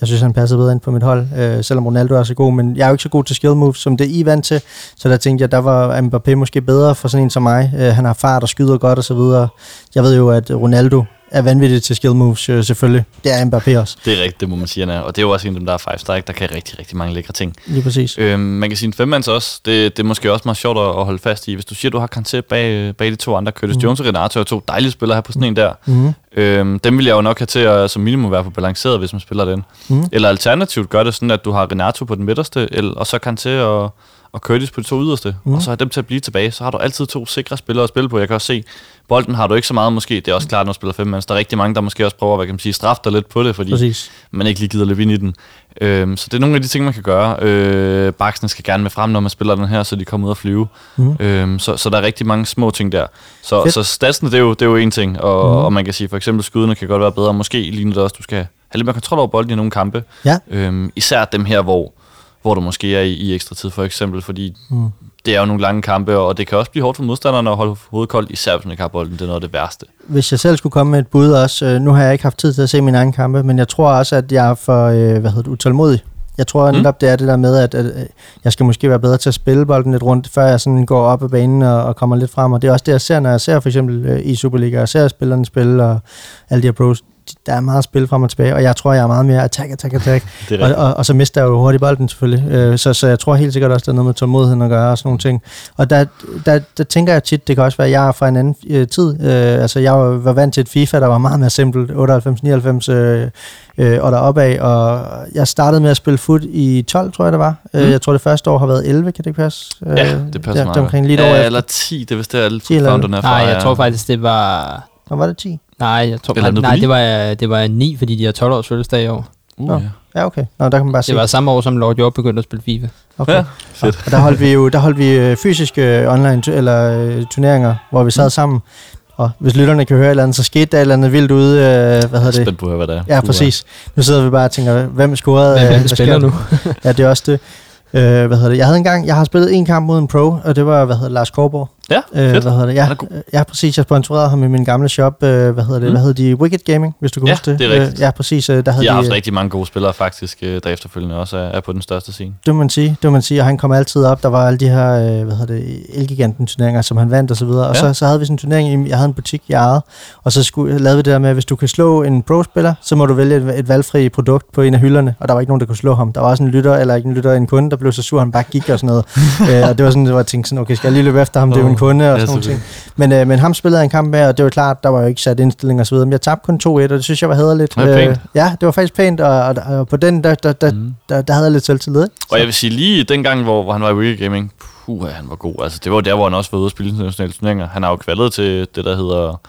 Jeg synes, han passede bedre ind på mit hold, øh, selvom Ronaldo er så god, men jeg er jo ikke så god til skill moves, som det I er vant til, så der tænkte jeg, der var Mbappé måske bedre for sådan en som mig. Øh, han har fart og skyder godt og så videre. Jeg ved jo, at Ronaldo er vanvittig til skill moves, øh, selvfølgelig. Det er Mbappé også. Det er rigtigt, det må man sige, han er. Og det er jo også en af dem, der er five-star, der kan rigtig, rigtig mange lækre ting. Lige præcis. Øhm, man kan sige en femmands også, det, det er måske også meget sjovt at holde fast i. Hvis du siger, du har Kanté bag, bag de to andre, Curtis mm. Jones og Renato, og to dejlige spillere her på sådan en der, mm. øhm, dem vil jeg jo nok have til at som minimum være på balanceret, hvis man spiller den. Mm. Eller alternativt gør det sådan, at du har Renato på den midterste, eller, og så Kanté og... og Curtis på de to yderste, mm. og så har dem til at blive tilbage, så har du altid to sikre spillere at spille på. Jeg kan også se, bolden har du ikke så meget måske, det er også klart, når du spiller fem mands. Der er rigtig mange, der måske også prøver, hvad kan man sige, straffe dig lidt på det, fordi præcis. Man ikke lige gider løbe ind i den. Øhm, så det er nogle af de ting, man kan gøre. Øh, Baksene skal gerne med frem, når man spiller den her, så de kommer ud og flyve. Mm. Øhm, så, så der er rigtig mange små ting der. Så, så statsene, det er jo, det er jo en ting, og, mm. og man kan sige, for eksempel skydene kan godt være bedre, måske ligner det også, du skal have lidt mere kontrol over bolden i nogle kampe. Ja. Øhm, især dem her, hvor hvor du måske er i, i ekstra tid, for eksempel, fordi mm. det er jo nogle lange kampe, og det kan også blive hårdt for modstanderne at holde hovedet koldt, især hvis man ikke har bolden, det er noget af det værste. Hvis jeg selv skulle komme med et bud også, nu har jeg ikke haft tid til at se mine egne kampe, men jeg tror også, at jeg er for, hvad hedder det, utålmodig. Jeg tror netop, mm. det er det der med, at, at jeg skal måske være bedre til at spille bolden lidt rundt, før jeg sådan går op ad banen og, og kommer lidt frem, og det er også det, jeg ser, når jeg ser for eksempel i Superliga, og jeg ser spillerne spille, og alle de her pros, der er meget spil frem og tilbage, og jeg tror, jeg er meget mere attack, attack, attack, og, og, og så mister jeg jo hurtigt bolden selvfølgelig, så, så jeg tror helt sikkert også, der er noget med tålmodigheden at gøre og sådan nogle ting, og der, der, der tænker jeg tit, det kan også være, at jeg er fra en anden øh, tid, øh, altså jeg var vant til et FIFA, der var meget mere simpelt, otteoghalvfems nioghalvfems øh, øh, og deroppe af, og jeg startede med at spille fut i tolv, tror jeg det var, mm. jeg tror det første år har været elleve, kan det passe? Ja, det passer der, meget, lige ja, eller ti, det vidste jeg alle founderne er fra. Nej, jeg ja. tror faktisk, det var... Nå, var det ti? Nej, jeg tror, nej, nej det, var, det var ni, fordi de har tolv års fødselsdag i år. Uh, Nå. Ja, okay. Nå, der kan man bare det se. Var samme år, som Lord York begyndte at spille FIFA. Okay. Ja, fedt. Og, og der holdt vi jo der holdt vi fysiske online t- eller turneringer, hvor vi sad mm. sammen. Og hvis lytterne kan høre et eller andet, så skete der et eller andet vildt ude. Øh, hvad hedder det? Spændt på at høre, hvad det er. Ja, præcis. Nu sidder vi bare og tænker, hvem scorede? Hvem, hvem spiller nu? Ja, det er også det. Øh, hvad hedder det? Jeg havde engang, jeg har spillet en kamp mod en pro, og det var, hvad hedder det, Lars Kårborg. Ja, øh, hvad hedder det? Jeg, ja, præcis, jeg sponsorerede ham i min gamle shop, øh, hvad hedder det? Mm. Hvad hed de? Wicked Gaming, hvis du kan ja, huske det. det er rigtigt. Ja, præcis, der havde de... Jeg har haft rigtig mange gode spillere faktisk, der efterfølgende også er, er på den største scene. Det må man sige, det må man sige, og han kom altid op, der var alle de her, øh, hvad hedder det, Elgiganten turneringer, som han vandt og så videre, og ja. så, så havde vi sådan en turnering, jeg havde en butik, jeg ejede, og så skulle, lavede vi det der med, at hvis du kan slå en pro-spiller, så må du vælge et, et valgfri produkt på en af hylderne, og der var ikke nogen, der kunne slå ham. Der var også en lytter, eller ikke en lytter, en kunde, der blev så sur, han bare gik og sådan noget. øh, og det var sådan, at jeg tænkte sådan, okay, skal jeg lige løbe efter ham, oh. det er jo en kunde og ja, sådan noget. ting. Men, øh, men ham spillede en kamp med, og det var klart, der var jo ikke sat indstilling og så videre, men jeg tabte kun to et, og det synes jeg var hæderligt. Det øh, ja, det var faktisk pænt, og, og, og på den, der, der, der, mm. der, der havde jeg lidt selvtillid. Og jeg vil sige, lige den gang, hvor, hvor han var i Wicked Gaming, puh, han var god. Altså, det var der, hvor han også var ude at spille internationale turneringer. Han har jo kvalet til det, der hedder...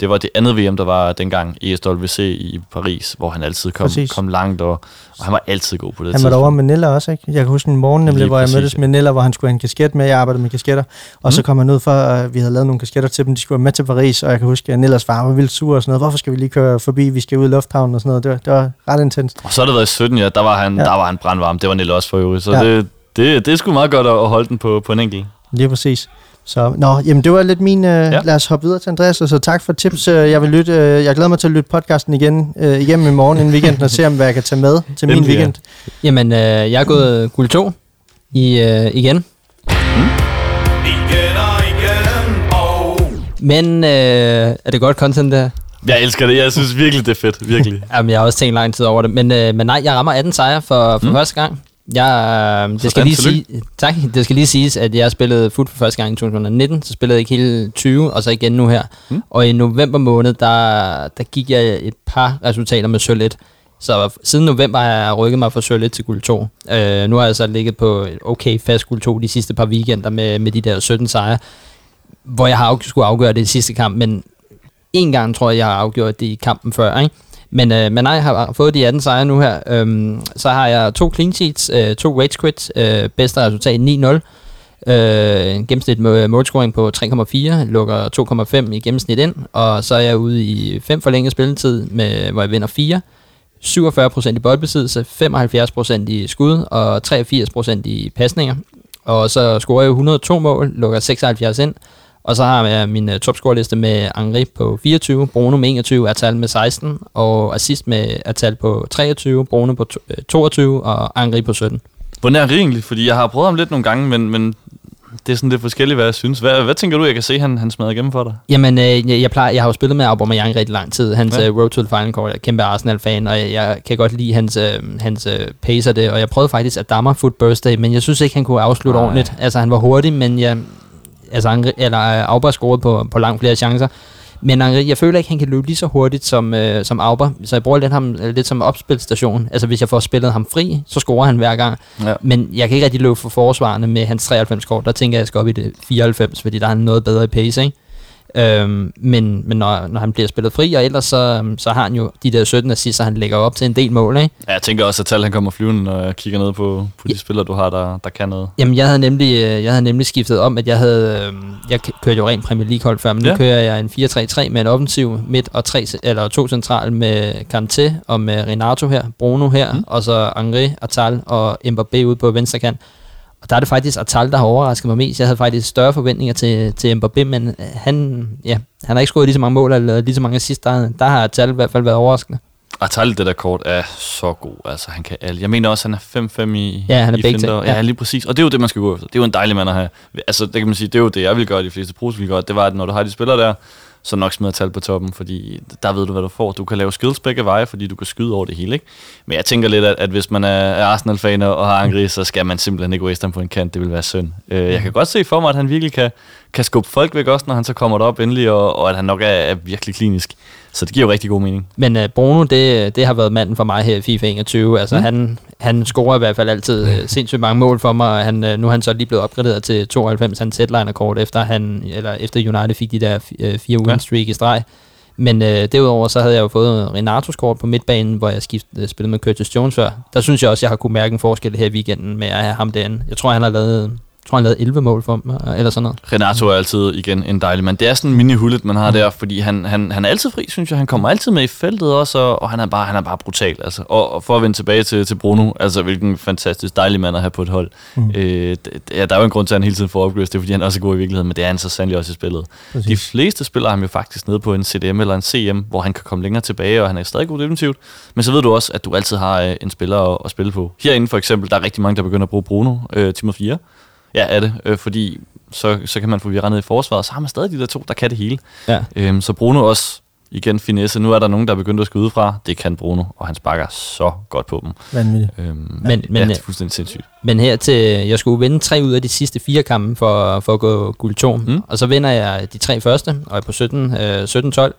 Det var det andet V M, der var dengang E S W C i Paris, hvor han altid kom, kom langt, og, og han var altid god på det. Han var derovre med Nilla også, ikke? Jeg kan huske en morgen, nemlig, hvor jeg mødtes med Nilla, hvor han skulle have en kasket med. Jeg arbejdede med kasketter, og mm. så kom han ud for, at vi havde lavet nogle kasketter til dem, de skulle med til Paris, og jeg kan huske, at Nillas far var vildt sur og sådan noget. Hvorfor skal vi lige køre forbi? Vi skal ud i lufthavnen og sådan noget. Det var, det var ret intenst. Og så har det været i sytten, ja. Der var han, ja. Der var han brandvarm. Det var Nilla også for øvrigt. Så ja. det, det, det er sgu meget godt at holde den på, på en enkelt. Lige præcis. Så, nå, jamen det var lidt min, øh, ja. lad os hoppe videre til Andreas, og så tak for tips. Jeg vil lytte, øh, jeg glæder mig til at lytte podcasten igen øh, hjem i morgen inden weekenden, og se om hvad jeg kan tage med til min weekend. Jamen, øh, jeg er gået guld to i, øh, igen. Mm. Igen og igen, og... Men, øh, er det godt content der? Jeg elsker det. Jeg synes virkelig, det er fedt. Virkelig. Jamen, jeg har også tænkt lang tid over det. Men, øh, men nej, jeg rammer atten sejre for, for mm. første gang. Jeg, øh, det, skal lige sige, tak, det skal lige siges, at jeg spillede fut for første gang i to tusind nitten. Så spillede jeg ikke hele tyve, og så igen nu her. Mm. Og i november måned, der, der gik jeg et par resultater med sølv et. Så siden november har jeg rykket mig fra sølv et til guld to. Øh, nu har jeg så ligget på okay fast guld to de sidste par weekender med, med de der sytten sejre. Hvor jeg har skulle afgøre det i sidste kamp, men en gang tror jeg, jeg har afgjort det i kampen før, ikke? Men, øh, men nej, jeg har fået de atten sejre nu her. Øhm, så har jeg to clean sheets, øh, to rage quits, øh, bedste resultat ni nul. Øh, en gennemsnit med målscoring på tre komma fire, lukker to komma fem i gennemsnit ind. Og så er jeg ude i fem forlænget spilletid, med, hvor jeg vinder fire. syvogfyrre procent i boldbesiddelse, femoghalvfjerds procent i skud og treogfirs procent i pasninger. Og så scorer jeg et hundrede og to mål, lukker seksoghalvfjerds ind. Og så har jeg min uh, topscoreliste med Henri på fireogtyve, Bruno med enogtyve, Atal med seksten, og assist med Atal på treogtyve, Bruno på toogtyve og Henri på sytten. Hvordan er Henri egentlig? Fordi jeg har prøvet ham lidt nogle gange, men, men det er sådan lidt forskelligt, hvad jeg synes. Hvad, hvad tænker du, jeg kan se, han, han smadrer igennem for dig? Jamen, øh, jeg, jeg, plejer, jeg har jo spillet med Aubameyang rigtig lang tid. Hans ja. uh, Road to the Final Call, jeg er kæmpe Arsenal-fan, og jeg, jeg kan godt lide hans, øh, hans øh, pace og det. Og jeg prøvede faktisk Adama Foot Birthday, men jeg synes ikke, han kunne afslutte Ej. ordentligt. Altså, han var hurtig, men jeg... Altså, Auber scorede på, på langt flere chancer. Men Henri, jeg føler ikke, han kan løbe lige så hurtigt som, øh, som Auber. Så jeg bruger lidt ham lidt som opspilstation. Altså, hvis jeg får spillet ham fri, så scorer han hver gang. Ja. Men jeg kan ikke rigtig løbe for forsvarende med hans treoghalvfems-score. Der tænker jeg, at jeg skal op i det fireoghalvfems, fordi der er han noget bedre i pace, ikke? Øhm, men men når, når han bliver spillet fri, og ellers så, så har han jo de der sytten assist, så han lægger op til en del mål, ikke? Ja, jeg tænker også, at Tal han kommer flyvende, når jeg kigger ned på, på de ja. spillere, du har, der, der kan noget. Jamen, jeg havde nemlig, jeg havde nemlig skiftet om, at jeg havde... Jeg kørte jo rent Premier League-hold før, men ja. nu kører jeg en fire tre tre med en offensiv midt og tre, eller to central med Kanté og med Renato her, Bruno her, mm. og så Henri, Atal og Mbappé ude på venstre kant. Og der er det faktisk Atal, der har overrasket mig mest. Jeg havde faktisk større forventninger til, til Mbappé, men han, ja, han har ikke skåret lige så mange mål, eller lige så mange assist. Der, der har Atal i hvert fald været overraskende. Atal, det der kort, er så god. Altså, han kan alle. Jeg mener også, han er fem fem i Ja, han er begge ja. ja, lige præcis. Og det er jo det, man skal gå efter. Det er jo en dejlig mand at have. Altså, det kan man sige, det er jo det, jeg vil gøre, de fleste pros vil gøre. Det var, at når du har de spillere der, så nok smider Tal på toppen, fordi der ved du, hvad du får. Du kan lave skills begge veje, fordi du kan skyde over det hele, ikke? Men jeg tænker lidt, at, at hvis man er Arsenal-faner og har Henri, så skal man simpelthen ikke waste ham på en kant. Det vil være synd. Jeg kan godt se for mig, at han virkelig kan, kan skubbe folk væk også, når han så kommer derop endelig, og, og at han nok er, er virkelig klinisk. Så det giver jo rigtig god mening. Men uh, Bruno, det, det har været manden for mig her i FIFA enogtyve. Altså, mm. han, han scorer i hvert fald altid uh, sindssygt mange mål for mig, og han, uh, nu er han så lige blevet opgraderet til tooghalvfems, han setlinerkort, efter han eller efter United fik de der uh, fire win streak ja. i streg. Men uh, derudover så havde jeg jo fået Renatos kort på midtbanen, hvor jeg skift, uh, spillede med Curtis Jones før. Der synes jeg også, jeg har kunne mærke en forskel her i weekenden med at have ham derinde. Jeg tror, han har lavet... Jeg tror, han lavede elleve mål for mig, eller sådan noget. Renato er altid igen en dejlig mand. Det er sådan en mini-hullet, man har mm. der, fordi han, han, han er altid fri, synes jeg. Han kommer altid med i feltet også, og han er bare, han er bare brutal. Altså. Og, og for at vende tilbage til, til Bruno, altså hvilken fantastisk dejlig mand at have på et hold. Mm. Øh, ja, der er jo en grund til, at han hele tiden får upgrades. Det er, fordi han også er god i virkeligheden, men det er han så sandelig også i spillet. Præcis. De fleste spiller ham jo faktisk nede på en C D M eller en C M, hvor han kan komme længere tilbage, og han er stadig god definitivt. Men så ved du også, at du altid har øh, en spiller at, at spille på. Herinde for eksempel, der er rigtig mange, der begynder at bruge Bruno, øh, timer fire. Ja, er det, øh, fordi så, så kan man få virret ned i forsvaret, så har man stadig de der to, der kan det hele. Ja. Øhm, så Bruno også, igen finesse, nu er der nogen, der er begyndt at skyde fra, det kan Bruno, og han sparker så godt på dem. Vanvittigt. Øhm, men, ja, men, ja, det er fuldstændig sindssygt. Men her til, jeg skulle vinde tre ud af de sidste fire kampe for, for at gå guld to, mm. og så vinder jeg de tre første, og jeg er på sytten tolv.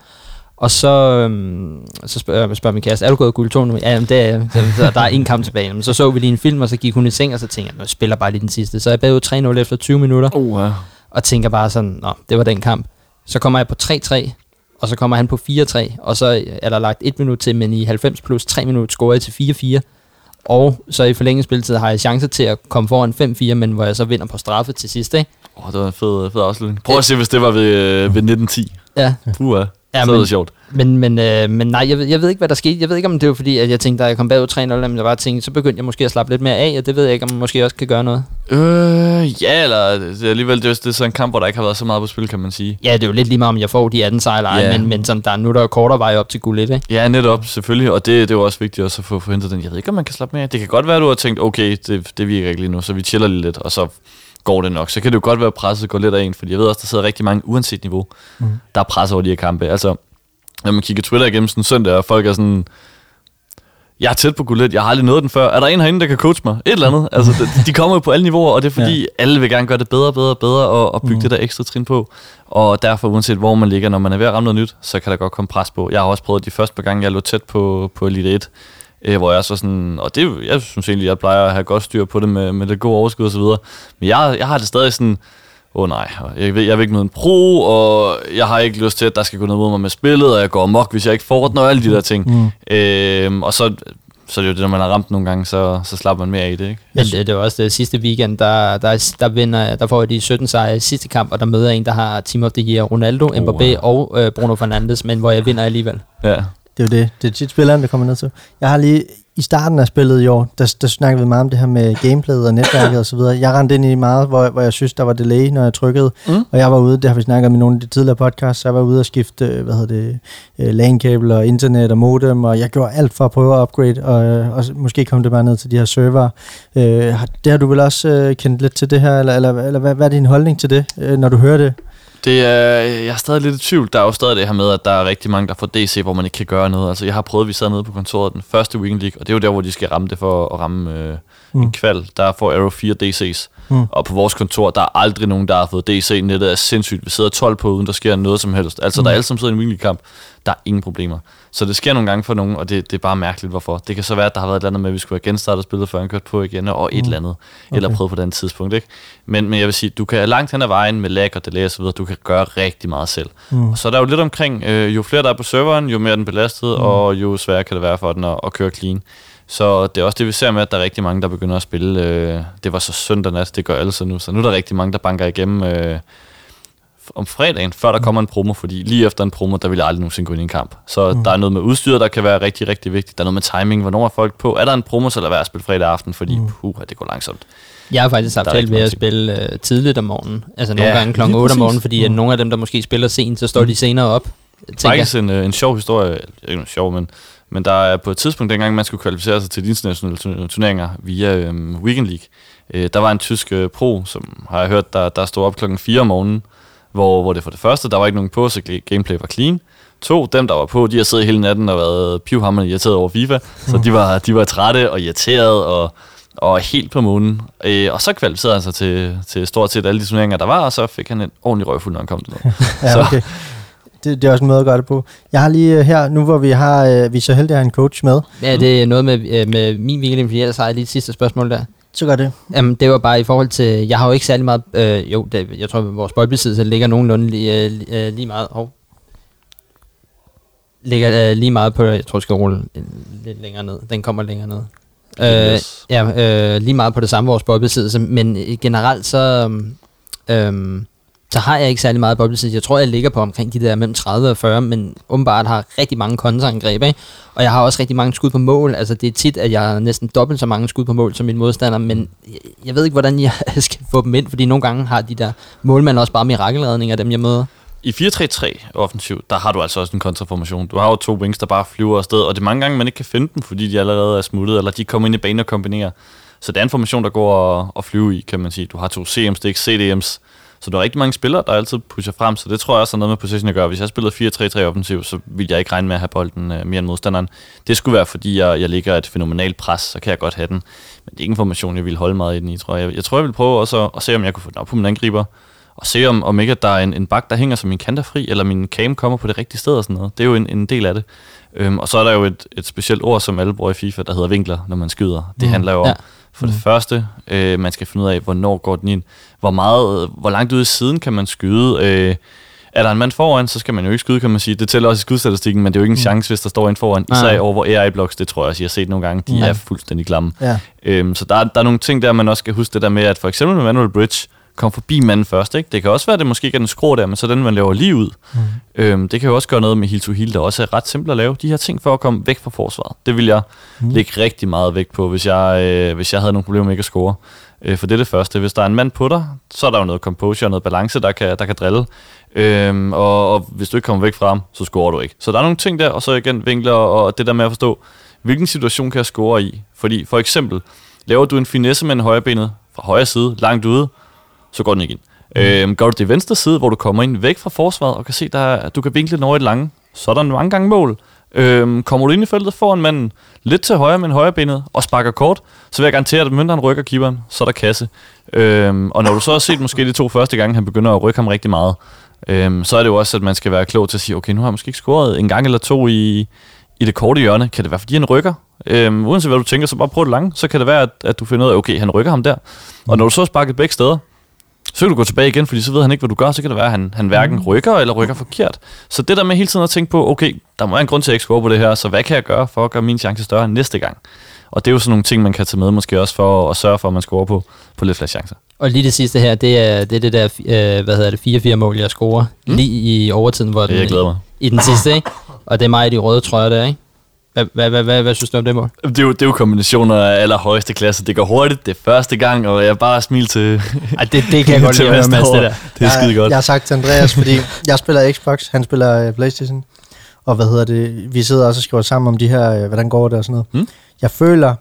Og så, øhm, så spørger, spørger min kæreste, er du gået guld to nu? Ja, det er, så der er en kamp tilbage. Jamen, så så vi lige en film, og så gik hun i seng, og så tænkte jeg, jeg spiller bare lige den sidste. Så jeg bagud tre nul efter tyve minutter, oh, ja. og tænker bare sådan, nå, det var den kamp. Så kommer jeg på tre tre, og så kommer han på fire tre, og så er der lagt et minut til, men i halvfems plus tre minutter scorer jeg til fire fire. Og så i forlænget spilletid har jeg chancer til at komme foran fem fire, men hvor jeg så vinder på straffe til sidst, ikke? Åh, oh, det var en fed, fed afslutning. Prøv at se, hvis det var ved, øh, ved nitten ti. Ja. Puha. Ja, men, sjovt. Men, men, øh, men nej, jeg ved, jeg ved ikke, hvad der skete. Jeg ved ikke, om det var fordi, at jeg tænkte, da jeg kom bagud tre nul, men jeg bare tænkte, så begyndte jeg måske at slappe lidt mere af, og det ved jeg ikke, om man måske også kan gøre noget. Øh, ja, eller det er alligevel det er, det er sådan en kamp, hvor der ikke har været så meget på spil, kan man sige. Ja, det er jo lidt lige meget, om jeg får de atten sejre, yeah. men, men som der, nu der er kortere vej op til guld et, ikke? Ja, netop, selvfølgelig, og det, det er jo også vigtigt også at få forhindret den. Jeg ved ikke, om man kan slappe mere af. Det kan godt være, at du har tænkt, okay, det, det virker ikke lige nu, så vi chiller lidt, og så... går det nok, så kan det jo godt være, at presset går lidt af en, fordi jeg ved også, der sidder rigtig mange, uanset niveau, mm. der er pres over de her kampe. Altså, når man kigger Twitter igennem sådan søndag, og folk er sådan, jeg er tæt på gulet, jeg har aldrig nået den før. Er der en herinde, der kan coache mig? Et eller andet. Altså, de, de kommer jo på alle niveauer, og det er fordi, ja. alle vil gerne gøre det bedre, bedre, bedre, og, og bygge mm. det der ekstra trin på. Og derfor, uanset hvor man ligger, når man er ved at ramme noget nyt, så kan der godt komme pres på. Jeg har også prøvet de første par gange, jeg lå tæt på, på Elite et, øh, hvor jeg så sådan, og det, jeg synes egentlig, jeg plejer at have godt styr på det med, med det gode overskud og så videre. Men jeg, jeg har det stadig sådan, åh oh, nej, jeg vil, jeg vil ikke møde en pro, og jeg har ikke lyst til, at der skal gå noget mod mig med spillet, og jeg går amok, hvis jeg ikke får den, og alle de der ting. Mm. Øhm, og så, så er det jo det, når man har ramt nogle gange, så, så slapper man mere i det, ikke? Men det, det var også det sidste weekend, der, der, der, vinder, der får de sytten sejre i sidste kamp, og der møder en, der har Team of the Year, Ronaldo, oh, Mbappé wow. og øh, Bruno Fernandes, men hvor jeg vinder alligevel. Ja. Det er jo det. Det er tit spilleren, der kommer ned til. Jeg har lige... I starten af spillet i år, der, der snakkede vi meget om det her med gameplayet og netværket og så videre. Jeg rendte ind i meget, hvor, hvor jeg synes, der var delay, når jeg trykkede. Mm. Og jeg var ude, det har vi snakket om i nogle af de tidligere podcasts, så jeg var ude og skifte, hvad hedder det, LAN-kabel og internet og modem, og jeg gjorde alt for at prøve at upgrade, og, og måske kom det bare ned til de her server. Det har du vel også kendt lidt til det her, eller, eller, eller hvad, hvad er din holdning til det, når du hører det? Det er, jeg er stadig lidt i tvivl. Der er jo stadig det her med, at der er rigtig mange, der får D C, hvor man ikke kan gøre noget. Altså, jeg har prøvet, at vi sad nede på kontoret den første Weekend League, og det er jo der, hvor de skal ramme det for at ramme øh, mm. en kval. Der får Arrow fire D C's. Mm. Og på vores kontor, der er aldrig nogen, der har fået D C. Nettet er sindssygt. Vi sidder tolv på, uden der sker noget som helst. Altså, mm. der er alle, som sidder i en Weekend League-kamp. Der er ingen problemer. Så det sker nogle gange for nogen, og det, det er bare mærkeligt, hvorfor. Det kan så være, at der har været et eller andet med, at vi skulle have genstartet spillet, før han kørte på igen, og et mm. eller andet. Okay. Eller prøvet på den tidspunkt, ikke? Men, men jeg vil sige, du kan langt hen ad vejen med lag og delay og så videre, du kan gøre rigtig meget selv. Mm. Og så er der jo lidt omkring, øh, jo flere der er på serveren, jo mere den belastet, mm. og jo sværere kan det være for den at, at køre clean. Så det er også det, vi ser med, at der er rigtig mange, der begynder at spille. Øh, det var så søndag nat, det gør alle så nu. Så nu er der rigtig mange, der banker igennem... Øh, om fredagen, før der kommer en promo, fordi lige efter en promo, der vil jeg aldrig nogensinde gå ind i en kamp. Så mm. der er noget med udstyret, der kan være rigtig, rigtig vigtigt. Der er noget med timing, hvornår er folk på. Er der en promo, så lad være at spille fredag aften, fordi mm. puh, det går langsomt. Jeg har faktisk haft held ved at spille uh, tidligt om morgenen, altså nogle ja, gange klokken otte om morgenen, fordi mm. at nogle af dem, der måske spiller sent, så står mm. de senere op. Det er faktisk en, en sjov historie, ikke noget sjov, men, men der er på et tidspunkt, dengang man skulle kvalificere sig til de internationale turneringer via øhm, Weekend League, øh, der var en tysk øh, pro, som har jeg hørt, der, der stod op klokken fire om morgenen, Hvor, hvor det for det første, der var ikke nogen på, så gameplay var clean. To, dem der var på, de har siddet hele natten og været pivhamrende irriteret over FIFA, så de var, de var trætte og irriterede og, og helt på månen. Øh, og så kvalificerede han sig til, til stort set alle de turneringer, der var, og så fik han en ordentlig røvfuld, når han kom til noget. Ja, okay. Det, det er også en måde at gøre det på. Jeg har lige her, nu hvor vi har, vi så heldig har en coach med. Ja, det er noget med, med min weekend, fordi ellers har jeg lige et sidste spørgsmål der. Så gør det. Jamen, det var bare i forhold til... Jeg har jo ikke særlig meget... Øh, jo, det, jeg tror, at vores boldbesiddelse ligger nogenlunde lige, øh, lige meget... Oh. Ligger øh, lige meget på... Jeg tror, jeg skal rulle lidt længere ned. Den kommer længere ned. Øh, ja, øh, lige meget på det samme, vores boldbesiddelse. Men generelt, så... Øh, så har jeg ikke særlig meget boldbesiddelse. Jeg tror, jeg ligger på omkring de der mellem tredive og fyrre, men åbenbart har rigtig mange kontraangreb, ikke? Og jeg har også rigtig mange skud på mål. Altså, det er tit, at jeg har næsten dobbelt så mange skud på mål som min modstander, men jeg, jeg ved ikke, hvordan jeg skal få dem ind, fordi nogle gange har de der målmænd også bare mirakelredninger, dem jeg møder. I fire tre tre offensivt, der har du altså også en kontraformation. Du har jo to wings, der bare flyver afsted, og det er mange gange, man ikke kan finde dem, fordi de allerede er smuttet, eller de kommer ind i banen og kombinerer. Så det er en formation, der går at flyve i, kan man sige. Du har to C M's, det er ikke C D M's. Så der er rigtig mange spillere, der altid pusher frem, så det tror jeg også er noget med position at gøre. Hvis jeg spillede fire tre tre offensivt, så ville jeg ikke regne med at have bolden øh, mere end modstanderen. Det skulle være, fordi jeg, jeg ligger et fænomenalt pres, så kan jeg godt have den. Men det er ikke en formation, jeg ville holde meget i den i, tror jeg. Jeg, jeg tror, jeg vil prøve også at, at se, om jeg kunne få den op på min angriber, og se, om, om ikke at der er en, en bak, der hænger, så min kant er fri, eller min cam kommer på det rigtige sted og sådan noget. Det er jo en, en del af det. Øhm, og så er der jo et, et specielt ord, som alle bruger i FIFA, der hedder vinkler, når man skyder. Det mm. handler jo om... Ja. For det mm. første, øh, man skal finde ud af, hvornår går den ind, hvor meget, hvor langt ude i siden kan man skyde. Øh, er der en mand foran, så skal man jo ikke skyde, kan man sige. Det tæller også i skydestatistikken, men det er jo ikke en mm. chance, hvis der står en foran. Især ja. over, hvor A I-blocks, det tror jeg også, jeg har set nogle gange, de ja. er fuldstændig klamme. Ja. Øhm, så der, der er nogle ting der, man også skal huske det der med, at for eksempel med Manuel Bridge, kom forbi manden først, ikke? Det kan også være, at det måske ikke er den skrå der, men så den, man laver lige ud. Mm. Øhm, det kan jo også gøre noget med heel to heel, der også er ret simpelt at lave. De her ting for at komme væk fra forsvaret. Det vil jeg mm. lægge rigtig meget vægt på, hvis jeg, øh, hvis jeg havde nogle problemer med ikke at score. Øh, for det er det første. Hvis der er en mand på dig, så er der jo noget composure og noget balance, der kan, der kan drille. Øhm, og, og hvis du ikke kommer væk fra ham, så scorer du ikke. Så der er nogle ting der, og så igen vinkler og det der med at forstå, hvilken situation kan jeg score i? Fordi for eksempel, laver du en finesse med en højrebenet fra højre side, langt ude, så går den ikke ind. Mm. Øhm, går du til venstre side, hvor du kommer ind væk fra forsvaret, og kan se, at du kan vinkle den over et lange, så er der mange gange mål. Øhm, kommer du ind i feltet foran manden, lidt til højre med en højrebenet, og sparker kort, så vil jeg garantere, at mønter han rykker keeperen, så er der kasse. Øhm, og når du så har set måske de to første gange, han begynder at rykke ham rigtig meget, øhm, så er det jo også, at man skal være klog til at sige, okay, nu har han måske ikke scoret en gang eller to i, i det korte hjørne. Kan det være, fordi han rykker? Øhm, uanset hvad du tænker, så bare prøv det langt, så kan det være, at, at du finder ud af, okay, han rykker ham der. Og når du så har sparket begge steder, så kan du gå tilbage igen, fordi så ved han ikke, hvad du gør, så kan det være, at han, han hverken rykker eller rykker forkert. Så det der med hele tiden at tænke på, okay, der må være en grund til, at jeg ikke scorer på det her, så hvad kan jeg gøre for at gøre min chance større næste gang? Og det er jo sådan nogle ting, man kan tage med måske også for at sørge for, at man scorer på, på lidt flere chancer. Og lige det sidste her, det er det, er det der, øh, hvad hedder det, fire-fire mål, jeg scorer mm. lige i overtiden, hvor den, jeg glæder mig. I, i den sidste, ikke? Og det er mig i de røde trøjer der, ikke? Hvad, hvad, hvad, hvad, hvad synes du om det mål? Det er jo, det er jo kombinationer af allerhøjeste klasse. Det går hurtigt, det er første gang, og jeg bare smil til... Ej, det, det kan jeg godt lide at høre, Mads, det der. Det er skide godt. Jeg har sagt til Andreas, fordi jeg spiller Xbox, han spiller PlayStation, og hvad hedder det, vi sidder også og skriver sammen om de her, hvordan går det og sådan noget. Hmm? Jeg føler,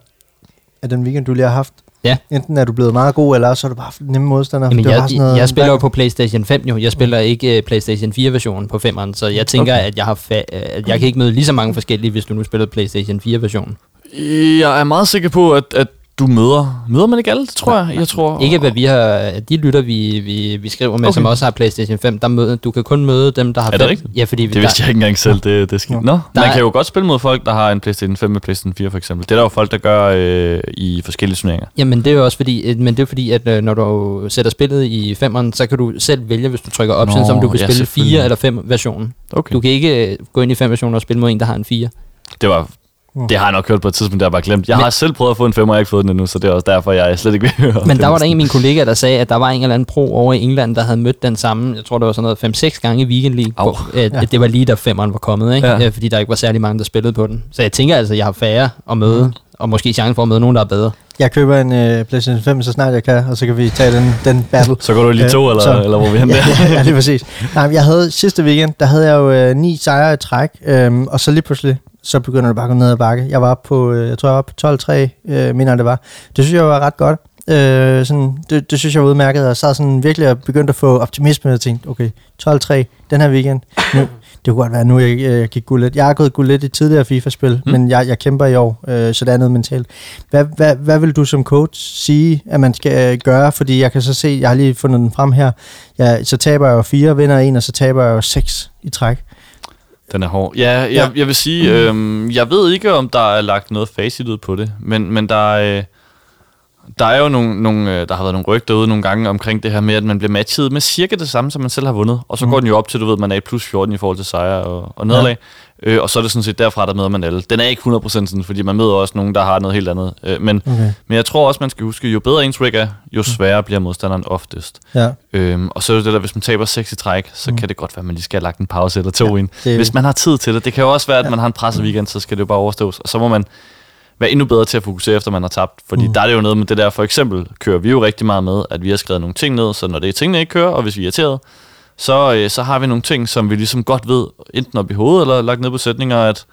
at den weekend, du lige har haft, ja. Enten er du blevet meget god, eller så er du bare nemme modstandere. Jamen, jeg, sådan noget jeg spiller jo på PlayStation fem nu. Jeg spiller ikke uh, PlayStation fire versionen på femmeren, så jeg tænker, okay. at jeg har fa- at jeg kan ikke møde lige så mange forskellige, hvis du nu spiller PlayStation fire versionen. Jeg er meget sikker på, at, at du møder... Møder man ikke alle, det tror ja, jeg. jeg tror, ikke, hvad vi har... De lytter, vi, vi, vi skriver med, okay. som også har PlayStation fem, der møder, du kan kun møde dem, der har... Er det rigtigt? Ja, fordi... Det vi, vidste der, jeg ikke engang selv, det, det sker. Ja. Nå, man kan jo godt spille mod folk, der har en PlayStation fem med PlayStation fire, for eksempel. Det er der jo folk, der gør øh, i forskellige turneringer. Jamen, det er jo også fordi... Men det er fordi, at når du sætter spillet i femmeren, så kan du selv vælge, hvis du trykker option, som du kan spille fire eller fem versionen. Okay. Du kan ikke gå ind i fem versionen og spille mod en, der har en fire. Det var... Det har jeg nok hørt på et tidspunkt, der jeg bare glemt. Jeg har men, selv prøvet at få en femmer, og jeg har ikke fået den endnu, så det er også derfor, jeg slet ikke vil høre. Men der var der en af mine kollegaer, der sagde, at der var en eller anden pro over i England, der havde mødt den samme, jeg tror det var sådan noget, fem-seks gange i Weekend League. Au, hvor, ja. Det var lige da femmeren var kommet, ikke? Ja. Fordi der ikke var særlig mange, der spillede på den. Så jeg tænker altså, at jeg har færre at møde, mm. og måske chancen for at møde nogen, der er bedre. Jeg køber en øh, PlayStation fem, så snart jeg kan, og så kan vi tage den, den battle. Så går du lige to, øh, eller, eller hvor vi hen der? Ja, ja, lige præcis. Nej, jeg havde sidste weekend, der havde jeg jo øh, ni sejre i træk, øh, og så lige pludselig, så begynder det bare at gå ned ad bakke. Jeg var på, jeg tror jeg var på tolv tre, øh, mener det var. Det synes jeg var ret godt. Øh, sådan, det, det synes jeg var udmærket, og så sådan virkelig og begyndte at få optimisme og tænkte, okay, tolv tre den her weekend. Nu, det kunne godt være nu, jeg, jeg gik guld lidt. Jeg har gået guld lidt i tidligere FIFA-spil, mm. men jeg, jeg kæmper i år, øh, så det er noget mentalt. Hvad, hvad, hvad vil du som coach sige, at man skal øh, gøre? Fordi jeg kan så se, jeg har lige fundet den frem her. Jeg, så taber jeg jo fire, vinder en, og så taber jeg jo seks i træk. Den er hård. Ja, jeg, ja. jeg vil sige, øhm, jeg ved ikke, om der er lagt noget facit ud på det, men, men der, øh, der er jo nogle, nogle, der har været nogle rygter ude nogle gange omkring det her med, at man bliver matchet med cirka det samme, som man selv har vundet, og så mm. går den jo op til, du ved, man er i plus fjorten i forhold til sejre og, og nederlag, ja. øh, og så er det sådan set derfra, der møder man alle. Den er ikke hundrede procent sådan, fordi man møder også nogen, der har noget helt andet, øh, men, okay. men jeg tror også, man skal huske, jo bedre ens rig er, jo sværere bliver modstanderen oftest. Ja. Øhm, og så er det der, hvis man taber seks i træk, så mm. kan det godt være, at man lige skal have lagt en pause eller to ja, ind. Hvis man har tid til det. Det kan jo også være, at ja. man har en presset weekend, så skal det jo bare overstås, og så må man være endnu bedre til at fokusere, efter man har tabt. Fordi mm. der er det jo noget med det der, for eksempel kører vi jo rigtig meget med, at vi har skrevet nogle ting ned, så når det er tingene ikke kører, og hvis vi er irriteret, så, øh, så har vi nogle ting, som vi ligesom godt ved, enten op i hovedet eller lagt ned på sætninger, at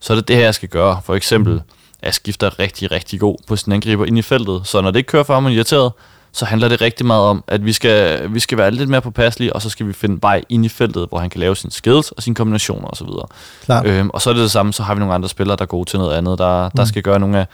så er det det her, jeg skal gøre. For eksempel, mm. at jeg skifter rigtig, rigtig god på sin angriber ind i feltet, så når det ikke kører for ham, man er irriteret, så handler det rigtig meget om, at vi skal, vi skal være lidt mere påpasselige, og så skal vi finde vej ind i feltet, hvor han kan lave sine skills og sine kombinationer osv. Øhm, og så er det det samme, så har vi nogle andre spillere, der er gode til noget andet, der, der mm. skal gøre nogle af,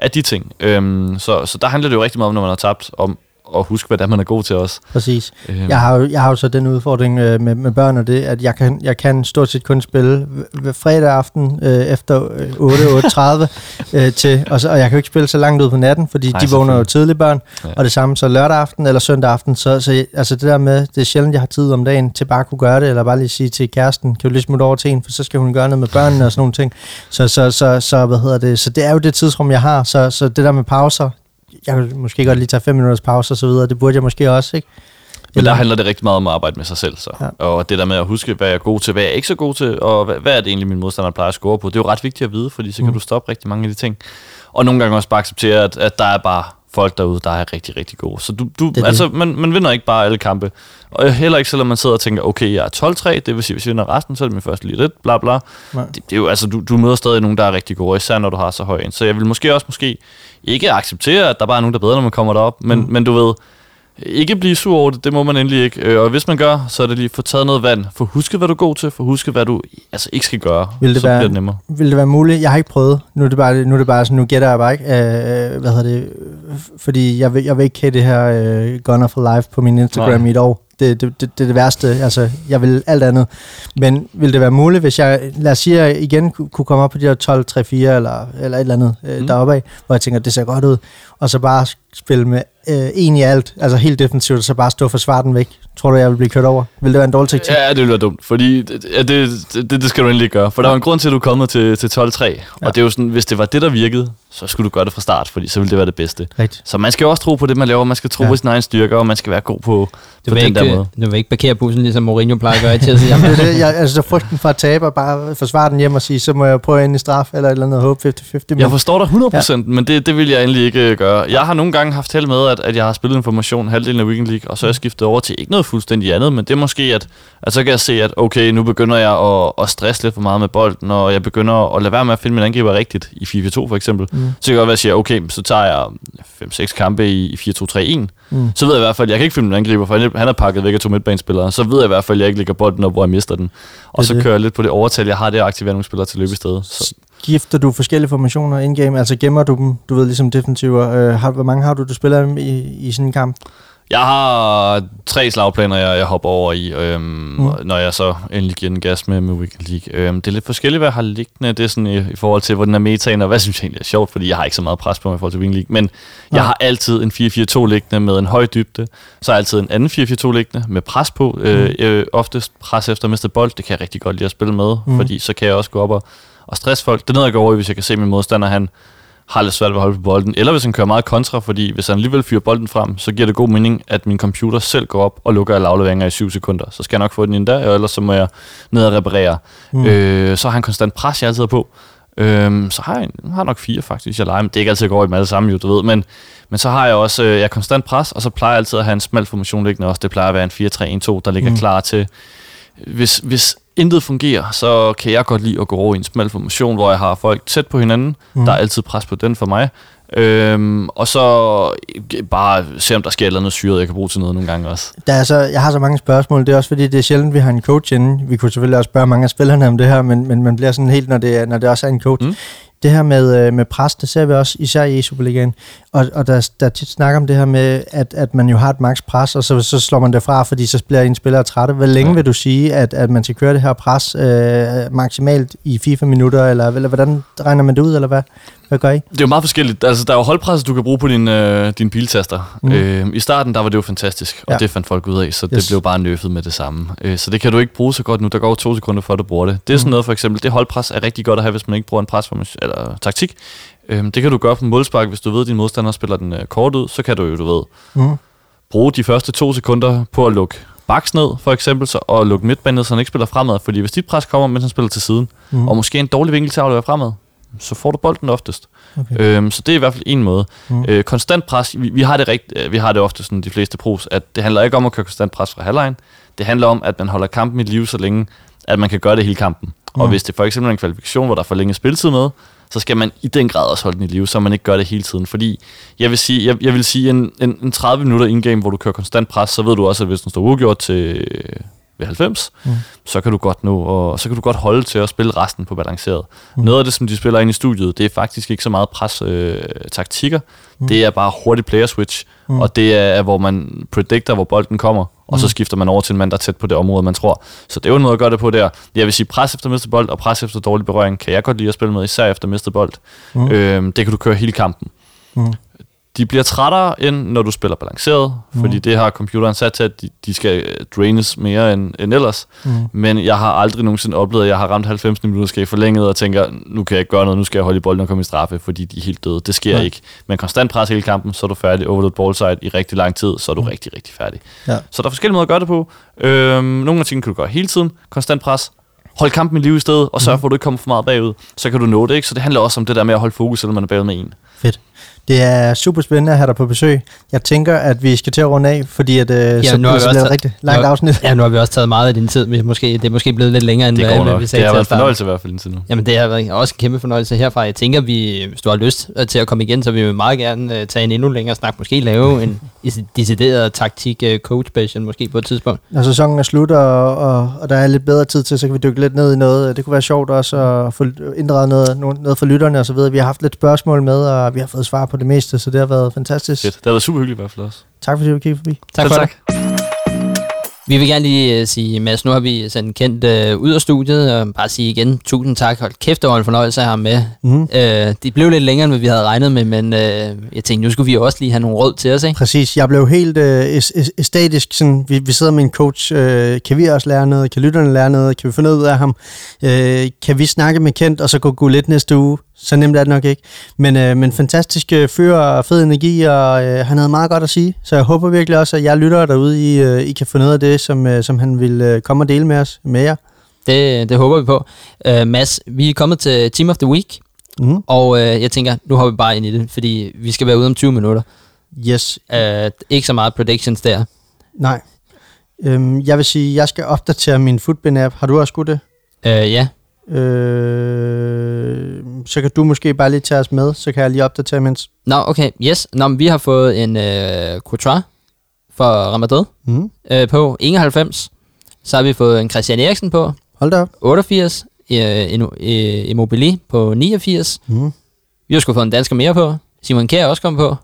af de ting. Øhm, så, så der handler det jo rigtig meget om, når man har tabt, om at huske, hvad der man er god til også. Præcis. Øhm. Jeg, har jo, jeg har jo så den udfordring øh, med, med børn og det, at jeg kan, jeg kan stort set kun spille fredag aften øh, efter otte otte tredive øh, til, og, så, og jeg kan jo ikke spille så langt ud på natten, fordi nej, de vågner jo tidligt børn, ja. Og det samme så lørdag aften eller søndag aften, så, så altså det der med, det er sjældent, jeg har tid om dagen til bare at kunne gøre det, eller bare lige sige til kæresten, kan du lige smutte over til en, for så skal hun gøre noget med børnene og sådan nogle ting. Så, så, så, så, hvad hedder det, så det er jo det tidsrum, jeg har, så, så det der med pauser, jeg kan måske godt lige tage fem minutters pause og så videre. Det burde jeg måske også, ikke? Eller? Men der handler det rigtig meget om at arbejde med sig selv, så. Ja. Og det der med at huske, hvad jeg er god til, hvad jeg er ikke så god til, og hvad, hvad er det egentlig, min modstander plejer at score på. Det er jo ret vigtigt at vide, fordi så kan mm. du stoppe rigtig mange af de ting. Og nogle gange også bare acceptere, at, at der er bare folk derude, der er rigtig, rigtig gode. Så du, du altså, man, man vinder ikke bare alle kampe. Og heller ikke, selvom man sidder og tænker, okay, jeg er tolv tre, det vil sige, hvis jeg vinder resten, så er det min første lige lidt, bla bla. Det, det er jo, altså, du, du møder stadig nogen, der er rigtig gode, især når du har så høj en. Så jeg vil måske også måske ikke acceptere, at der bare er nogen, der er bedre, når man kommer derop, men, mm. men du ved, ikke blive sur over det, det må man endelig ikke. Og hvis man gør, så er det lige få taget noget vand. Få husket, hvad du er god til. Få husket, hvad du altså ikke skal gøre. Vil det så være, bliver det nemmere. Vil det være muligt? Jeg har ikke prøvet. Nu er det bare, nu er det bare sådan, nu gætter jeg bare ikke. Øh, hvad hedder det? Fordi jeg vil, jeg vil ikke have det her øh, Gunner for Life på min Instagram Nej. i et år. Det, det, det, det er det værste. Altså, jeg vil alt andet. Men vil det være muligt, hvis jeg, lad os sige, jeg igen kunne komme op på de her tolv, tre, fire eller, eller et eller andet øh, mm. deroppe af, hvor jeg tænker, det ser godt ud, og så bare spille med øh, en i alt, altså helt defensivt, og så bare stå og forsvare den væk. Tror du, jeg vil blive kørt over? Vil det være en dårlig taktik? Ja, det vil være dumt, fordi ja, det, det, det skal du endelig gøre, for der var en grund til, at du er kommet til, til tolv tre, og ja. Det er jo sådan, hvis det var det, der virkede, så skulle du gøre det fra start, fordi så ville det være det bedste. Right. Så man skal også tro på det, man laver, man skal tro ja. på sin egen styrker, og man skal være god på, på den ikke, der måde. Du vil ikke parkere bussen, ligesom Mourinho plejer at gøre i Chelsea. Jamen, det er det, jeg, altså frygten for at tabe og bare forsvare den hjem og sige, så må jeg prøve at ende i straf, eller et eller andet håb halvtreds halvtreds. Jeg forstår dig hundrede procent, ja. Men det, det vil jeg endelig ikke gøre. Jeg har nogle gange haft held med, at, at jeg har spillet en formation halvdelen af Weekend League, og så er jeg skiftet over til ikke noget fuldstændig andet, men det er måske, at, at så kan jeg se, at okay, nu begynder jeg at, at stresse lidt for meget med bolden, og jeg begynder at lade være med at finde min angriber rigtigt i fire fire to for eksempel. Mm. Så kan jeg godt være, at jeg siger, okay, så tager jeg fem seks kampe i fire to tre en. Mm. Så ved jeg i hvert fald, at jeg kan ikke finde min angriber, for han er pakket væk af to midtbanespillere. Så ved jeg i hvert fald, at jeg ikke ligger bolden op, hvor jeg mister den. Og det så det. kører jeg lidt på det overtal, jeg har det at aktivere nogle spillere til løb i stedet. Så. Skifter du forskellige formationer in-game? Altså gemmer du dem? Du ved, ligesom defensiver. Øh, har, hvor mange har du, du spiller i, i sådan en kamp? Jeg har tre slagplaner, jeg, jeg hopper over i, øhm, mm. når jeg så endelig giver den gas med, med Weekend League. Øhm, det er lidt forskelligt, hvad jeg har liggende. Det er sådan i, i forhold til, hvor den er metaen, og hvad synes jeg egentlig er sjovt, fordi jeg har ikke så meget pres på mig i forhold til Weekend League. Men ja. jeg har altid en fire fire to liggende med en høj dybde. Så har jeg altid en anden fire fire to liggende med pres på. Mm. Øh, oftest pres efter at miste bold. Det kan jeg rigtig godt lide at spille med, mm. fordi så kan jeg også gå op og, og stresse folk. Det er noget, jeg går over i, hvis jeg kan se min modstander, han har lidt svært ved at holde på bolden, eller hvis han kører meget kontra, fordi hvis han alligevel fyrer bolden frem, så giver det god mening, at min computer selv går op og lukker alle afleveringer i syv sekunder. Så skal jeg nok få den endda, og ellers så må jeg ned og reparere. Mm. Øh, så har han konstant pres, jeg altid er på. Øh, så har jeg, jeg har nok fire faktisk, jeg leger, men det er ikke altid, jeg går over i dem alle sammen, jo, du ved. Men, men så har jeg også øh, jeg konstant pres, og så plejer jeg altid at have en smal formation liggende også. Det plejer at være en fire tre en to, der ligger mm. klar til. Hvis, hvis intet fungerer, så kan jeg godt lide at gå over i en smal formation, hvor jeg har folk tæt på hinanden. Mm. Der er altid pres på den for mig. Øhm, og så bare se, om der sker et eller andet syret, jeg kan bruge til noget nogle gange også. Der er så, jeg har så mange spørgsmål. Det er også fordi, det er sjældent, vi har en coach inde. Vi kunne selvfølgelig også spørge mange af spillerne om det her, men, men man bliver sådan helt, når det, når det også er en coach. Mm. Det her med, med pres, det ser vi også især i Superligaen, og, og der, der tit snakker om det her med, at, at man jo har et max pres, og så, så slår man det fra, fordi så bliver en spiller træt. Hvor længe ja. vil du sige, at, at man skal køre det her pres øh, maksimalt i FIFA-minutter, eller, eller hvordan regner man det ud, eller hvad? Hvad gør I? Det er jo meget forskelligt. Altså, der er jo holdpresset, du kan bruge på din, øh, dine piltaster. Mm. Øh, I starten, der var det jo fantastisk, og ja. det fandt folk ud af, så yes. det blev bare nøffet med det samme. Øh, så det kan du ikke bruge så godt nu. Der går to sekunder, før du bruger det. Det er mm. sådan noget, for eksempel, det holdpres er rigtig godt at have, hvis man ikke bruger en pres eller taktik. Øh, det kan du gøre på en målspark, hvis du ved, at din modstander spiller den øh, kort ud, så kan du jo, du ved, mm. bruge de første to sekunder på at lukke baks ned, for eksempel, så, og lukke midtbanen ned, så han ikke spiller fremad. Fordi hvis dit pres kommer, mens han spiller til siden, mm. og måske en dårlig vinkel til at aflevere fremad, så får du bolden oftest. Okay. Øhm, så det er i hvert fald en måde. Mm. Øh, konstant pres, vi, vi har det rigt, vi har det ofte sådan de fleste pros, at det handler ikke om at køre konstant pres fra halvlejen. Det handler om, at man holder kampen i live så længe, at man kan gøre det hele kampen. Mm. Og hvis det for eksempel er en kvalifikation, hvor der er forlænget spilletid med, så skal man i den grad også holde den i live, så man ikke gør det hele tiden. Fordi jeg vil sige, jeg, jeg vil sige en, en, en tredive minutter in-game, hvor du kører konstant pres, så ved du også, at hvis den står uafgjort til ved halvfems, mm. så kan du godt nå, og så kan du godt holde til at spille resten på balanceret. Mm. Noget af det, som de spiller ind i studiet, det er faktisk ikke så meget pres øh, taktikker. Mm. Det er bare hurtig player switch, mm. og det er, hvor man predicter, hvor bolden kommer, og mm. så skifter man over til en mand, der er tæt på det område, man tror. Så det er jo noget at gøre det på der. Jeg vil sige, pres efter mistet bold og pres efter dårlig berøring kan jeg godt lide at spille med, især efter mistet bold. Mm. Øhm, det kan du køre hele kampen. Mm. De bliver trættere, end når du spiller balanceret, mm. fordi det har computeren sat til, at de, de skal draines mere end, end ellers. Mm. Men jeg har aldrig nogensinde oplevet, at jeg har ramt halvfems minutter, skal jeg forlænget og tænker, nu kan jeg ikke gøre noget, nu skal jeg holde i bolden og komme i straffe, fordi de er helt døde. Det sker ja. ikke. Men konstant pres hele kampen, så er du færdig. Overload ballside i rigtig lang tid, så er du mm. rigtig, rigtig færdig. Ja. Så der er forskellige måder at gøre det på. Øhm, nogle af tingene kan du gøre hele tiden. Konstant pres. hold kampen i live i stedet, og sørg for, at du ikke kommer for meget bagud, så kan du nå det, ikke? Så det handler også om det der med at holde fokus, selvom man er bagud med en. Fedt. Det er super spændende at have dig på besøg. Jeg tænker, at vi skal til at runde af, fordi at, øh, ja, så nu har vi også rigtig langt afsnit. Ja, nu har vi også taget meget af din tid, men måske, det er måske blevet lidt længere, end det hvad, hvad vi sagde til at starte. Det har været en fornøjelse i hvert fald indtil nu. Jamen, det har været også en kæmpe fornøjelse herfra. Jeg tænker, vi, hvis du har lyst til at komme igen, så vil vi meget gerne uh, tage en endnu længere snak. Måske lave en decideret taktik-coach-special uh, måske på et tidspunkt. Når sæsonen er slut, og, og, og der er lidt bedre tid til, så kan vi dykke lidt ned i noget. Det kunne være sjovt også at få inddraget noget, noget for lytterne og så videre. Vi har haft lidt spørgsmål med, og vi har fået svar på det meste, så det har været fantastisk. Fedt. Det har været super hyggeligt i hvert fald også. Tak fordi du kiggede forbi. Tak for tak. Vi vil gerne lige uh, sige, Mads, nu har vi sendt Kent uh, ud af studiet, og bare sige igen, tusind tak. Hold kæft, det var en fornøjelse at have ham med. Mm-hmm. Uh, det blev lidt længere, end hvad vi havde regnet med, men uh, jeg tænkte, nu skulle vi også lige have nogle råd til os, ikke? Præcis. Jeg blev helt æstatisk. Uh, sådan, vi, vi sidder med en coach. Uh, kan vi også lære noget? Kan lytterne lære noget? Kan vi finde ud af ham? Uh, kan vi snakke med Kent, og så gå, gå lidt næste uge? Så nemt er det nok ikke. Men, øh, men fantastisk fyr og fed energi, og øh, han havde meget godt at sige. Så jeg håber virkelig også, at jeg lytter derude, I, øh, I kan få noget af det, som, øh, som han vil øh, komme og dele med os med jer. Det, det håber vi på. Uh, Mads, vi er kommet til Team of the Week, mm. og øh, jeg tænker, nu hopper vi bare ind i det, fordi vi skal være ude om tyve minutter. Yes. Uh, ikke så meget predictions der. Nej. Øhm, jeg vil sige, jeg skal opdatere min Footbin-app. Har du også skudt det? Uh, ja. Øh, så kan du måske bare lige tage os med, så kan jeg lige opdatere mens. Nå, okay, yes. Nå, men vi har fået en øh, Courtois for Ramadød mm. øh, på enoghalvfems. Så har vi fået en Christian Eriksen på. Hold da op. otteogfirs. Øh, en, øh, Immobile på niogfirs. Mm. Vi har sgu fået en dansker mere på. Simon Kjær også kommet på.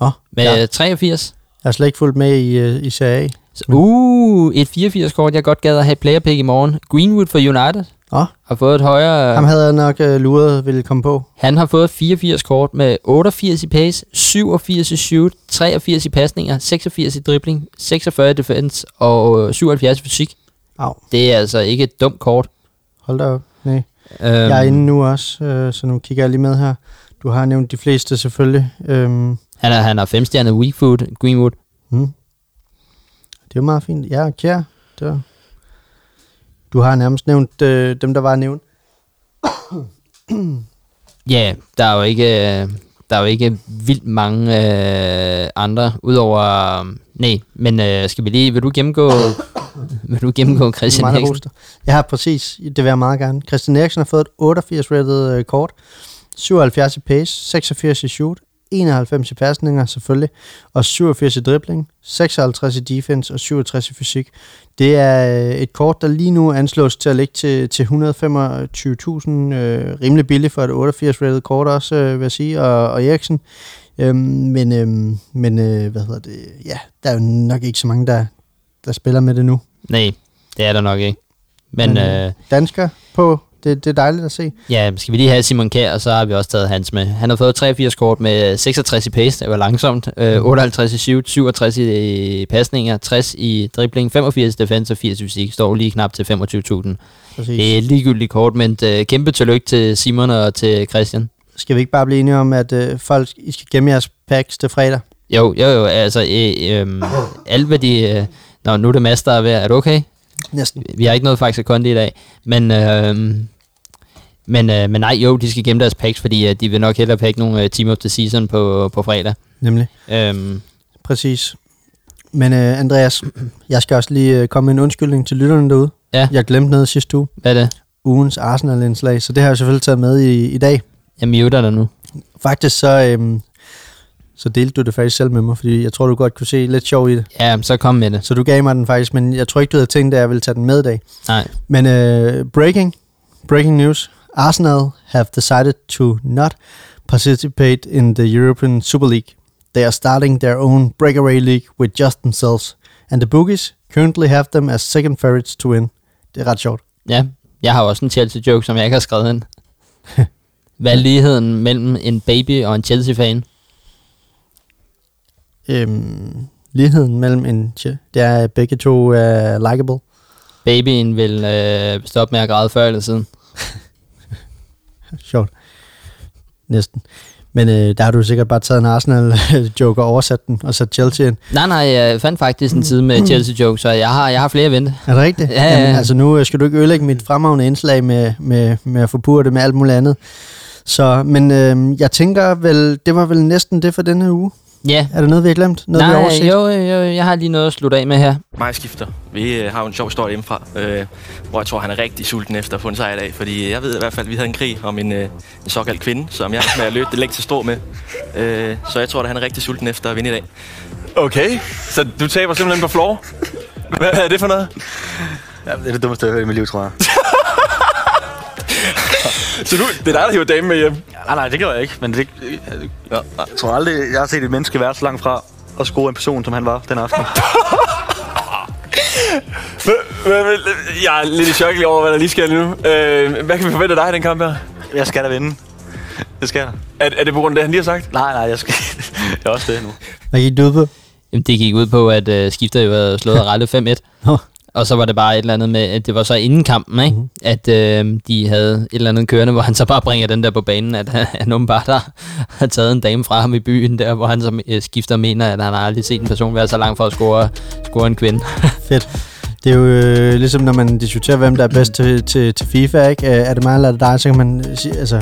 Nå, med ja. treogfirs. Jeg har slet ikke fulgt med i, i Serie A. Uh, et fireogfirs-kort, jeg godt gad at have player pick i morgen. Greenwood for United. Oh. Har fået et højere... Ham havde jeg nok øh, luret ville komme på. Han har fået fireogfirs kort med otteogfirs i pace, syvogfirs i shoot, treogfirs i pasninger, seksogfirs i dribling, seksogfyrre i defense og øh, syvoghalvfjerds i fysik. Au. Det er altså ikke et dumt kort. Hold da op. Nej. Øhm. Jeg er inde nu også, øh, så nu kigger jeg lige med her. Du har nævnt de fleste selvfølgelig. Øhm. Han har han femstjernet weak food, Greenwood. Hmm. Det er jo meget fint. Ja, Kjær. Det var... Du har nærmest nævnt øh, dem, der var nævnt. Ja, yeah, der er jo ikke, der er jo ikke vildt mange øh, andre, udover... Øh, nej, men øh, skal vi lige... Vil du gennemgå, vil du gennemgå Christian Eriksen? Roster. Ja, præcis. Det vil jeg meget gerne. Christian Eriksen har fået et otteogfirs-rated øh, kort, syvoghalvfjerds i pace, seksogfirs i shoot, enoghalvfems i pasninger selvfølgelig, og syvogfirs i dribling, seksoghalvtreds i defense og syvogtres i fysik. Det er et kort, der lige nu anslås til at ligge til, til et hundrede og femogtyve tusind, øh, rimelig billigt for et otteogfirs-rated kort også, øh, vil jeg sige, og, og Eriksen. Øhm, men øhm, men øh, hvad hedder det? Ja, der er jo nok ikke så mange, der, der spiller med det nu. Nej, det er der nok ikke. Men, men øh, dansker på... Det, det er dejligt at se. Ja, skal vi lige have Simon Kjær, og så har vi også taget hans med. Han har fået treogfirs kort med seksogtres i pace, det var langsomt, øh, otteoghalvtreds i shoot, syvogtres i pasninger, tres i dribling, femogfirs i defense og firs i fysik, står lige knap til femogtyve tusind. Det er et ligegyldigt kort, men uh, kæmpe tillykke til Simon og til Christian. Skal vi ikke bare blive enige om, at uh, folk I skal gemme jeres packs til fredag? Jo, jo, jo, altså øh, øh, alt hvad de... Øh, nå, nu er det master af hver, er det okay? Næsten. Vi har ikke noget faktisk kondi i dag, men... Øh, Men, øh, men nej, jo, de skal gemme deres packs, fordi øh, de vil nok hellere pakke nogle øh, team of the season på, på fredag. Nemlig. Øhm. Præcis. Men øh, Andreas, jeg skal også lige øh, komme med en undskyldning til lytterne derude. Ja. Jeg glemte noget sidste uge. Hvad er det? Ugens Arsenal-indslag, så det har jeg selvfølgelig taget med i, i dag. Jeg muter dig nu. Faktisk så, øh, så delte du det faktisk selv med mig, fordi jeg tror, du godt kunne se lidt sjov i det. Ja, så kom med det. Så du gav mig den faktisk, men jeg tror ikke, du havde tænkt, at jeg ville tage den med i dag. Nej. Men øh, breaking, breaking news. Arsenal have decided to not participate in the European Super League. They are starting their own breakaway league with just themselves, and the bookies currently have them as second favorites to win. Det er ret sjovt. Ja, jeg har også en Chelsea-joke, som jeg ikke har skrevet ind. Hvad er ligheden mellem en baby og en Chelsea-fan? Øhm, ligheden mellem en... Det er begge to uh, likable. Babyen vil uh, stoppe med at græde før eller siden. Sjovt. Næsten. Men øh, der har du sikkert bare taget en Arsenal-joke og oversat den, og sat Chelsea ind. Nej, nej, jeg fandt faktisk en side med Chelsea-joke, så jeg har, jeg har flere vente. Er det rigtigt? Ja, ja, ja. Jamen, altså nu skal du ikke ødelægge mit fremragende indslag med, med, med at forpure det med alt muligt andet. Så, men øh, jeg tænker vel, det var vel næsten det for denne uge. Ja. Er der noget, vi har glemt? Noget, nej, vi har overset? Jo, jo, jeg har lige noget at slutte af med her. Mig skifter. Vi har jo en sjov historie hjemmefra, øh, hvor jeg tror, han er rigtig sulten efter at få en sejr i dag. Fordi jeg ved i hvert fald, at vi havde en krig om en, øh, en såkaldt kvinde, som jeg med at løbe det lægge til strå med. Øh, så jeg tror, at han er rigtig sulten efter at vinde i dag. Okay, så du taber simpelthen på floor? Hvad er det for noget? Ja, det er det dummeste, jeg har hørt i mit liv, tror jeg. Så nu, det er dig, der hiver damen med hjem? Ja, nej, nej, det gjorde jeg ikke, men det, ja, jeg tror aldrig, jeg har set et menneske være så langt fra at score en person, som han var den aften. Jeg er lidt i chok over, hvad der lige sker nu. Hvad kan vi forvente dig i den kamp her? Jeg skal da vinde. Det skal jeg. Er, er det på grund af det, han lige har sagt? Nej, nej, jeg skal jeg også det nu. Hvad gik det ud på? Jamen, det gik ud på, at uh, Skifter jo havde slået og rettet fem et. Og så var det bare et eller andet med, at det var så inden kampen, ikke? Mm-hmm. At øh, de havde et eller andet kørende, hvor han så bare bringer den der på banen, at han åbenbart har, har taget en dame fra ham i byen der, hvor han så øh, skifter mener, at han aldrig har set en person være så langt for at score, score en kvinde. Fedt. Det er jo øh, ligesom, når man diskuterer, hvem der er bedst til, til, til FIFA, ikke? Er det mig eller er det dig, så kan man sige, altså...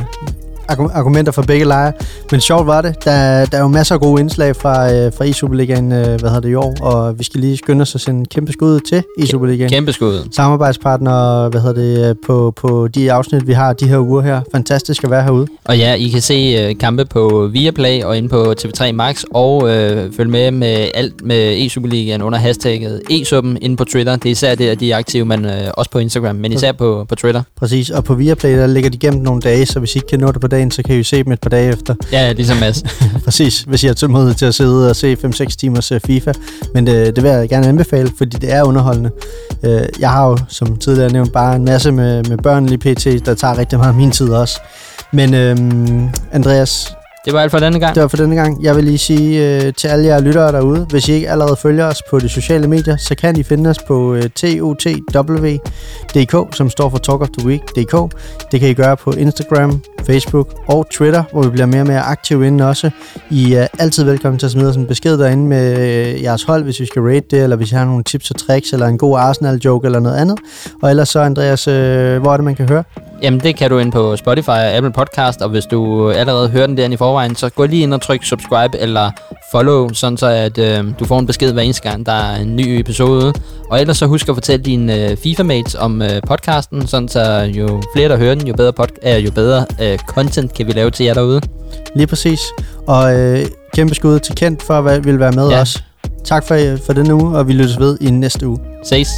argumenter fra begge lejre, men sjovt var det. Der, der er jo masser af gode indslag fra, øh, fra E-Superligaen, øh, hvad hedder det i år, og vi skal lige skynde os at sende kæmpe skud til E-Superligaen. Kæmpe skud. Samarbejdspartner, hvad hedder det, på, på de afsnit, vi har de her uger her. Fantastisk at være herude. Og ja, I kan se øh, kampe på Viaplay og inde på T V tre Max, og øh, følg med med alt med E-Superligaen under hashtagget E-Suppen inde på Twitter. Det er især der, de er aktive, men øh, også på Instagram, men især på, på Twitter. Præcis, og på Viaplay, der ligger de gemt nogle dage, så hvis I ikke kan nå det på dagen, så kan I se dem et par dage efter. Ja, ja, ligesom Mads. Præcis, hvis I har tålmodighed til at sidde og se fem seks timers FIFA. Men det, det vil jeg gerne anbefale, fordi det er underholdende. Jeg har jo, som tidligere nævnt, bare en masse med, med børn lige pt, der tager rigtig meget af min tid også. Men øhm, Andreas... Det var alt for denne gang. Det var for denne gang. Jeg vil lige sige øh, til alle jer lyttere derude, hvis I ikke allerede følger os på de sociale medier, så kan I finde os på øh, T O T W punktum D K, som står for Talk of the Week punktum D K. Det kan I gøre på Instagram, Facebook og Twitter, hvor vi bliver mere og mere aktive inde også. I er altid velkommen til at smide os en besked derinde med øh, jeres hold, hvis vi skal rate det, eller hvis I har nogle tips og tricks, eller en god Arsenal-joke eller noget andet. Og ellers så, Andreas, øh, hvor er det, man kan høre? Jamen, det kan du ind på Spotify og Apple Podcast, og hvis du allerede hører den derinde i forvejen, så gå lige ind og tryk subscribe eller follow, sådan så at øh, du får en besked hver eneste gang, der er en ny episode. Og ellers så husk at fortælle dine øh, FIFA-mates om øh, podcasten, sådan så jo flere, der hører den, jo bedre, pod- øh, jo bedre øh, content kan vi lave til jer derude. Lige præcis. Og øh, kæmpe skud til Kent for at ville være med, ja, os. Tak for, for denne uge, og vi lyttes ved i næste uge. Ses.